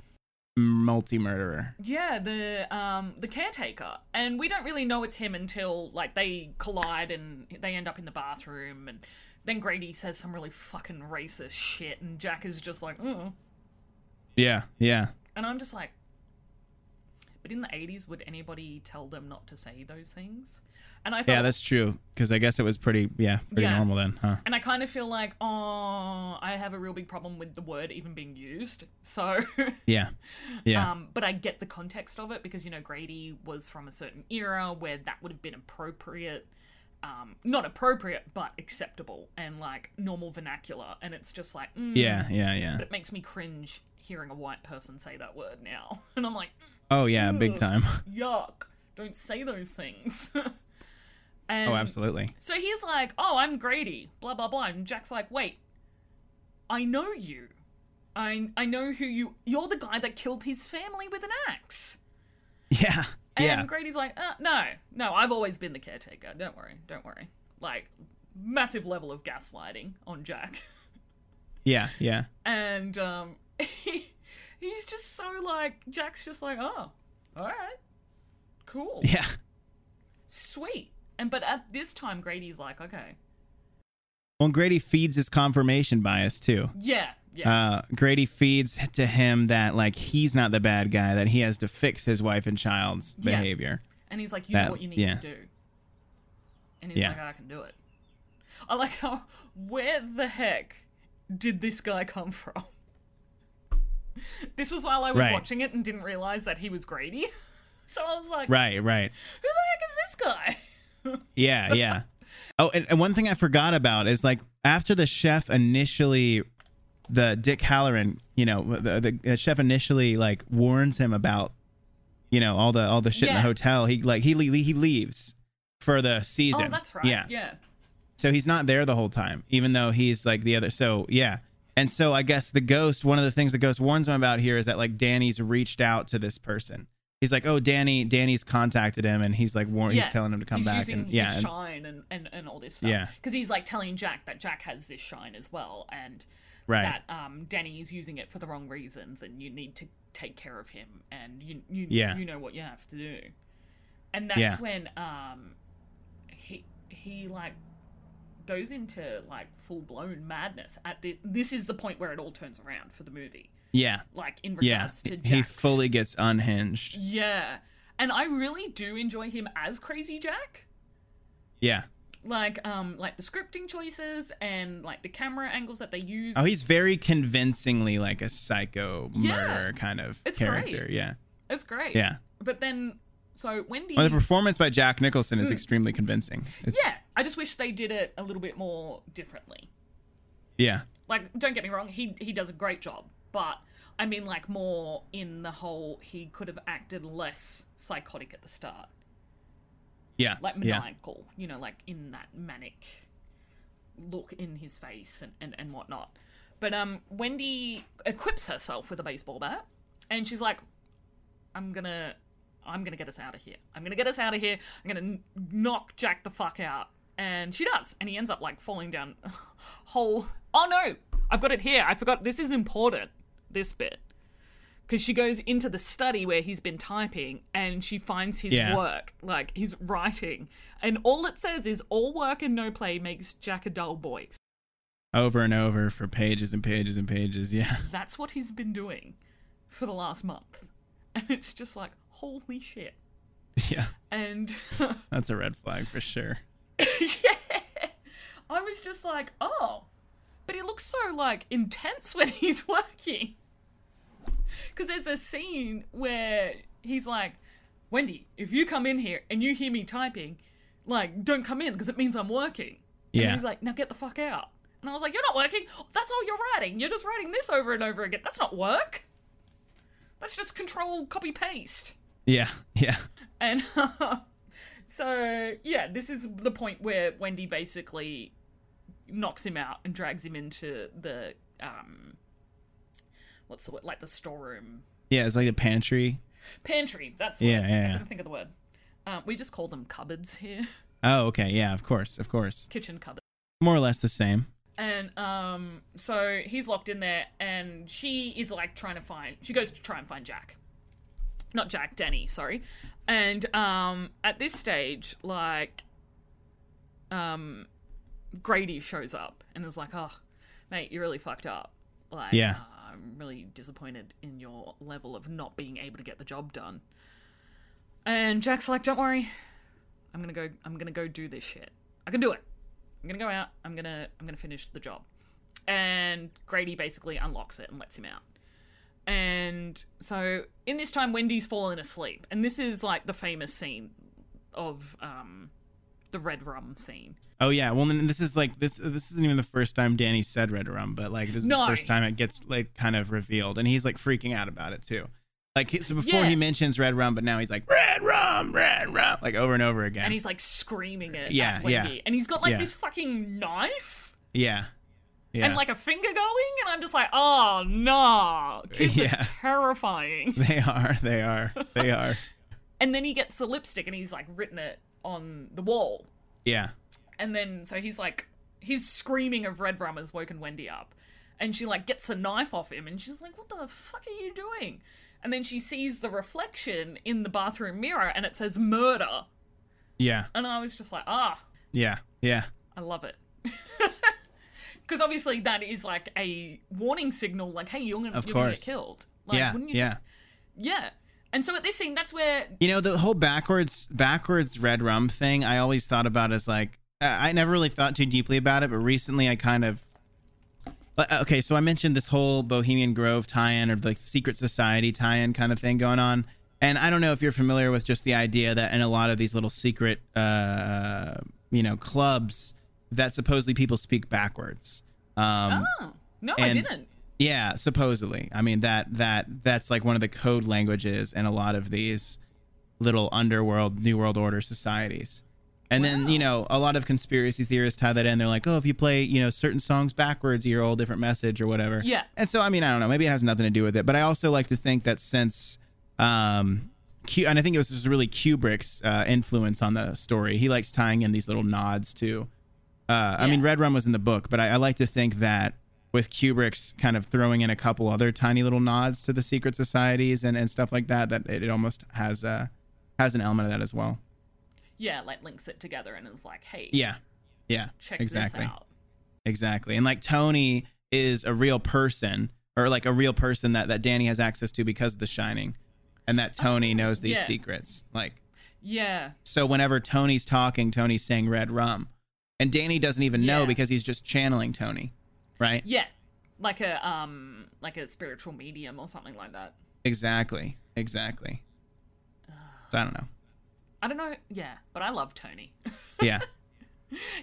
multi-murderer. Yeah, the um, the caretaker. And we don't really know it's him until, like, they collide and they end up in the bathroom. And then Grady says some really fucking racist shit. And Jack is just like, oh. Yeah, yeah. And I'm just like, but in the eighties, would anybody tell them not to say those things? And I thought, yeah, that's true, because I guess it was pretty, yeah, pretty yeah. normal then, huh? And I kind of feel like, oh, I have a real big problem with the word even being used. So yeah, yeah. Um, but I get the context of it, because you know Grady was from a certain era where that would have been appropriate, um, not appropriate, but acceptable and like normal vernacular. And it's just like, mm. yeah, yeah, yeah. But it makes me cringe hearing a white person say that word now, and I'm like, oh yeah, big time. Yuck! Don't say those things. And oh, absolutely. So he's like, oh, I'm Grady, blah, blah, blah. And Jack's like, wait, I know you. I I know who you... You're the guy that killed his family with an axe. Yeah, and yeah. And Grady's like, uh, no, no, I've always been the caretaker. Don't worry, don't worry. Like, massive level of gaslighting on Jack. Yeah, yeah. And um, he, he's just so like... Jack's just like, oh, all right, cool. Yeah. Sweet. And but at this time, Grady's like, okay. Well, Grady feeds his confirmation bias too. Yeah, yeah. Uh, Grady feeds to him that like he's not the bad guy, that he has to fix his wife and child's yeah. behavior. And he's like, you that, know what you need yeah. to do. And he's yeah. like, I can do it. I like how, where the heck did this guy come from? This was while I was right. watching it and didn't realize that he was Grady. So I was like, right, right. Who the heck is this guy? Yeah, yeah. Oh, and, and one thing I forgot about is like after the chef initially, the Dick Halloran, you know, the, the chef initially like warns him about, you know, all the all the shit yeah. in the hotel. He like he he leaves for the season. Oh, that's right. Yeah, yeah. So he's not there the whole time, even though he's like the other. So yeah, and so I guess the ghost. One of the things the ghost warns him about here is that like Danny's reached out to this person. He's like, oh, Danny, Danny's contacted him, and he's like, warn- yeah. he's telling him to come he's back. He's using and, yeah, his shine and, and, and all this stuff. Yeah. Because he's like telling Jack that Jack has this shine as well, and right. that um, Danny is using it for the wrong reasons, and you need to take care of him, and you you, yeah. you know what you have to do. And that's yeah. when um, he he like goes into like full blown madness. At the this is the point where it all turns around for the movie. Yeah. Like, in regards yeah. to Jack. He fully gets unhinged. Yeah. And I really do enjoy him as Crazy Jack. Yeah. Like, um, like the scripting choices and, like, the camera angles that they use. Oh, he's very convincingly, like, a psycho yeah. murderer kind of it's character. Great. Yeah. It's great. Yeah. But then, so, Wendy... Well, the performance by Jack Nicholson is mm. extremely convincing. It's... Yeah. I just wish they did it a little bit more differently. Yeah. Like, don't get me wrong, he he does a great job. But I mean, like, more in the whole, he could have acted less psychotic at the start. Yeah. Like, maniacal, yeah. You know, like, in that manic look in his face and, and, and whatnot. But um, Wendy equips herself with a baseball bat, and she's like, I'm gonna, I'm gonna get us out of here. I'm gonna get us out of here. I'm gonna n- knock Jack the fuck out. And she does. And he ends up, like, falling down a whole... Oh, no! I've got it here. I forgot. This is important. This bit. Because she goes into the study where he's been typing and she finds his yeah. work, like his writing. And all it says is, all work and no play makes Jack a dull boy. Over and over for pages and pages and pages, yeah. That's what he's been doing for the last month. And it's just like, holy shit. Yeah. And... That's a red flag for sure. Yeah. I was just like, oh... But he looks so, like, intense when he's working. Because there's a scene where he's like, Wendy, if you come in here and you hear me typing, like, don't come in because it means I'm working. Yeah. And he's like, now get the fuck out. And I was like, you're not working. That's all you're writing. You're just writing this over and over again. That's not work. That's just control, copy, paste. Yeah, yeah. And uh, so, yeah, this is the point where Wendy basically... knocks him out and drags him into the um what's the word, like the storeroom. Yeah, it's like a pantry. Pantry, that's yeah, yeah. I can't yeah. think of the word. Um, we just call them cupboards here. Oh, okay, yeah, of course, of course. Kitchen cupboard. More or less the same. And um, so he's locked in there, and she is like trying to find. She goes to try and find Jack, not Jack, Danny, sorry. And um, at this stage, like um. Grady shows up and is like, oh, mate, you're really fucked up. Like, yeah. uh, I'm really disappointed in your level of not being able to get the job done. And Jack's like, don't worry. I'm going to go, I'm going to go do this shit. I can do it. I'm going to go out. I'm going to, I'm going to finish the job. And Grady basically unlocks it and lets him out. And so in this time, Wendy's fallen asleep. And this is like the famous scene of, um, the red rum scene. Oh yeah, well then this is like this. This isn't even the first time Danny said red rum, but like this is no. the first time it gets like kind of revealed, and he's like freaking out about it too. Like so before yeah. he mentions red rum, but now he's like red rum, red rum, like over and over again, and he's like screaming it. Yeah, at Wendy. Yeah. And he's got like yeah. this fucking knife. Yeah, yeah. And like a finger going, and I'm just like, oh no, kids yeah. are terrifying. They are. They are. They are. And then he gets the lipstick, and he's like written it on the wall. Yeah. And then so he's like his screaming of red rum has woken Wendy up, and she like gets a knife off him, and she's like, what the fuck are you doing? And then she sees the reflection in the bathroom mirror, and it says murder. Yeah. And I was just like, ah. Yeah. Yeah. I love it. Because obviously that is like a warning signal, like, hey, you're gonna, you're gonna get killed. Like, yeah. Wouldn't you yeah. Just... Yeah. And so at this scene, that's where... You know, the whole backwards backwards red rum thing, I always thought about as like... I never really thought too deeply about it, but recently I kind of... Okay, so I mentioned this whole Bohemian Grove tie-in or the secret society tie-in kind of thing going on. And I don't know if you're familiar with just the idea that in a lot of these little secret, uh, you know, clubs that supposedly people speak backwards. Um, oh, no, and- I didn't. Yeah, supposedly. I mean, that that that's like one of the code languages in a lot of these little underworld, New World Order societies. And wow. then, you know, a lot of conspiracy theorists tie that in. They're like, oh, if you play, you know, certain songs backwards, you're all different message or whatever. Yeah. And so, I mean, I don't know. Maybe it has nothing to do with it. But I also like to think that since, um, Q, and I think it was just really Kubrick's uh, influence on the story. He likes tying in these little nods to, uh, yeah. I mean, Red Rum was in the book, but I, I like to think that with Kubrick's kind of throwing in a couple other tiny little nods to the secret societies and, and stuff like that, that it, it almost has a, has an element of that as well. Yeah, like links it together and is like, hey. Yeah, yeah, check exactly. this out. Exactly. And like Tony is a real person, or like a real person that, that Danny has access to because of The Shining, and that Tony oh, knows these yeah. secrets. Like, yeah. So whenever Tony's talking, Tony's saying red rum. And Danny doesn't even yeah. know because he's just channeling Tony. Right. Yeah, like a um, like a spiritual medium or something like that. Exactly, exactly. So I don't know. I don't know. Yeah, but I love Tony. Yeah,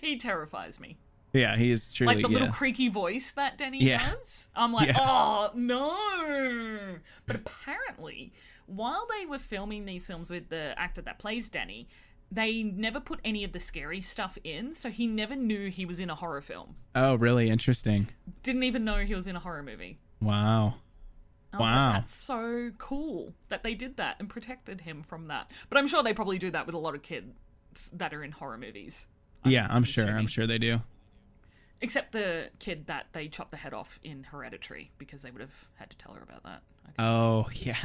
he terrifies me. Yeah, he is truly, like the yeah. little creaky voice that Danny yeah. has. I'm like, yeah. oh, no. But apparently, while they were filming these films with the actor that plays Danny, they never put any of the scary stuff in, so he never knew he was in a horror film. Oh, really? Interesting. Didn't even know he was in a horror movie. Wow. I was wow. like, that's so cool that they did that and protected him from that. But I'm sure they probably do that with a lot of kids that are in horror movies. I'm yeah, I'm assuming. sure. I'm sure they do. Except the kid that they chopped the head off in Hereditary, because they would have had to tell her about that. Oh, yeah.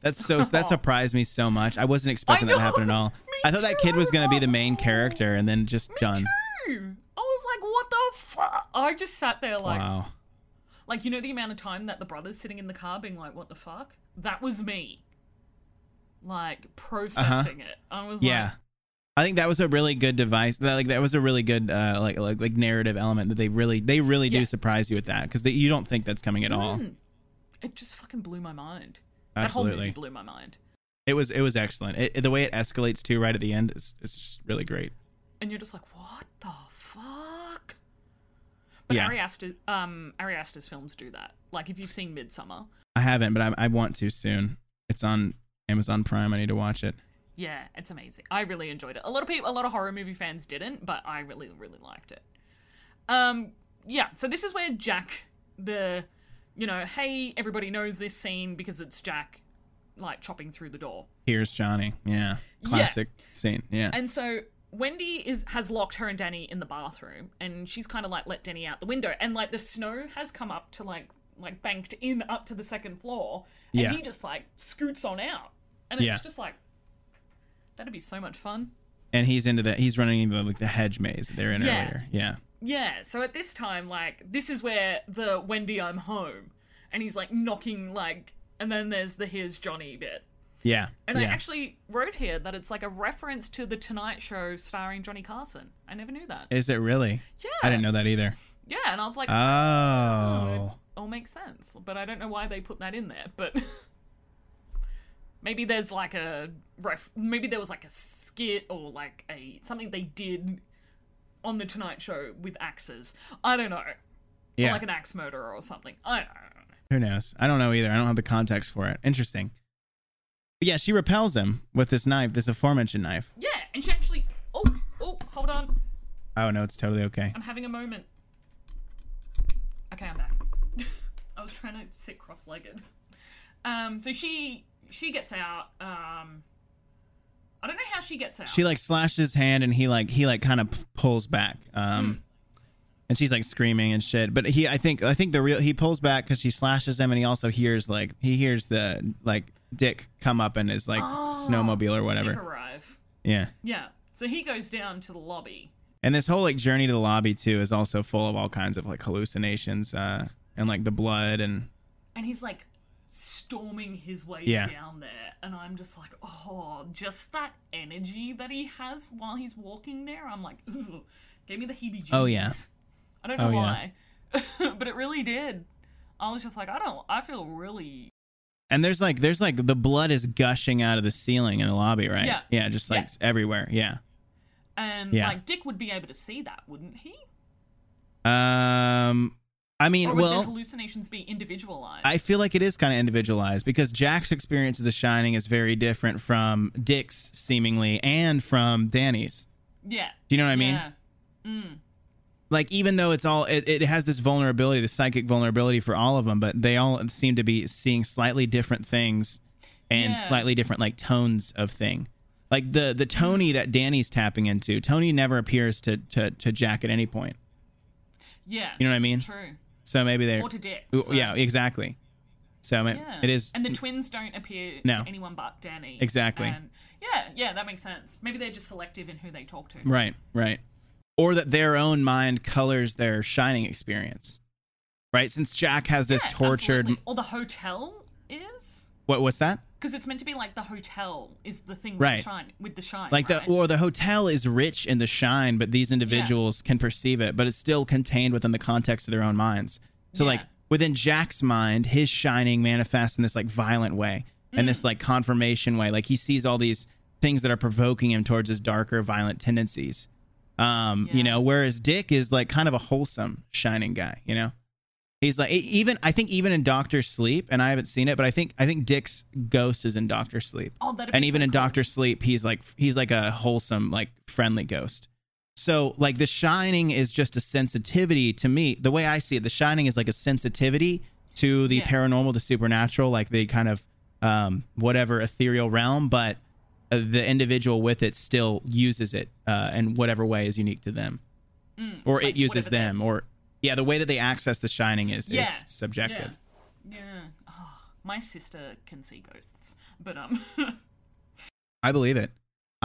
That's so. That surprised me so much. I wasn't expecting I that to happen at all. Me I thought too. that kid was going to be the main character and then just me done. Too. I was like, what the fuck? I just sat there like... Wow. Like, you know the amount of time that the brother's sitting in the car being like, what the fuck? That was me. Like, processing uh-huh. it. I was yeah. like... I think that was a really good device. Like that was a really good uh, like, like like narrative element that they really they really yeah. do surprise you with that, because you don't think that's coming at mm. all. It just fucking blew my mind. Absolutely. That whole movie blew my mind. It was it was excellent. It, it, the way it escalates too right at the end is it's just really great. And you're just like, what the fuck? But yeah. Ari Aster, um, Ari Aster's films do that. Like if you've seen Midsommar. I haven't, but I, I want to soon. It's on Amazon Prime. I need to watch it. Yeah, it's amazing. I really enjoyed it. A lot of people, a lot of horror movie fans didn't, but I really, really liked it. Um, yeah, so this is where Jack, the, you know, hey, everybody knows this scene because it's Jack, like, chopping through the door. Here's Johnny. Yeah, classic yeah. scene. Yeah. And so Wendy is has locked her and Danny in the bathroom, and she's kind of like let Danny out the window, and like the snow has come up to like like banked in up to the second floor, and yeah. he just like scoots on out, and it's yeah. just like. That'd be so much fun. And he's into that. He's running into like the hedge maze that they're in yeah. earlier. Yeah. Yeah. So at this time, like, this is where the Wendy, I'm home. And he's like knocking, like, and then there's the here's Johnny bit. Yeah. And yeah. I actually wrote here that it's like a reference to The Tonight Show starring Johnny Carson. I never knew that. Is it really? Yeah. I didn't know that either. Yeah. And I was like, oh, it all makes sense. But I don't know why they put that in there. But. Maybe there's like a ref. Maybe there was like a skit or like a something they did on The Tonight Show with axes. I don't know. Yeah. Or like an axe murderer or something. I don't know. Who knows? I don't know either. I don't have the context for it. Interesting. But yeah, she repels him with this knife, this aforementioned knife. Yeah, and she actually. Oh, oh, hold on. Oh no, it's totally okay. I'm having a moment. Okay, I'm back. I was trying to sit cross-legged. Um, so she. She gets out. Um, I don't know how she gets out. She like slashes his hand, and he like he like kind of p- pulls back. Um, mm. And she's like screaming and shit. But he, I think, I think the real he pulls back because she slashes him, and he also hears like he hears the like Dick come up in his like oh, snowmobile or whatever. Dick arrive. Yeah. Yeah. So he goes down to the lobby. And this whole like journey to the lobby too is also full of all kinds of like hallucinations uh, and like the blood and. And he's like. Storming his way yeah. down there, and I'm just like, oh, just that energy that he has while he's walking there. I'm like, ooh, gave me the heebie-jeebies. Oh yeah, I don't know oh, why, yeah. but it really did. I was just like, I don't. I feel really. And there's like, there's like the blood is gushing out of the ceiling in the lobby, right? Yeah, yeah, just like yeah. everywhere. Yeah. And yeah. like Dick would be able to see that, wouldn't he? Um. I mean, or would well, the hallucinations be individualized? I feel like it is kind of individualized because Jack's experience of The Shining is very different from Dick's, seemingly, and from Danny's. Yeah. Do you know what I mean? Yeah. Mm. Like, even though it's all, it, it has this vulnerability, the psychic vulnerability for all of them, but they all seem to be seeing slightly different things and yeah. slightly different, like, tones of thing. Like, the, the Tony that Danny's tapping into, Tony never appears to, to, to Jack at any point. Yeah. You know what I mean? True. So maybe they're... Or to Dick. So. Yeah, exactly. So yeah. it is... And the twins don't appear no. to anyone but Danny. Exactly. And yeah, yeah, that makes sense. Maybe they're just selective in who they talk to. Right, right. Or that their own mind colors their Shining experience. Right? Since Jack has this yeah, tortured... Absolutely. Or the hotel is? What? What's that? Because it's meant to be like the hotel is the thing right. with, shine, with the shine. Like right? the Or the hotel is rich in the shine, but these individuals yeah. can perceive it, but it's still contained within the context of their own minds. So yeah. like within Jack's mind, his shining manifests in this like violent way mm. and this like confirmation way. Like he sees all these things that are provoking him towards his darker, violent tendencies. Um, yeah. You know, whereas Dick is like kind of a wholesome shining guy, you know, he's like, even, I think even in Doctor Sleep, and I haven't seen it, but I think, I think Dick's ghost is in Doctor Sleep. Oh, and even so in cool. Doctor Sleep, he's like, he's like a wholesome, like friendly ghost. So like The Shining is just a sensitivity to me. The way I see it, The Shining is like a sensitivity to the yeah. paranormal, the supernatural, like the kind of, um, whatever ethereal realm, but the individual with it still uses it uh, in whatever way is unique to them, mm, or like it uses them, or yeah, the way that they access The Shining is, yeah. is subjective. Yeah, yeah. Oh, my sister can see ghosts, but um, I believe it.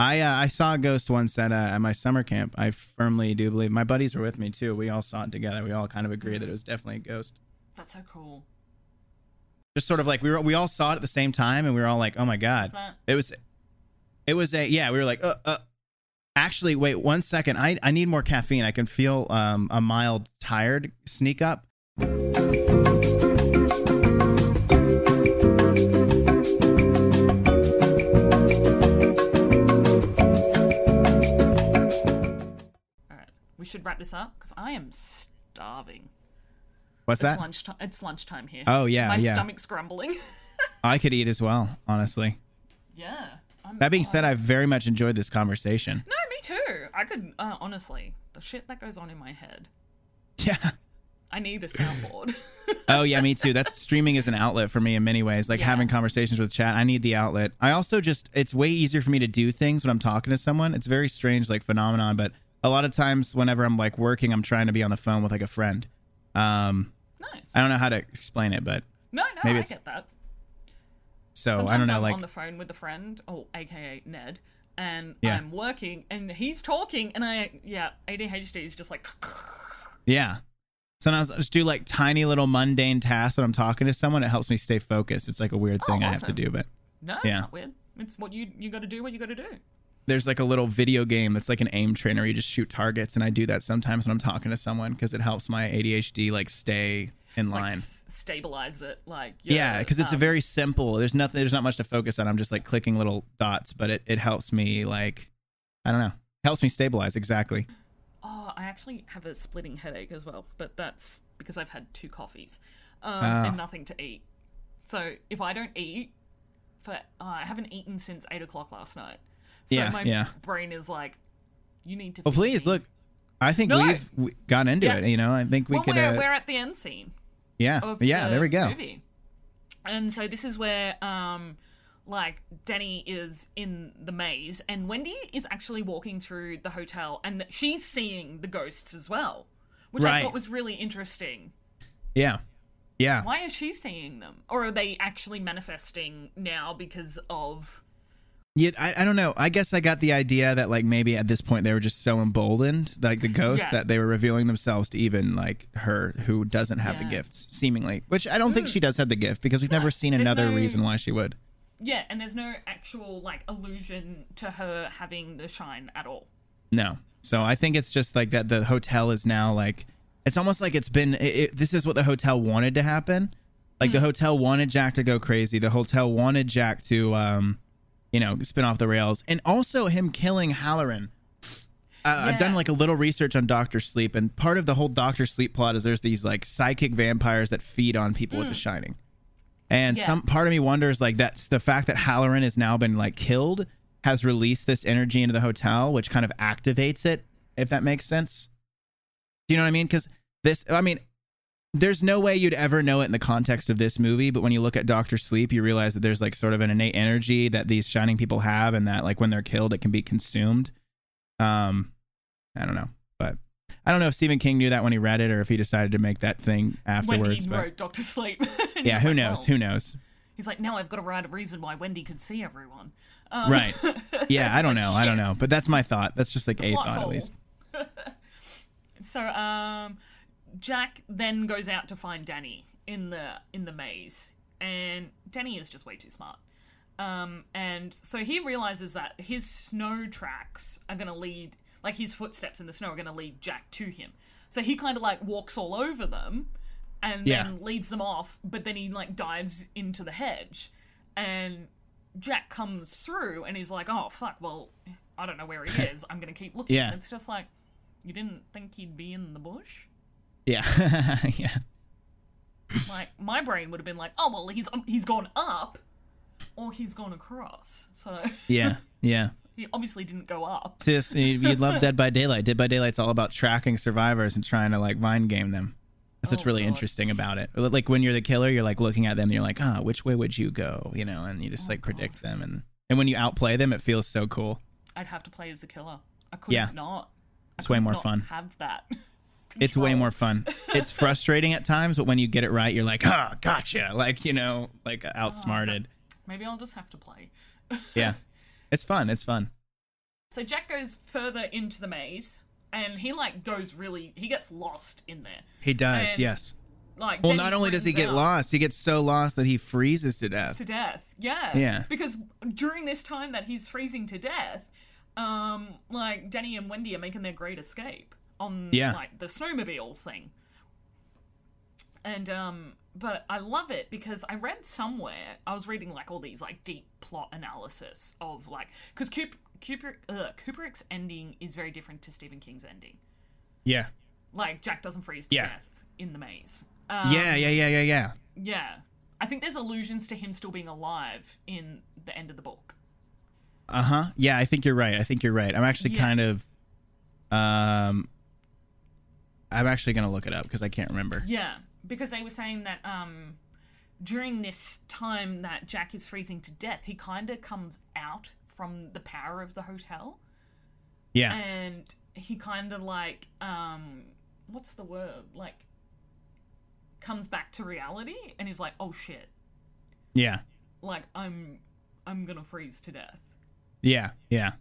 I uh, I saw a ghost once at uh, at my summer camp. I firmly do believe. My buddies were with me too. We all saw it together. We all kind of agreed mm. that it was definitely a ghost. That's so cool. Just sort of like we were, we all saw it at the same time, and we were all like, "Oh my god!" That- it was. It was a, yeah, we were like, uh, uh, actually, wait one second. I, I need more caffeine. I can feel um, a mild tired sneak up. All right, we should wrap this up because I am starving. What's it's that? Lunchtime. It's lunchtime here. Oh, yeah. My yeah. stomach's grumbling. I could eat as well, honestly. Yeah. That being said, I very much enjoyed this conversation. No, me too. I could, uh, honestly, the shit that goes on in my head. Yeah. I need a soundboard. Oh, yeah, me too. That's streaming is an outlet for me in many ways. Like yeah. having conversations with chat, I need the outlet. I also just, it's way easier for me to do things when I'm talking to someone. It's very strange, like, phenomenon, but a lot of times whenever I'm, like, working, I'm trying to be on the phone with, like, a friend. Um, nice. I don't know how to explain it, but. No, no, maybe I get that. So sometimes I don't know, I'm like on the phone with a friend, or A K A Ned, and yeah. I'm working, and he's talking, and I, yeah, A D H D is just like, yeah. Sometimes I just do like tiny little mundane tasks when I'm talking to someone. It helps me stay focused. It's like a weird thing oh, awesome. I have to do, but no, it's yeah. not weird. It's what you you got to do. What you got to do. There's like a little video game that's like an aim trainer. You just shoot targets, and I do that sometimes when I'm talking to someone because it helps my A D H D like stay. In line, like s- stabilize it, like yeah, because yeah, it's um, a very simple. There's nothing. There's not much to focus on. I'm just like clicking little dots, but it, it helps me like, I don't know, helps me stabilize exactly. Oh, I actually have a splitting headache as well, but that's because I've had two coffees um, oh. and nothing to eat. So if I don't eat, for uh, I haven't eaten since eight o'clock last night. So yeah, my yeah. brain is like, you need to. Well, please me. Look. I think no. we've we got into yeah. it. You know, I think we well, could. We're, uh, we're at the end scene. Yeah, yeah, the there we go. Movie. And so this is where, um, like, Danny is in the maze, and Wendy is actually walking through the hotel, and she's seeing the ghosts as well, which right. I thought was really interesting. Yeah, yeah. Why is she seeing them? Or are they actually manifesting now because of... Yeah, I, I don't know. I guess I got the idea that, like, maybe at this point they were just so emboldened, like the ghosts, yeah. that they were revealing themselves to even, like, her who doesn't have yeah. the gifts, seemingly. Which I don't Ooh. think she does have the gift, because we've no, never seen another no, reason why she would. Yeah, and there's no actual, like, allusion to her having the shine at all. No. So I think it's just, like, that the hotel is now, like... It's almost like it's been... It, it, this is what the hotel wanted to happen. Like, mm. the hotel wanted Jack to go crazy. The hotel wanted Jack to... um you know, spin off the rails. And also him killing Halloran. Uh, yeah. I've done like a little research on Doctor Sleep, and part of the whole Doctor Sleep plot is there's these like psychic vampires that feed on people mm. with The Shining. And yeah. some part of me wonders, like, that's the fact that Halloran has now been like killed has released this energy into the hotel, which kind of activates it, if that makes sense. Do you know what I mean? Because this, I mean, there's no way you'd ever know it in the context of this movie, but when you look at Doctor Sleep, you realize that there's like sort of an innate energy that these shining people have, and that like when they're killed, it can be consumed. Um, I don't know, but I don't know if Stephen King knew that when he read it, or if he decided to make that thing afterwards. When he but... wrote Doctor Sleep. Yeah, who like, knows? Well, who knows? He's like, now I've got to write a reason why Wendy could see everyone. Um... Right. Yeah, I don't know. Shit. I don't know. But that's my thought. That's just like a plot thought hole. At least. So, um... Jack then goes out to find Danny in the in the maze, and Danny is just way too smart. Um, and so he realizes that his snow tracks are going to lead, like his footsteps in the snow are going to lead Jack to him. So he kind of like walks all over them and yeah. then leads them off, but then he like dives into the hedge, and Jack comes through and he's like, oh, fuck, well, I don't know where he is. I'm going to keep looking. Yeah. It's just like, You didn't think he'd be in the bush? Yeah. Yeah. Like, my brain would have been like, oh, well, he's he's gone up or he's gone across. So yeah, yeah. He obviously didn't go up. Sis, you'd love Dead by Daylight. Dead by Daylight's all about tracking survivors and trying to, like, mind game them. That's oh, what's really God. interesting about it. Like, when you're the killer, you're, like, looking at them and you're like, oh, which way would you go? You know, and you just, oh, like, predict God. them. And, and when you outplay them, it feels so cool. I'd have to play as the killer. I could yeah. not. I it's could way more not fun. have that. Control. It's way more fun. It's frustrating at times, but when you get it right, you're like, ah, oh, gotcha. Like, you know, like outsmarted. Oh, maybe I'll just have to play. Yeah. It's fun. It's fun. So Jack goes further into the maze and he like goes really, he gets lost in there. He does. And, yes. Like, well, not only does he get out. lost, he gets so lost that he freezes to death. To death. Yeah. Yeah. Because during this time that he's freezing to death, um, like Danny and Wendy are making their great escape. On yeah. like the snowmobile thing. And um but I love it because I read somewhere, I was reading like all these like deep plot analysis of like, because Kubrick, Kubrick, uh, Kubrick's ending is very different to Stephen King's ending. Yeah. Like Jack doesn't freeze to yeah. death in the maze. Um, yeah, yeah, yeah, yeah, yeah. Yeah. I think there's allusions to him still being alive in the end of the book. Uh-huh. Yeah, I think you're right. I think you're right. I'm actually yeah. kind of... um. I'm actually going to look it up because I can't remember. Yeah, because they were saying that um, during this time that Jack is freezing to death, he kind of comes out from the power of the hotel. Yeah. And he kind of like, um, what's the word? Like, comes back to reality and he's like, oh shit. Yeah. Like, I'm, I'm going to freeze to death. Yeah, yeah.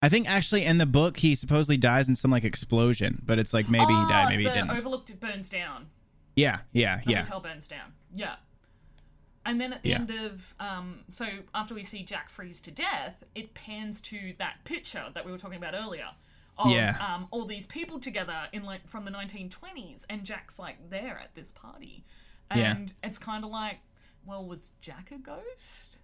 I think actually in the book he supposedly dies in some like explosion, but it's like maybe oh, he died, maybe he didn't. Overlooked it burns down. Yeah, yeah, the yeah. hotel burns down. Yeah, and then at the yeah. end of um, so after we see Jack freeze to death, it pans to that picture that we were talking about earlier of yeah. um, all these people together in like from the nineteen twenties, and Jack's like there at this party, and yeah. it's kind of like, well, was Jack a ghost?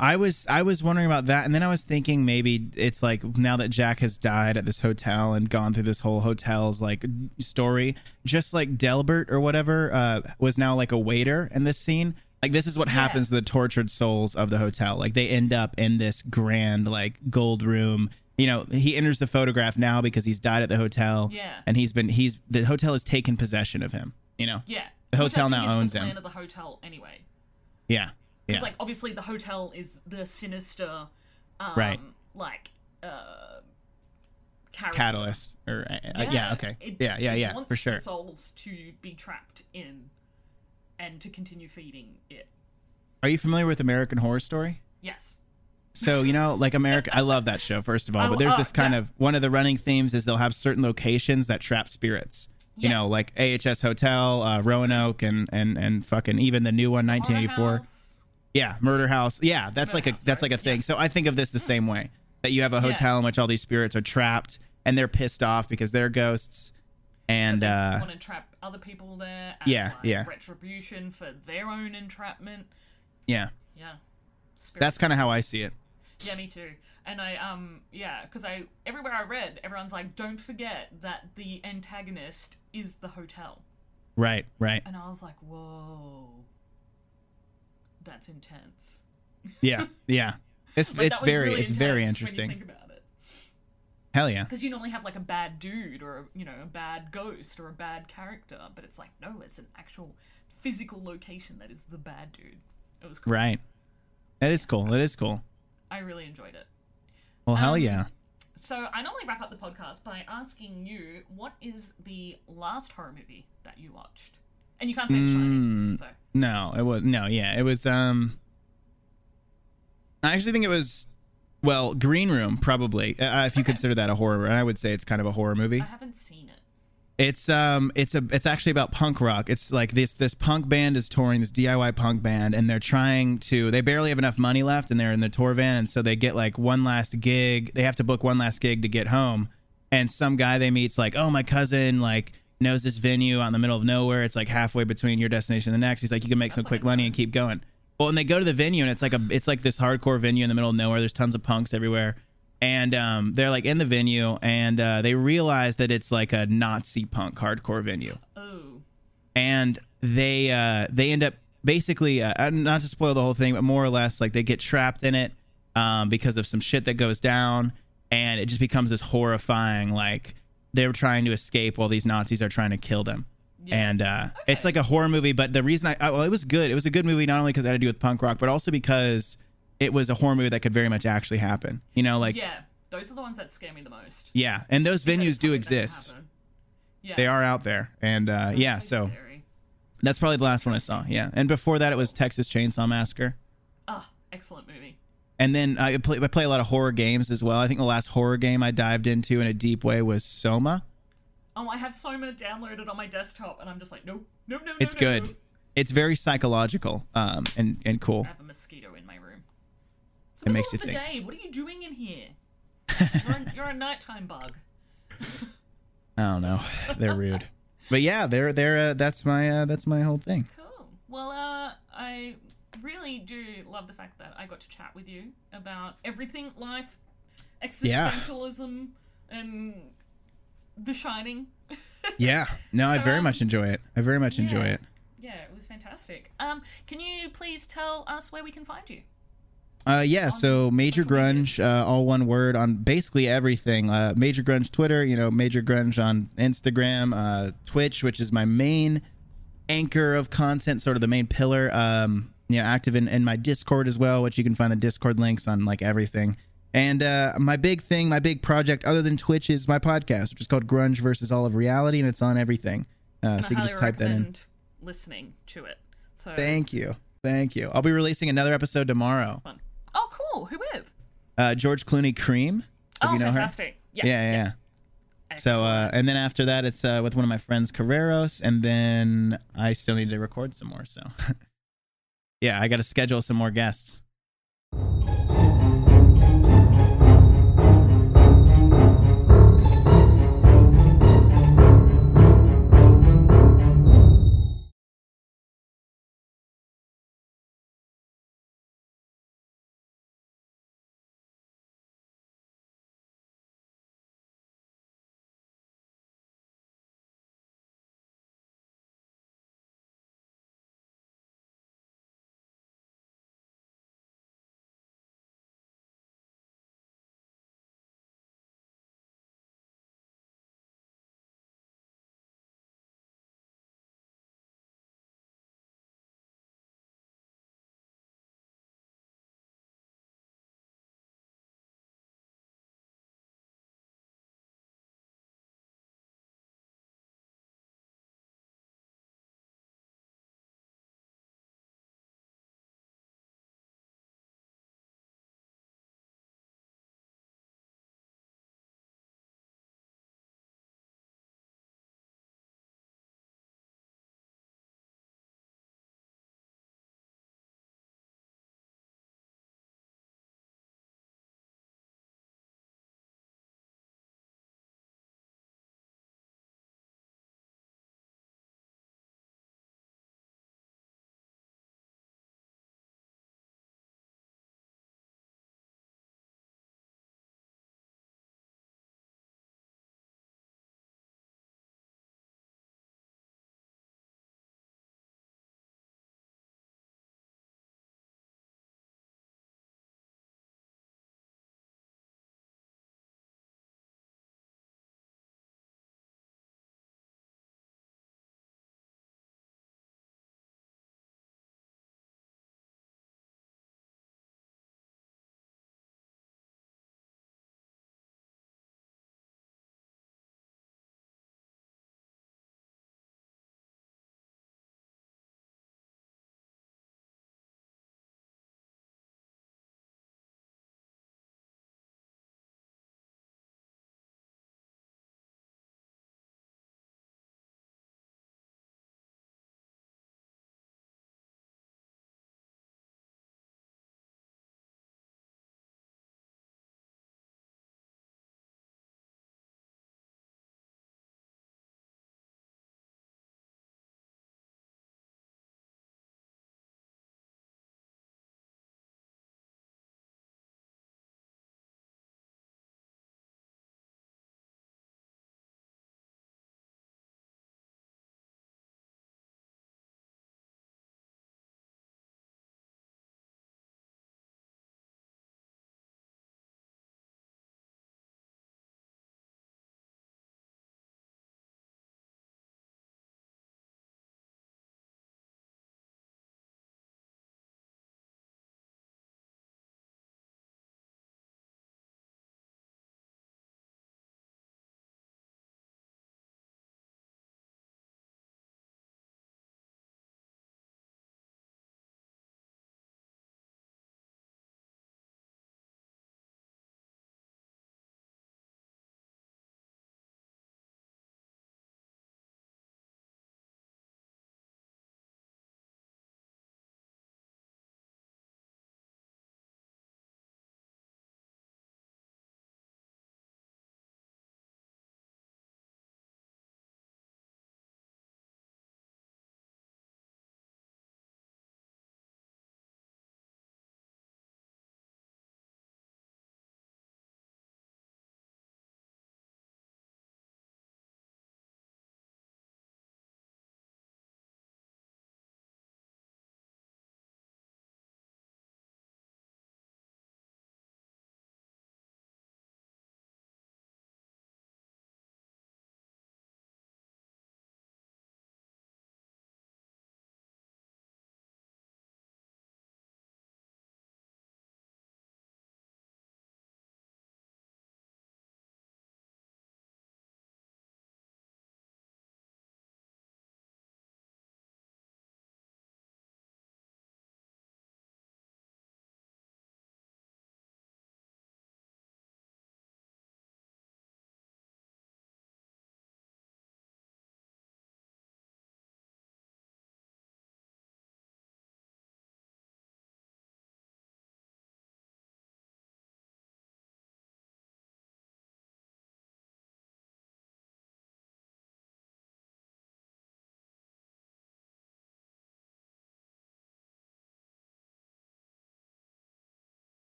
I was I was wondering about that, and then I was thinking maybe it's like now that Jack has died at this hotel and gone through this whole hotel's like story, just like Delbert or whatever uh, was now like a waiter in this scene. Like this is what yeah. happens to the tortured souls of the hotel. Like they end up in this grand like gold room. You know, he enters the photograph now because he's died at the hotel, yeah. and he's been he's the hotel has taken possession of him. You know, yeah, the hotel now owns him. Of the hotel anyway. Yeah. Yeah. It's like, obviously, the hotel is the sinister, um, right. like, uh, character. Catalyst. Or, uh, yeah. yeah, okay. It, yeah, yeah, yeah, for sure. It wants the souls to be trapped in and to continue feeding it. Are you familiar with American Horror Story? Yes. So, you know, like, America, I love that show, first of all, but there's this kind yeah. of, one of the running themes is they'll have certain locations that trap spirits. Yeah. You know, like A H S Hotel, uh, Roanoke, and, and, and fucking even the new one, nineteen eighty-four. Yeah, murder house. Yeah, that's murder like a house, that's right? like a thing. Yeah. So I think of this the same way, that you have a hotel yeah. in which all these spirits are trapped and they're pissed off because they're ghosts, and so they uh, want to trap other people there. As yeah, like yeah. retribution for their own entrapment. Yeah, yeah. Spirit. That's kind of how I see it. Yeah, me too. And I um yeah, because I everywhere I read, everyone's like, don't forget that the antagonist is the hotel. Right, right. And I was like, whoa. That's intense. Yeah, yeah. It's like, it's very really it's very interesting. When you think about it. Hell yeah. Because you normally have like a bad dude or a, you know a bad ghost or a bad character, but it's like no, it's an actual physical location that is the bad dude. It was cool. Right. That is cool. That is cool. I really enjoyed it. Well, hell um, yeah. So I normally wrap up the podcast by asking you what is the last horror movie that you watched. And you can't say The Shining, mm, so. No, it was, no, yeah, it was, um, I actually think it was, well, Green Room, probably, uh, if you okay. consider that a horror, and I would say it's kind of a horror movie. I haven't seen it. It's, um, it's a, it's actually about punk rock. It's like this, this punk band is touring, this D I Y punk band, and they're trying to, they barely have enough money left, and they're in the tour van, and so they get, like, one last gig, they have to book one last gig to get home, and some guy they meet's like, oh, my cousin, like, knows this venue out in the middle of nowhere. It's like halfway between your destination and the next. He's like, you can make That's some quick money and keep going. Well, and they go to the venue, and it's like a, it's like this hardcore venue in the middle of nowhere. There's tons of punks everywhere. And um, they're like in the venue, and uh, they realize that it's like a Nazi punk hardcore venue. Oh. And they uh, they end up basically, uh, not to spoil the whole thing, but more or less like they get trapped in it um, because of some shit that goes down, and it just becomes this horrifying, like they're trying to escape while these Nazis are trying to kill them. Yeah. And uh, okay. It's like a horror movie, but the reason I, I well, it was good. It was a good movie not only because it had to do with punk rock, but also because it was a horror movie that could very much actually happen. You know, like... Yeah, those are the ones that scare me the most. Yeah, and those venues do exist. Yeah. They are out there. And, uh, that's yeah, so... so scary. That's probably the last one I saw, yeah. And before that, it was Texas Chainsaw Massacre. Oh, excellent movie. And then I play, I play a lot of horror games as well. I think the last horror game I dived into in a deep way was Soma. Oh, I have Soma downloaded on my desktop, and I'm just like, nope, nope, nope, It's no, good. No. It's very psychological um, and, and cool. I have a mosquito in my room. It's it makes you think. Day. What are you doing in here? You're, an, you're a nighttime bug. I don't know. They're rude. But yeah, they're they're. Uh, that's my uh, that's my whole thing. Cool. Well, uh, I really do love the fact that I got to chat with you about everything, life, existentialism, yeah. and The Shining. Yeah. No, so, I very um, much enjoy it. I very much yeah, enjoy it. Yeah, it was fantastic. Um, can you please tell us where we can find you? Uh, yeah, so Major Grunge, uh, all one word on basically everything. Uh, Major Grunge Twitter, you know, Major Grunge on Instagram, uh, Twitch, which is my main anchor of content, sort of the main pillar. Um, you know, active in, in my Discord as well, which you can find the Discord links on like everything. And uh, my big thing, my big project other than Twitch is my podcast, which is called Grunge versus All of Reality, and it's on everything. Uh, so you can just type that in. Listening to it. So thank you, thank you. I'll be releasing another episode tomorrow. Fun. Oh, cool. Who with? Uh, George Clooney Cream. Oh, you know fantastic. Yeah. Yeah, yeah, yeah. yeah. So, uh, and then after that, it's uh, with one of my friends, Carreros, and then I still need to record some more. So, yeah, I got to schedule some more guests.